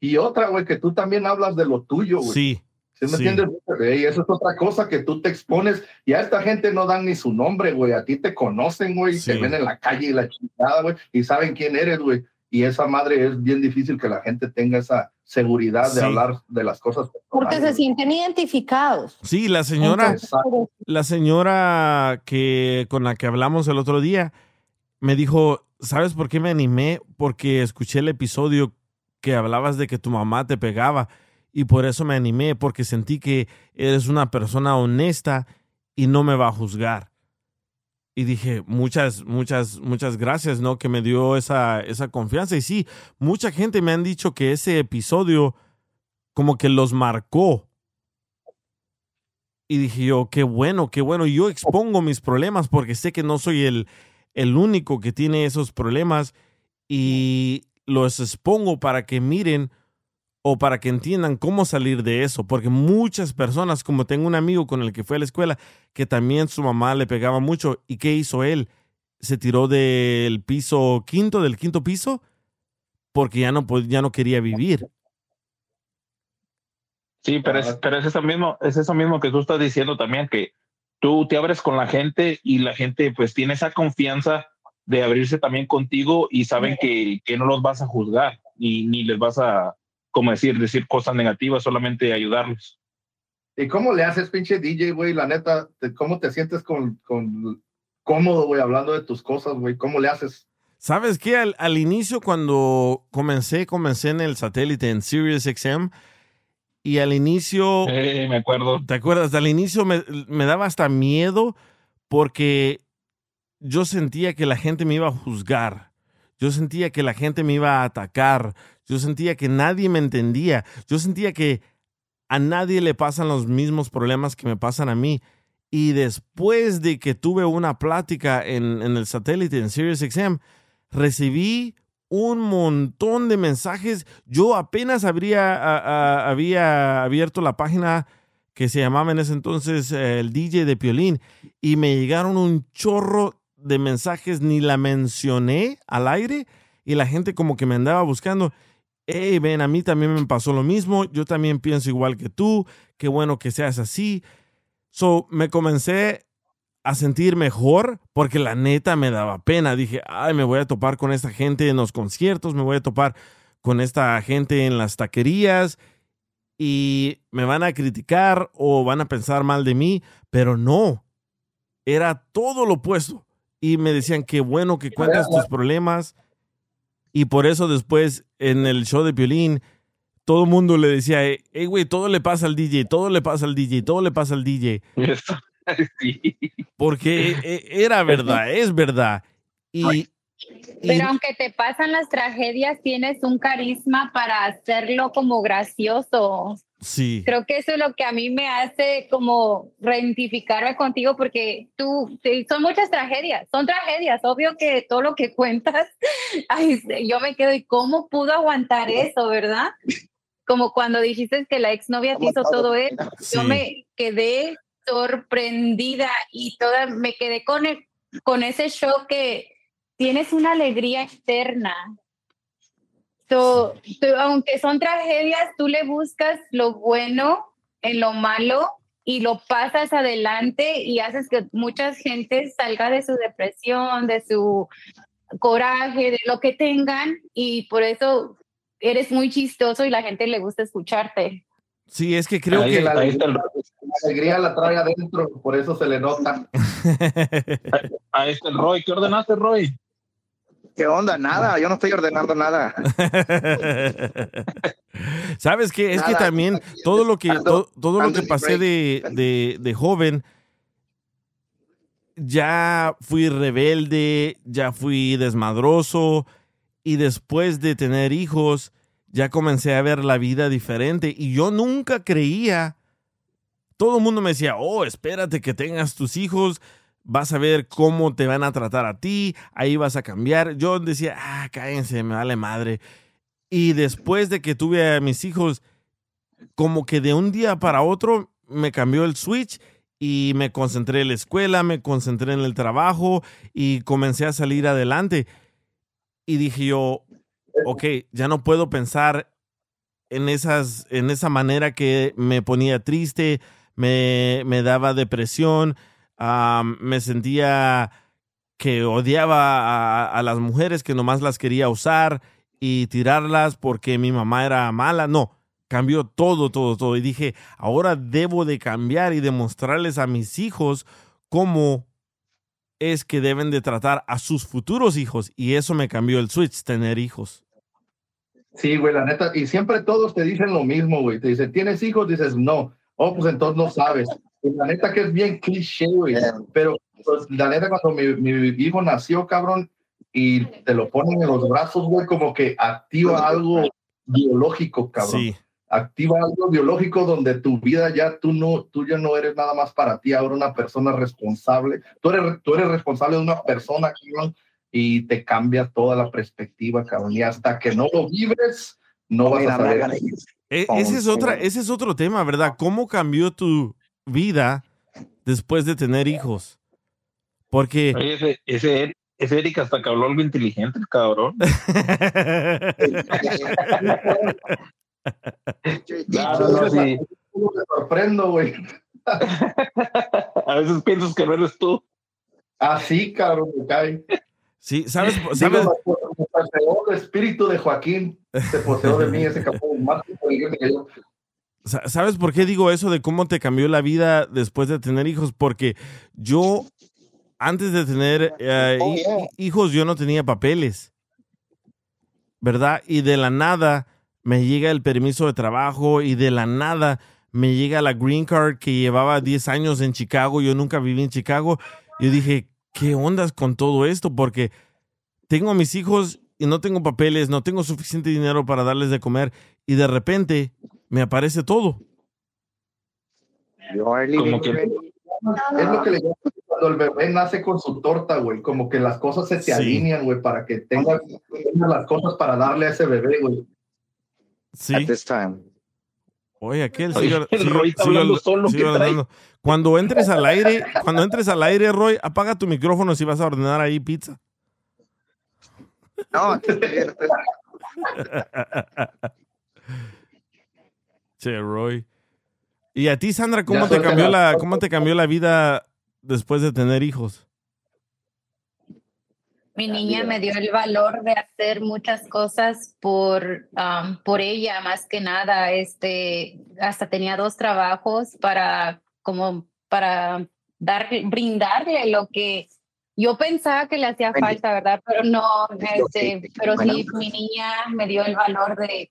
Y otra, güey, que tú también hablas de lo tuyo, güey. Sí. ¿Sí me sí. entiendes? Y eso es otra cosa que tú te expones. Y a esta gente no dan ni su nombre, güey. A ti te conocen, güey. Sí. Te ven en la calle y la chingada, güey. Y saben quién eres, güey. Y esa madre es bien difícil que la gente tenga esa seguridad sí. de hablar de las cosas. Porque se sienten identificados. Sí, la señora, la señora que, con la que hablamos el otro día me dijo, ¿sabes por qué me animé? Porque escuché el episodio que hablabas de que tu mamá te pegaba. Y por eso me animé, porque sentí que eres una persona honesta y no me va a juzgar. Y dije, muchas, muchas, muchas gracias, ¿no? Que me dio esa, esa confianza. Y sí, mucha gente me han dicho que ese episodio como que los marcó. Y dije yo, qué bueno, qué bueno. Yo expongo mis problemas porque sé que no soy el, el único que tiene esos problemas. Y los expongo para que miren o para que entiendan cómo salir de eso, porque muchas personas, como tengo un amigo con el que fue a la escuela, que también su mamá le pegaba mucho, ¿y qué hizo él? Se tiró del piso quinto, del quinto piso, porque ya no, ya no quería vivir. Sí, pero es, pero es eso mismo, es eso mismo que tú estás diciendo también, que tú te abres con la gente y la gente pues tiene esa confianza de abrirse también contigo y saben que, que no los vas a juzgar y ni les vas a como decir, decir cosas negativas, solamente ayudarlos. ¿Y cómo le haces, pinche D J, güey? La neta, ¿cómo te sientes con, con cómodo, güey, hablando de tus cosas, güey? ¿Cómo le haces? ¿Sabes qué? Al, al inicio, cuando comencé, comencé en el satélite, en SiriusXM, y al inicio... Eh, me acuerdo. ¿Te acuerdas? Al inicio me, me daba hasta miedo porque yo sentía que la gente me iba a juzgar. Yo sentía que la gente me iba a atacar. Yo sentía que nadie me entendía. Yo sentía que a nadie le pasan los mismos problemas que me pasan a mí. Y después de que tuve una plática en, en el satélite, en SiriusXM, recibí un montón de mensajes. Yo apenas habría, a, a, había abierto la página que se llamaba en ese entonces eh, el D J de Piolín. Y me llegaron un chorro de mensajes. Ni la mencioné al aire. Y la gente como que me andaba buscando. Hey, ven, a mí también me pasó lo mismo. Yo también pienso igual que tú. Qué bueno que seas así. So, me comencé a sentir mejor porque la neta me daba pena. Dije, ay, me voy a topar con esta gente en los conciertos. Me voy a topar con esta gente en las taquerías. Y me van a criticar o van a pensar mal de mí. Pero no. Era todo lo opuesto. Y me decían, qué bueno que cuentas tus problemas. Y por eso después en el show de Piolín todo el mundo le decía, hey güey, todo le pasa al D J, todo le pasa al D J, todo le pasa al D J. Sí. Porque era verdad, es verdad. Y, Pero y... aunque te pasan las tragedias, tienes un carisma para hacerlo como gracioso. Sí. Creo que eso es lo que a mí me hace como reidentificarme contigo, porque tú, son muchas tragedias, son tragedias, obvio que todo lo que cuentas, ay, yo me quedo, ¿y cómo pudo aguantar eso, verdad? Como cuando dijiste que la exnovia te hizo todo eso, sí. Yo me quedé sorprendida y toda, me quedé con, el, con ese shock que tienes una alegría externa. So, tú, aunque son tragedias, tú le buscas lo bueno en lo malo y lo pasas adelante y haces que mucha gente salga de su depresión, de su coraje, de lo que tengan, y por eso eres muy chistoso y la gente le gusta escucharte. Sí, es que creo ahí, que... La, ahí está el... la alegría la trae adentro, por eso se le nota. ahí, ahí está el Roy. ¿Qué ordenaste, Roy? ¿Qué onda? Nada, yo no estoy ordenando nada. ¿Sabes qué? Es nada, que también todo lo que, ando, todo, todo lo que pasé de, de, de joven, ya fui rebelde, ya fui desmadroso, y después de tener hijos... Ya comencé a ver la vida diferente y yo nunca creía. Todo el mundo me decía, oh, espérate que tengas tus hijos, vas a ver cómo te van a tratar a ti, ahí vas a cambiar. Yo decía, ah, cállense, me vale madre. Y después de que tuve a mis hijos, como que de un día para otro me cambió el switch y me concentré en la escuela, me concentré en el trabajo y comencé a salir adelante. Y dije yo... Ok, ya no puedo pensar en esas, en esa manera que me ponía triste, me, me daba depresión, um, me sentía que odiaba a, a las mujeres, que nomás las quería usar y tirarlas porque mi mamá era mala. No, cambió todo, todo, todo. Y dije, ahora debo de cambiar y demostrarles a mis hijos cómo es que deben de tratar a sus futuros hijos, y eso me cambió el switch, tener hijos. Sí, güey, la neta, y siempre todos te dicen lo mismo, güey, te dicen, ¿tienes hijos? Dices, no. Oh, pues entonces no sabes. Y la neta que es bien cliché, güey, pero pues, la neta cuando mi, mi hijo nació, cabrón, y te lo ponen en los brazos, güey, como que activa algo biológico, cabrón. Sí. Activa algo biológico donde tu vida ya tú no, tú ya no eres nada más para ti, ahora una persona responsable. Tú eres, tú eres responsable de una persona, cabrón, y te cambia toda la perspectiva, cabrón. Y hasta que no lo vives, no vas a saber. E- ese, es otra, ese es otro tema, ¿verdad? ¿Cómo cambió tu vida después de tener hijos? Porque... Oye, ese, ese... Es Eric hasta que habló algo inteligente, el cabrón. Claro, no, sí. Me sorprendo, güey. A veces piensas que no eres tú. Así, cabrón, me cae. Sí, sabes, sabes. Me poseó el espíritu de Joaquín, se poseó de mí ese cabrón. ¿Sabes por qué digo eso de cómo te cambió la vida después de tener hijos? Porque yo, antes de tener uh, oh, yeah. hijos, yo no tenía papeles, ¿verdad? Y de la nada me llega el permiso de trabajo y de la nada me llega la green card, que llevaba diez años en Chicago. Yo nunca viví en Chicago. Yo dije, ¿qué ondas con todo esto? Porque tengo a mis hijos y no tengo papeles, no tengo suficiente dinero para darles de comer y de repente me aparece todo. Como que... Es lo que le llaman cuando el bebé nace con su torta, güey. Como que las cosas se te sí. alinean, güey, para que tengas las cosas para darle a ese bebé, güey. Sí. At this time. Oye, aquel sigue, el sigue, Roy está sigue, hablando solo que trae. Cuando entres al aire, cuando entres al aire, Roy, apaga tu micrófono si vas a ordenar ahí pizza. No, te Che, Roy. ¿Y a ti, Sandra, cómo te cambió la, cómo te cambió la vida después de tener hijos? Mi niña me dio el valor de hacer muchas cosas por, um, por ella, más que nada. Este, hasta tenía dos trabajos para, como para dar, brindarle lo que yo pensaba que le hacía falta, ¿verdad? Pero no, este, pero sí, mi niña me dio el valor de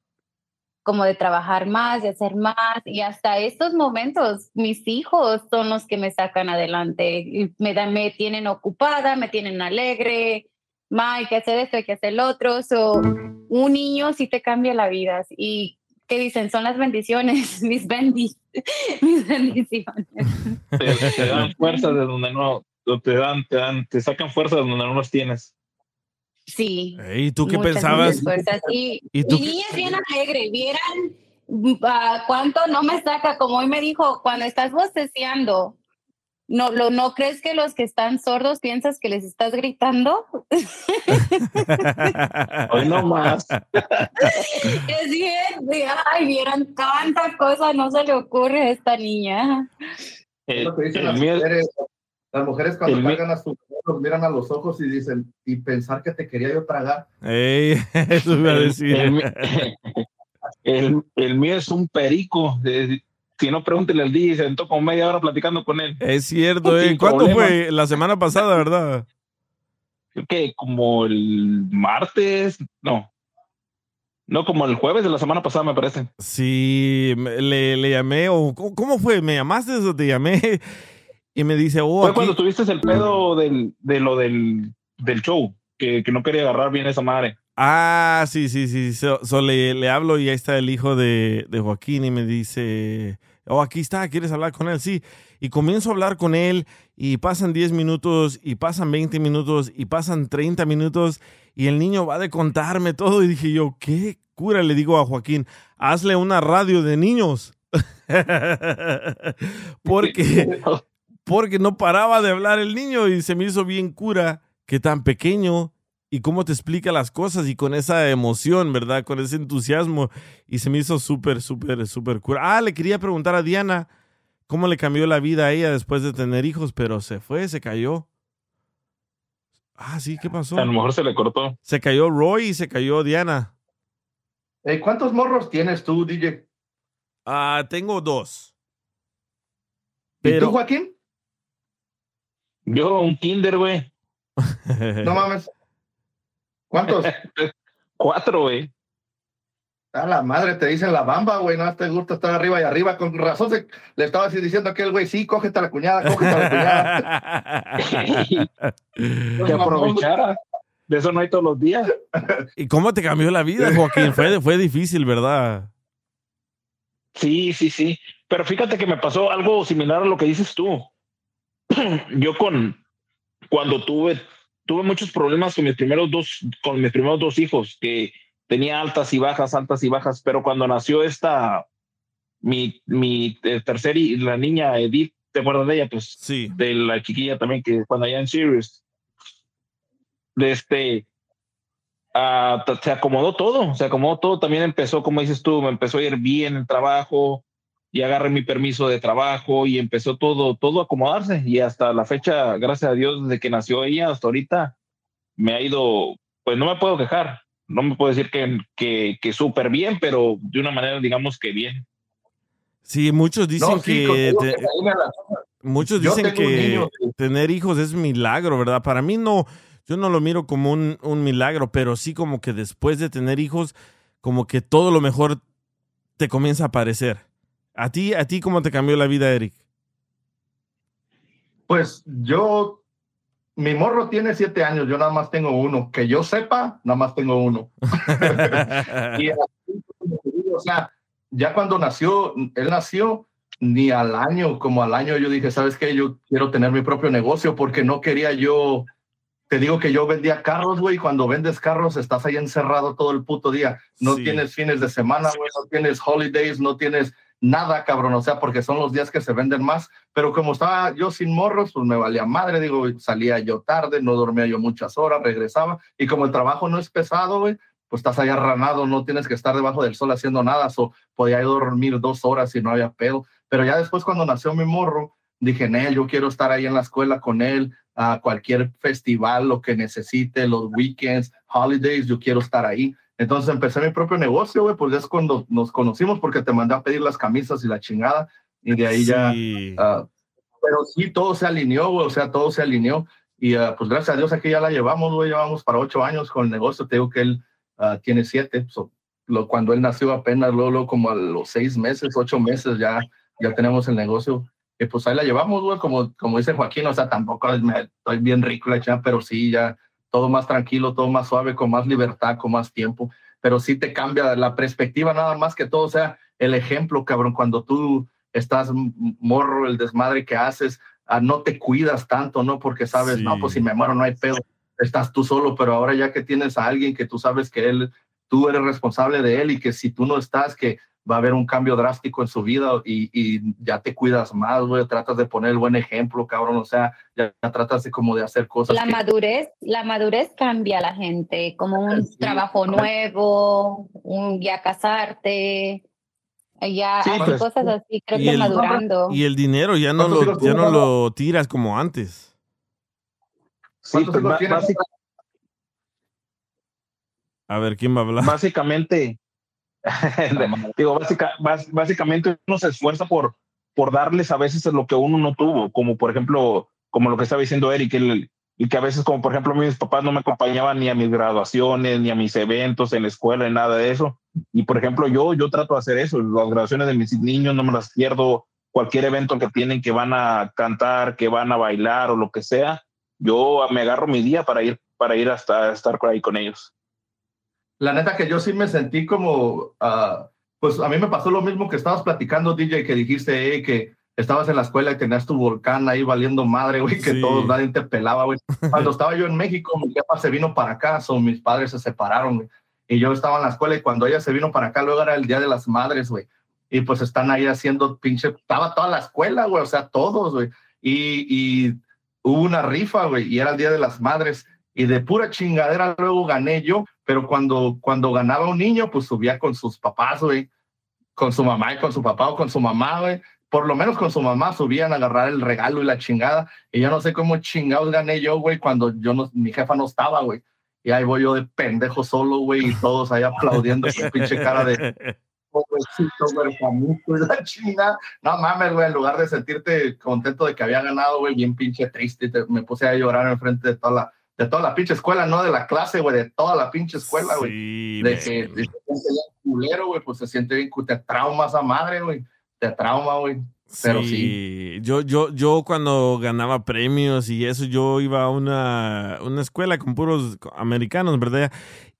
como de trabajar más, de hacer más, y hasta estos momentos mis hijos son los que me sacan adelante, me, da, me tienen ocupada, me tienen alegre, ma, hay que hacer esto, hay que hacer el otro. So, un niño sí te cambia la vida, y ¿qué dicen? Son las bendiciones, mis, bendi- mis bendiciones. Te, te dan fuerzas de donde no, te dan, te dan, te sacan fuerzas de donde no las tienes. Sí. ¿Y tú qué muchas, pensabas? Muchas y, ¿Y tú mi niña qué? Es bien alegre. Vieran uh, cuánto no me saca. Como hoy me dijo, cuando estás bosteando, No, lo, ¿no crees que los que están sordos piensas que les estás gritando? Hoy no más. Es cierto. Ay, vieron tanta cosa, no se le ocurre a esta niña. Eh, no te dicen las, mío, mujeres, las mujeres cuando pagan a su los miran a los ojos y dicen, y pensar que te quería yo tragar. Ey, eso me va a decir. El, el, el, el mío es un perico. De, Si no, pregúntele al D J, se sentó como media hora platicando con él. Es cierto, ¿eh? ¿Cuándo problema. Fue? La semana pasada, ¿verdad? Creo que como el martes, no. No, como el jueves de la semana pasada, me parece. Sí, le, le llamé, o ¿cómo fue? ¿Me llamaste o te llamé? Y me dice, oh, fue aquí cuando tuviste el pedo del, de lo del, del show, que, que no quería agarrar bien esa madre. Ah, sí, sí, sí. So, so le, le hablo y ahí está el hijo de, de Joaquín y me dice, oh, aquí está, ¿quieres hablar con él? Sí. Y comienzo a hablar con él y pasan diez minutos y pasan veinte minutos y pasan treinta minutos y el niño va de contarme todo. Y dije yo, ¿qué cura? Le digo a Joaquín, hazle una radio de niños. porque, porque no paraba de hablar el niño y se me hizo bien cura que tan pequeño. Y cómo te explica las cosas y con esa emoción, ¿verdad? Con ese entusiasmo. Y se me hizo súper, súper, súper cool. Ah, le quería preguntar a Diana cómo le cambió la vida a ella después de tener hijos, pero se fue, se cayó. Ah, sí, ¿qué pasó? A lo mejor se le cortó. Se cayó Roy y se cayó Diana. Hey, ¿cuántos morros tienes tú, D J? Ah, tengo dos. Pero... ¿Y tú, Joaquín? Yo, un kinder, güey. No mames. ¿Cuántos? Cuatro, güey. A la madre, te dicen la bamba, güey. No te gusta estar arriba y arriba. Con razón se, le estaba así diciendo a aquel güey, sí, cógete a la cuñada, cógete a la cuñada. Que aprovechara. De eso no hay todos los días. ¿Y cómo te cambió la vida, Joaquín? Fue, fue difícil, ¿verdad? Sí, sí, sí. Pero fíjate que me pasó algo similar a lo que dices tú. Yo con... Cuando tuve... Tuve muchos problemas con mis primeros dos, con mis primeros dos hijos, que tenía altas y bajas, altas y bajas. Pero cuando nació esta, mi, mi tercera y la niña Edith, ¿te acuerdas de ella? Pues sí. De la chiquilla también, que cuando allá en Sirius, de este, uh, se acomodó todo, se acomodó todo. También empezó, como dices tú, me empezó a ir bien el trabajo y agarré mi permiso de trabajo y empezó todo, todo a acomodarse y hasta la fecha, gracias a Dios, desde que nació ella hasta ahorita me ha ido, pues no me puedo quejar, no me puedo decir que, que, que súper bien, pero de una manera digamos que bien. Sí, muchos dicen no, sí, que, te, que muchos dicen que tener hijos es milagro, ¿verdad? Para mí no, yo no lo miro como un, un milagro, pero sí como que después de tener hijos, como que todo lo mejor te comienza a aparecer. ¿A ti, a ti cómo te cambió la vida, Eric? Pues yo, mi morro tiene siete años, yo nada más tengo uno. Que yo sepa, nada más tengo uno. Y así, o sea, ya cuando nació, él nació, ni al año, como al año yo dije, ¿sabes qué? Yo quiero tener mi propio negocio porque no quería yo... Te digo que yo vendía carros, güey. Cuando vendes carros, estás ahí encerrado todo el puto día. No sí. tienes fines de semana, güey. No tienes holidays, no tienes... Nada, cabrón, o sea, porque son los días que se venden más, pero como estaba yo sin morros, pues me valía madre, digo, salía yo tarde, no dormía yo muchas horas, regresaba, y como el trabajo no es pesado, güey, pues estás allá ranado, no tienes que estar debajo del sol haciendo nada, o so, podía dormir dos horas y no había pedo, pero ya después cuando nació mi morro, dije, Nel, yo quiero estar ahí en la escuela con él, a cualquier festival, lo que necesite, los weekends, holidays, yo quiero estar ahí. Entonces empecé mi propio negocio, güey, pues es cuando nos conocimos porque te mandé a pedir las camisas y la chingada y de ahí sí. ya, uh, pero sí, todo se alineó, güey, o sea, todo se alineó y uh, pues gracias a Dios aquí ya la llevamos, güey, llevamos para ocho años con el negocio, te digo que él uh, tiene siete, so, lo, cuando él nació apenas, luego, luego como a los seis meses, ocho meses ya, ya tenemos el negocio y pues ahí la llevamos, güey, como, como dice Joaquín, o sea, tampoco me, estoy bien rico la chingada, pero sí, ya... Todo más tranquilo, todo más suave, con más libertad, con más tiempo. Pero sí te cambia la perspectiva, nada más que todo. O sea, el ejemplo, cabrón, cuando tú estás morro, el desmadre que haces, ah, no te cuidas tanto, ¿no? Porque sabes, sí. no, pues si me muero no hay pedo. Estás tú solo, pero ahora ya que tienes a alguien que tú sabes que él, tú eres responsable de él y que si tú no estás, que va a haber un cambio drástico en su vida y, y ya te cuidas más, güey, tratas de poner el buen ejemplo, cabrón, o sea, ya, ya tratas de como de hacer cosas. La que... madurez, la madurez cambia a la gente, como un sí, trabajo sí. nuevo, un ya casarte, ya sí, pues, cosas así, creo que el, madurando. Y el dinero ya no lo, ya no lo tiras como antes. Sí, pues básicamente. A ver, ¿quién va a hablar? Básicamente... Digo, básica, bás, básicamente uno se esfuerza por, por darles a veces lo que uno no tuvo, como por ejemplo, como lo que estaba diciendo Eric, el, el que a veces, como por ejemplo, mis papás no me acompañaban ni a mis graduaciones, ni a mis eventos en la escuela, ni nada de eso. Y por ejemplo, yo, yo trato de hacer eso. Las graduaciones de mis niños no me las pierdo. Cualquier evento que tienen, que van a cantar, que van a bailar o lo que sea, yo me agarro mi día para ir, para ir hasta estar ahí con ellos. La neta que yo sí me sentí como, uh, pues a mí me pasó lo mismo que estabas platicando, D J, que dijiste eh, que estabas en la escuela y tenías tu volcán ahí valiendo madre, güey, que sí. todos nadie te pelaba, güey. Cuando estaba yo en México, mi papá se vino para acá, so, mis padres se separaron, güey. Y yo estaba en la escuela y cuando ella se vino para acá, luego era el Día de las Madres, güey. Y pues están ahí haciendo pinche, estaba toda la escuela, güey, o sea, todos, güey. Y, y hubo una rifa, güey, y era el Día de las Madres. Y de pura chingadera luego gané yo, pero cuando, cuando ganaba un niño, pues subía con sus papás, güey, con su mamá y con su papá o con su mamá, güey. Por lo menos con su mamá subían a agarrar el regalo y la chingada. Y yo no sé cómo chingados gané yo, güey, cuando yo no, mi jefa no estaba, güey. Y ahí voy yo de pendejo solo, güey, y todos ahí aplaudiendo con pinche cara de... pobrecito, güey, famito, la chingada. No mames, güey, en lugar de sentirte contento de que había ganado, güey, bien pinche triste. Te, me puse a llorar enfrente de toda la... de toda la pinche escuela, no de la clase, güey, de toda la pinche escuela, güey. Sí, de que de, de, de culero, güey, pues se siente bien, te trauma esa madre, güey. Te trauma, güey. Pero sí. sí. Yo, yo, yo cuando ganaba premios y eso, yo iba a una, una escuela con puros americanos, ¿verdad?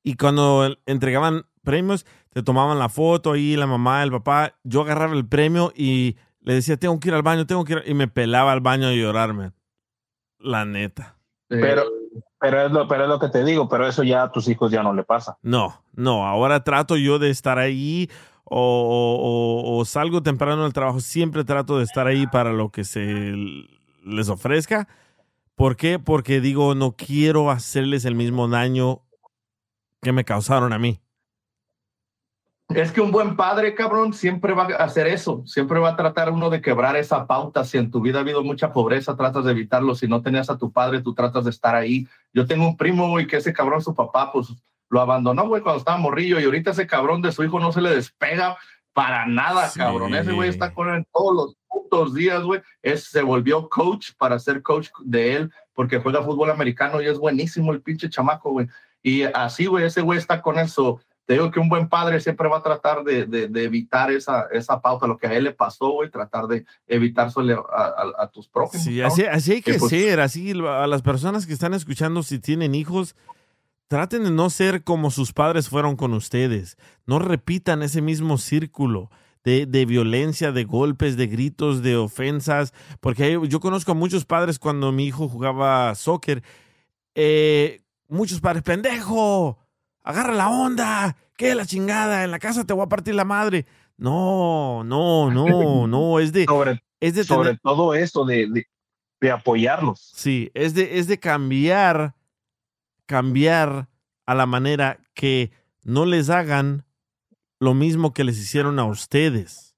Y cuando entregaban premios, te tomaban la foto ahí, la mamá, el papá. Yo agarraba el premio y le decía, tengo que ir al baño, tengo que ir. Y me pelaba al baño a llorarme. La neta. Sí. Pero... Pero es, lo, pero es lo que te digo, pero eso ya a tus hijos ya no le pasa. No, no, ahora trato yo de estar ahí o, o, o salgo temprano del trabajo, siempre trato de estar ahí para lo que se les ofrezca. ¿Por qué? Porque digo, no quiero hacerles el mismo daño que me causaron a mí. Es que un buen padre, cabrón, siempre va a hacer eso. Siempre va a tratar uno de quebrar esa pauta. Si en tu vida ha habido mucha pobreza, tratas de evitarlo. Si no tenías a tu padre, tú tratas de estar ahí. Yo tengo un primo, güey, que ese cabrón, su papá, pues lo abandonó, güey, cuando estaba morrillo. Y ahorita ese cabrón de su hijo no se le despega para nada, sí. cabrón. Ese güey está con él todos los putos días, güey. Es, se volvió coach para ser coach de él porque juega fútbol americano y es buenísimo el pinche chamaco, güey. Y así, güey, ese güey está con eso. Te digo que un buen padre siempre va a tratar de, de, de evitar esa, esa pauta, lo que a él le pasó, güey, tratar de evitárselo a, a, a tus prójimos. Sí, así, así hay que pues, ser, así a las personas que están escuchando, si tienen hijos, traten de no ser como sus padres fueron con ustedes, no repitan ese mismo círculo de, de violencia, de golpes, de gritos, de ofensas, porque yo conozco a muchos padres cuando mi hijo jugaba soccer, eh, muchos padres, ¡pendejo! Agarra la onda, que la chingada, en la casa te voy a partir la madre. No, no, no, no, es de... Sobre, es de sobre tener... todo esto de, de, de apoyarlos. Sí, es de, es de cambiar, cambiar a la manera que no les hagan lo mismo que les hicieron a ustedes.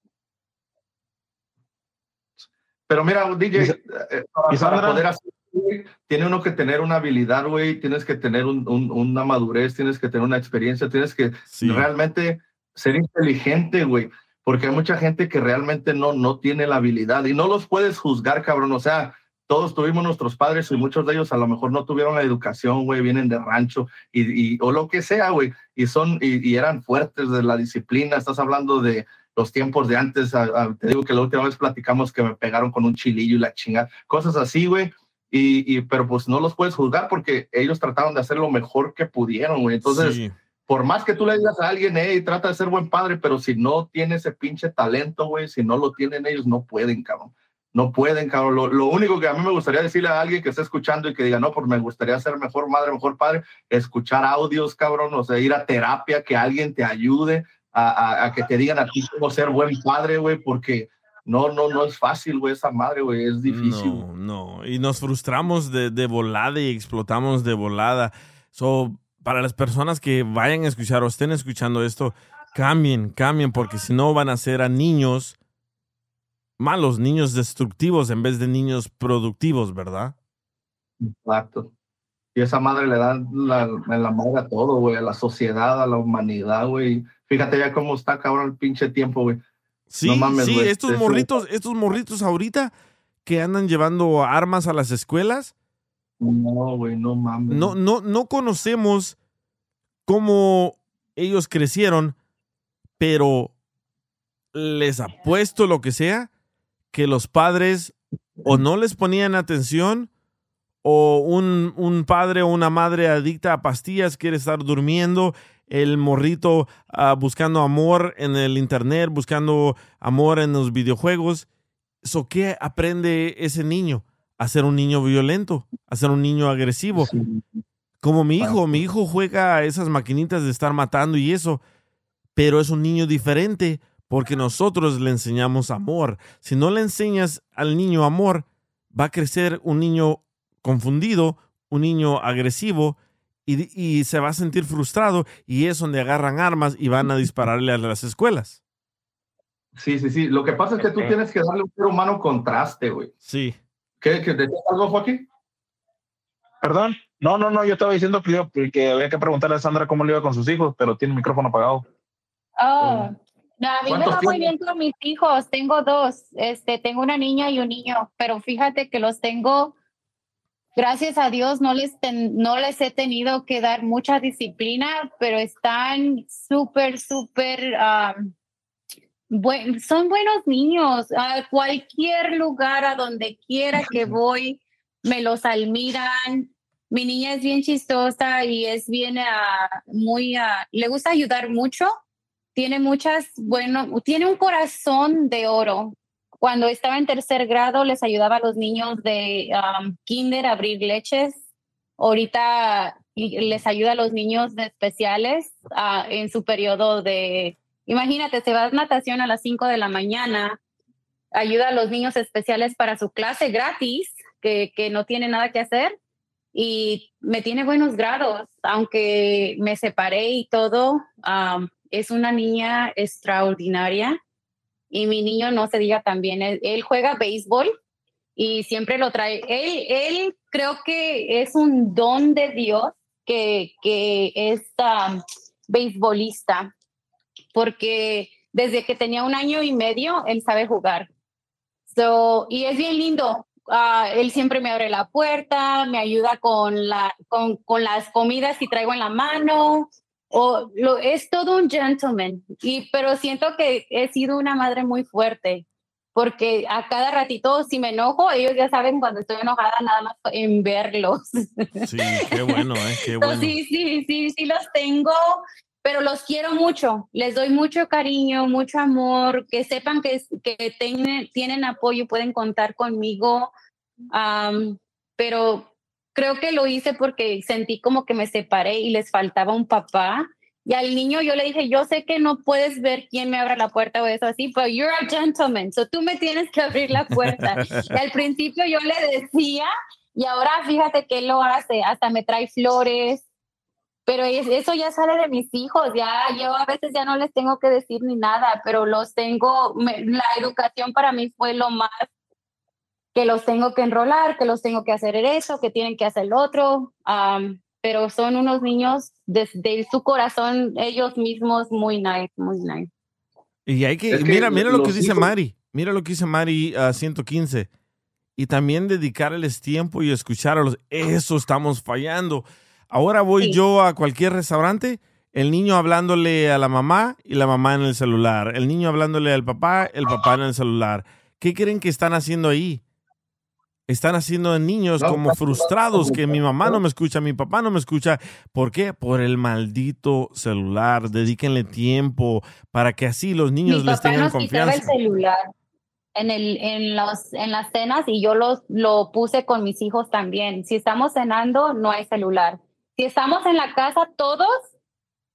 Pero mira, D J, ¿Y, eh, para, ¿y para poder hacer... tiene uno que tener una habilidad, güey, tienes que tener un, un, una madurez, tienes que tener una experiencia, tienes que sí. realmente ser inteligente, güey, porque hay mucha gente que realmente no, no tiene la habilidad y no los puedes juzgar, cabrón, o sea, todos tuvimos nuestros padres y muchos de ellos a lo mejor no tuvieron la educación, güey, vienen de rancho y, y, o lo que sea, güey, y, son, y, y eran fuertes de la disciplina, estás hablando de los tiempos de antes, a, a, te digo que la última vez platicamos que me pegaron con un chilillo y la chingada, cosas así, güey. Y, y, pero pues no los puedes juzgar porque ellos trataron de hacer lo mejor que pudieron, güey. Entonces, sí. por más que tú le digas a alguien, hey, trata de ser buen padre, pero si no tiene ese pinche talento, güey, si no lo tienen ellos, no pueden, cabrón. No pueden, cabrón. Lo, lo único que a mí me gustaría decirle a alguien que esté escuchando y que diga, no, pues me gustaría ser mejor madre, mejor padre, escuchar audios, cabrón, o sea, ir a terapia, que alguien te ayude, a, a, a que te digan a ti cómo ser buen padre, güey, porque no, no, no es fácil, güey, esa madre, güey, es difícil. No, no, y nos frustramos de, de volada y explotamos de volada. So, para las personas que vayan a escuchar o estén escuchando esto, cambien, cambien, porque si no van a ser a niños malos, niños destructivos en vez de niños productivos, ¿verdad? Exacto. Y esa madre le da la, la madre a todo, güey, a la sociedad, a la humanidad, güey. Fíjate ya cómo está, cabrón, el pinche tiempo, güey. Sí, no mames, sí, wey. estos morritos, estos morritos ahorita que andan llevando armas a las escuelas. No, güey, no mames. No, no, no conocemos cómo ellos crecieron, pero les apuesto lo que sea que los padres o no les ponían atención, o un, un padre o una madre adicta a pastillas quiere estar durmiendo, el morrito uh, buscando amor en el internet, buscando amor en los videojuegos. So, ¿qué aprende ese niño? A ser un niño violento, a ser un niño agresivo. Sí. Como mi hijo, mi hijo juega a esas maquinitas de estar matando y eso, pero es un niño diferente porque nosotros le enseñamos amor. Si no le enseñas al niño amor, va a crecer un niño confundido, un niño agresivo, y, y se va a sentir frustrado, y es donde agarran armas y van a dispararle a las escuelas. Sí, sí, sí. Lo que pasa es que tú tienes que darle un ser humano contraste, güey. Sí. ¿Qué? ¿Qué? ¿Decías algo, Joaquín? Perdón. No, no, no. Yo estaba diciendo que, que había que preguntarle a Sandra cómo le iba con sus hijos, pero tiene el micrófono apagado. Oh. Um. No, a mí me va muy bien con mis hijos. Tengo dos. Este, tengo una niña y un niño, pero fíjate que los tengo... Gracias a Dios no les, ten, no les he tenido que dar mucha disciplina, pero están súper, súper, um, buen, son buenos niños. A cualquier lugar, a donde quiera que voy, me los admiran. Mi niña es bien chistosa y es bien, uh, muy, uh, le gusta ayudar mucho. Tiene muchas, bueno, tiene un corazón de oro. Cuando estaba en tercer grado, les ayudaba a los niños de um, kinder a abrir leches. Ahorita les ayuda a los niños de especiales uh, en su periodo de... Imagínate, se va a natación a las cinco de la mañana, ayuda a los niños especiales para su clase gratis, que, que no tiene nada que hacer. Y me tiene buenos grados, aunque me separé y todo. Um, es una niña extraordinaria. Y mi niño no se diga también, él, él juega béisbol y siempre lo trae. Él, él creo que es un don de Dios que, que es um, beisbolista, porque desde que tenía un año y medio, él sabe jugar. So, y es bien lindo. Uh, él siempre me abre la puerta, me ayuda con, la, con, con las comidas que traigo en la mano. O lo, es todo un gentleman, y, pero siento que he sido una madre muy fuerte, porque a cada ratito si me enojo, ellos ya saben cuando estoy enojada nada más en verlos. Sí, qué bueno, ¿eh? Qué bueno. Entonces, sí, sí, sí, sí los tengo, pero los quiero mucho, les doy mucho cariño, mucho amor, que sepan que, que ten, tienen apoyo, pueden contar conmigo, um, pero... Creo que lo hice porque sentí como que me separé y les faltaba un papá. Y al niño yo le dije, yo sé que no puedes ver quién me abre la puerta o eso así, pero you're a gentleman, so tú me tienes que abrir la puerta. Y al principio yo le decía, y ahora fíjate que él lo hace, hasta me trae flores. Pero eso ya sale de mis hijos, ya yo a veces ya no les tengo que decir ni nada, pero los tengo, me, la educación para mí fue lo más, que los tengo que enrolar, que los tengo que hacer eso, que tienen que hacer lo otro, um, pero son unos niños desde su corazón, ellos mismos, muy nice, muy nice. Y hay que, es mira, que mira lo que dice hijos. Mari, mira lo que dice Mari a uh, ciento quince, y también dedicarles tiempo y escucharlos, eso estamos fallando. Ahora voy sí. yo a cualquier restaurante, el niño hablándole a la mamá y la mamá en el celular, el niño hablándole al papá, el papá en el celular. ¿Qué creen que están haciendo ahí? Están haciendo niños como frustrados, que mi mamá no me escucha, mi papá no me escucha. ¿Por qué? Por el maldito celular. Dedíquenle tiempo para que así los niños les tengan confianza. Mi papá nos quitaba el celular en, el, en, los, en las cenas, y yo los, lo puse con mis hijos también. Si estamos cenando, no hay celular. Si estamos en la casa todos,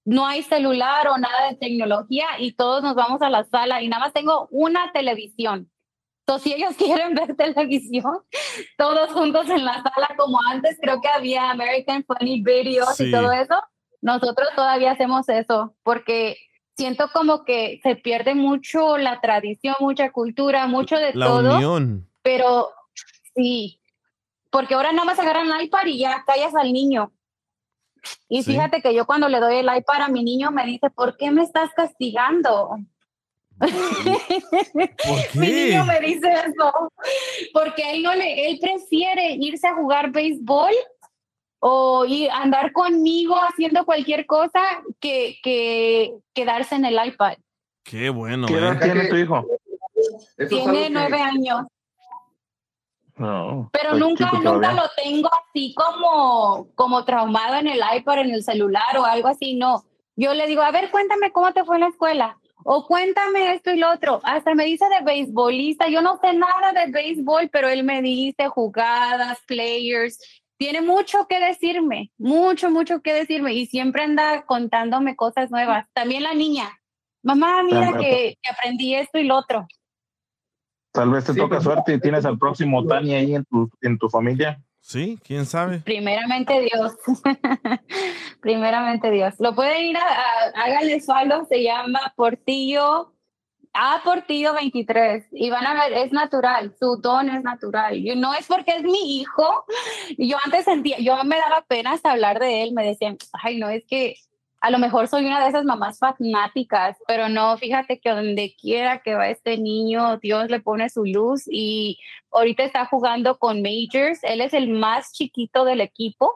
no hay celular o nada de tecnología y todos nos vamos a la sala y nada más tengo una televisión. Entonces, si ellos quieren ver televisión, todos juntos en la sala, como antes, creo que había American Funny Videos sí. y todo eso. Nosotros todavía hacemos eso, porque siento como que se pierde mucho la tradición, mucha cultura, mucho de la todo. La unión. Pero sí, porque ahora nada más agarran el iPad y ya callas al niño. Y sí. fíjate que yo cuando le doy el iPad a mi niño me dice, ¿por qué me estás castigando? Mi niño me dice eso porque él no le, él prefiere irse a jugar béisbol o ir, andar conmigo haciendo cualquier cosa que, que quedarse en el iPad. Qué bueno. ¿Qué edad tiene tu hijo? Tiene nueve que... años. No, pero nunca, nunca lo tengo así como, como traumado en el iPad, en el celular o algo así. No, yo le digo, a ver, cuéntame cómo te fue en la escuela. O cuéntame esto y lo otro. Hasta me dice de beisbolista. Yo no sé nada de béisbol, pero él me dice jugadas, players. Tiene mucho que decirme, mucho, mucho que decirme. Y siempre anda contándome cosas nuevas. También la niña. Mamá, mira sí, que, que aprendí esto y lo otro. Tal vez te sí, toca suerte y tienes al próximo Tani ahí en tu, en tu familia. Sí, quién sabe. Primeramente Dios. Primeramente Dios. Lo pueden ir a, a háganle follow, se llama Portillo, a Portillo veintitrés. Y van a ver, es natural, su don es natural. Yo, no es porque es mi hijo. Yo antes sentía, yo me daba pena hasta hablar de él. Me decían, ay, no, es que a lo mejor soy una de esas mamás fanáticas, pero no, fíjate que donde quiera que va este niño, Dios le pone su luz y ahorita está jugando con majors. Él es el más chiquito del equipo.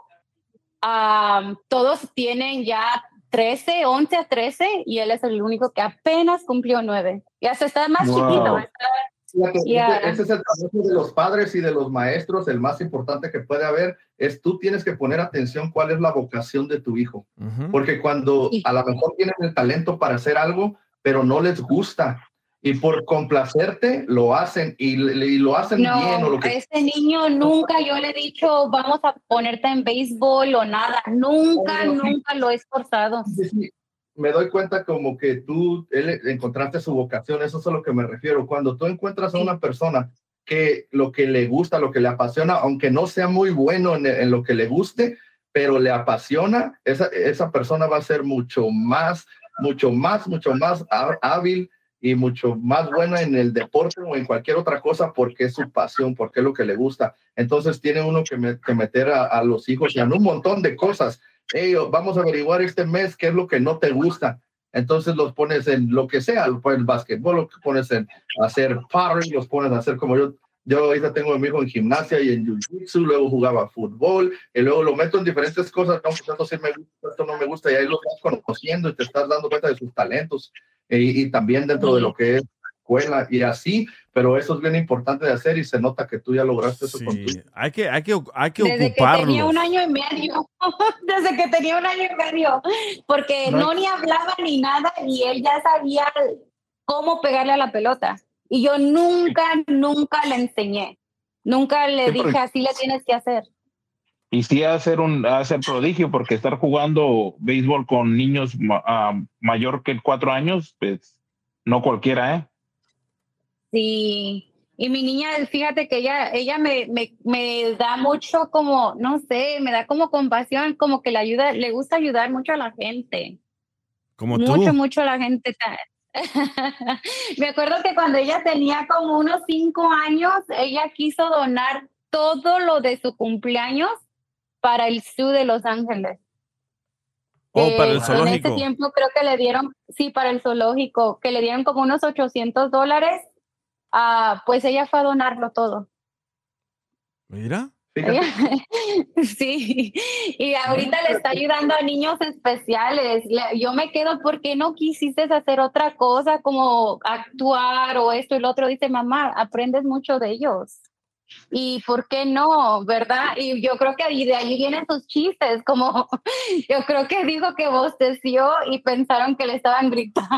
Um, todos tienen ya trece, once a trece y él es el único que apenas cumplió nueve. Ya se está más wow. chiquito. Está, yeah. Ese es el trabajo de los padres y de los maestros, el más importante que puede haber es tú tienes que poner atención cuál es la vocación de tu hijo, uh-huh. porque cuando a lo mejor tienen el talento para hacer algo, pero no les gusta y por complacerte lo hacen y, y lo hacen no, bien. O lo que... A este niño nunca yo le he dicho vamos a ponerte en béisbol o nada, nunca, no, no, nunca lo he esforzado. Sí, sí. Me doy cuenta como que tú él, encontraste su vocación, eso es a lo que me refiero. Cuando tú encuentras a una persona que lo que le gusta, lo que le apasiona, aunque no sea muy bueno en, en lo que le guste, pero le apasiona, esa, esa persona va a ser mucho más, mucho más, mucho más hábil y mucho más buena en el deporte o en cualquier otra cosa porque es su pasión, porque es lo que le gusta. Entonces tiene uno que, me, que meter a, a los hijos en un montón de cosas. Hey, vamos a averiguar este mes qué es lo que no te gusta. Entonces los pones en lo que sea, lo pones en básquetbol, lo pones en hacer parry, los pones a hacer como yo. Yo ahorita tengo a mi hijo en gimnasia y en jiu-jitsu, luego jugaba fútbol, y luego lo meto en diferentes cosas. No, pues esto sí me gusta, esto no me gusta, y ahí lo vas conociendo y te estás dando cuenta de sus talentos. Y, y también dentro de lo que es escuela y así, pero eso es bien importante de hacer y se nota que tú ya lograste eso sí. con tu... Hay que, hay que, hay que desde ocuparlos. Que tenía un año y medio, desde que tenía un año y medio, porque no, no ni hablaba ni nada y él ya sabía cómo pegarle a la pelota. Y yo nunca, nunca le enseñé. Nunca le sí, dije, porque... así le tienes que hacer. Y sí hacer un hacer prodigio, porque estar jugando béisbol con niños uh, mayor que cuatro años, pues no cualquiera, ¿eh? Sí, y mi niña, fíjate que ella, ella me, me, me da mucho como, no sé, me da como compasión, como que le ayuda, le gusta ayudar mucho a la gente. Como tú. Mucho, mucho a la gente. Me acuerdo que cuando ella tenía como unos cinco años, ella quiso donar todo lo de su cumpleaños para el Zoo de Los Ángeles. Oh, eh, para el zoológico. En ese tiempo creo que le dieron, sí, para el zoológico, que le dieron como unos ochocientos dólares. Ah, pues ella fue a donarlo todo. Mira. Ella, sí. Y ahorita le está ayudando a niños especiales. Le, yo me quedo, ¿por qué no quisiste hacer otra cosa como actuar o esto y lo otro? Dice, mamá, aprendes mucho de ellos. Y por qué no, ¿verdad? Y yo creo que de ahí vienen sus chistes, como yo creo que dijo que bosteció y pensaron que le estaban gritando.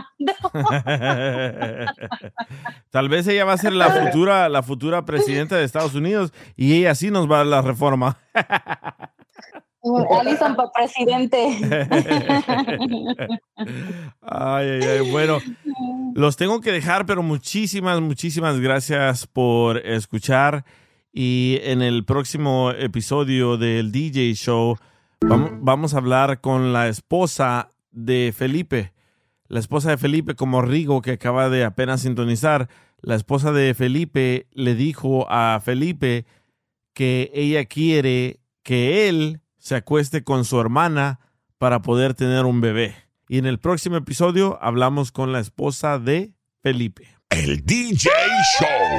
Tal vez ella va a ser la futura, la futura presidenta de Estados Unidos y ella sí nos va a dar la reforma. Alison para presidente. Ay, ay, ay. Bueno, los tengo que dejar, pero muchísimas, muchísimas gracias por escuchar. Y en el próximo episodio del D J Show vamos a hablar con la esposa de Felipe. La esposa de Felipe, como Rigo, que acaba de apenas sintonizar, la esposa de Felipe le dijo a Felipe que ella quiere que él se acueste con su hermana para poder tener un bebé. Y en el próximo episodio hablamos con la esposa de Felipe. El D J Show.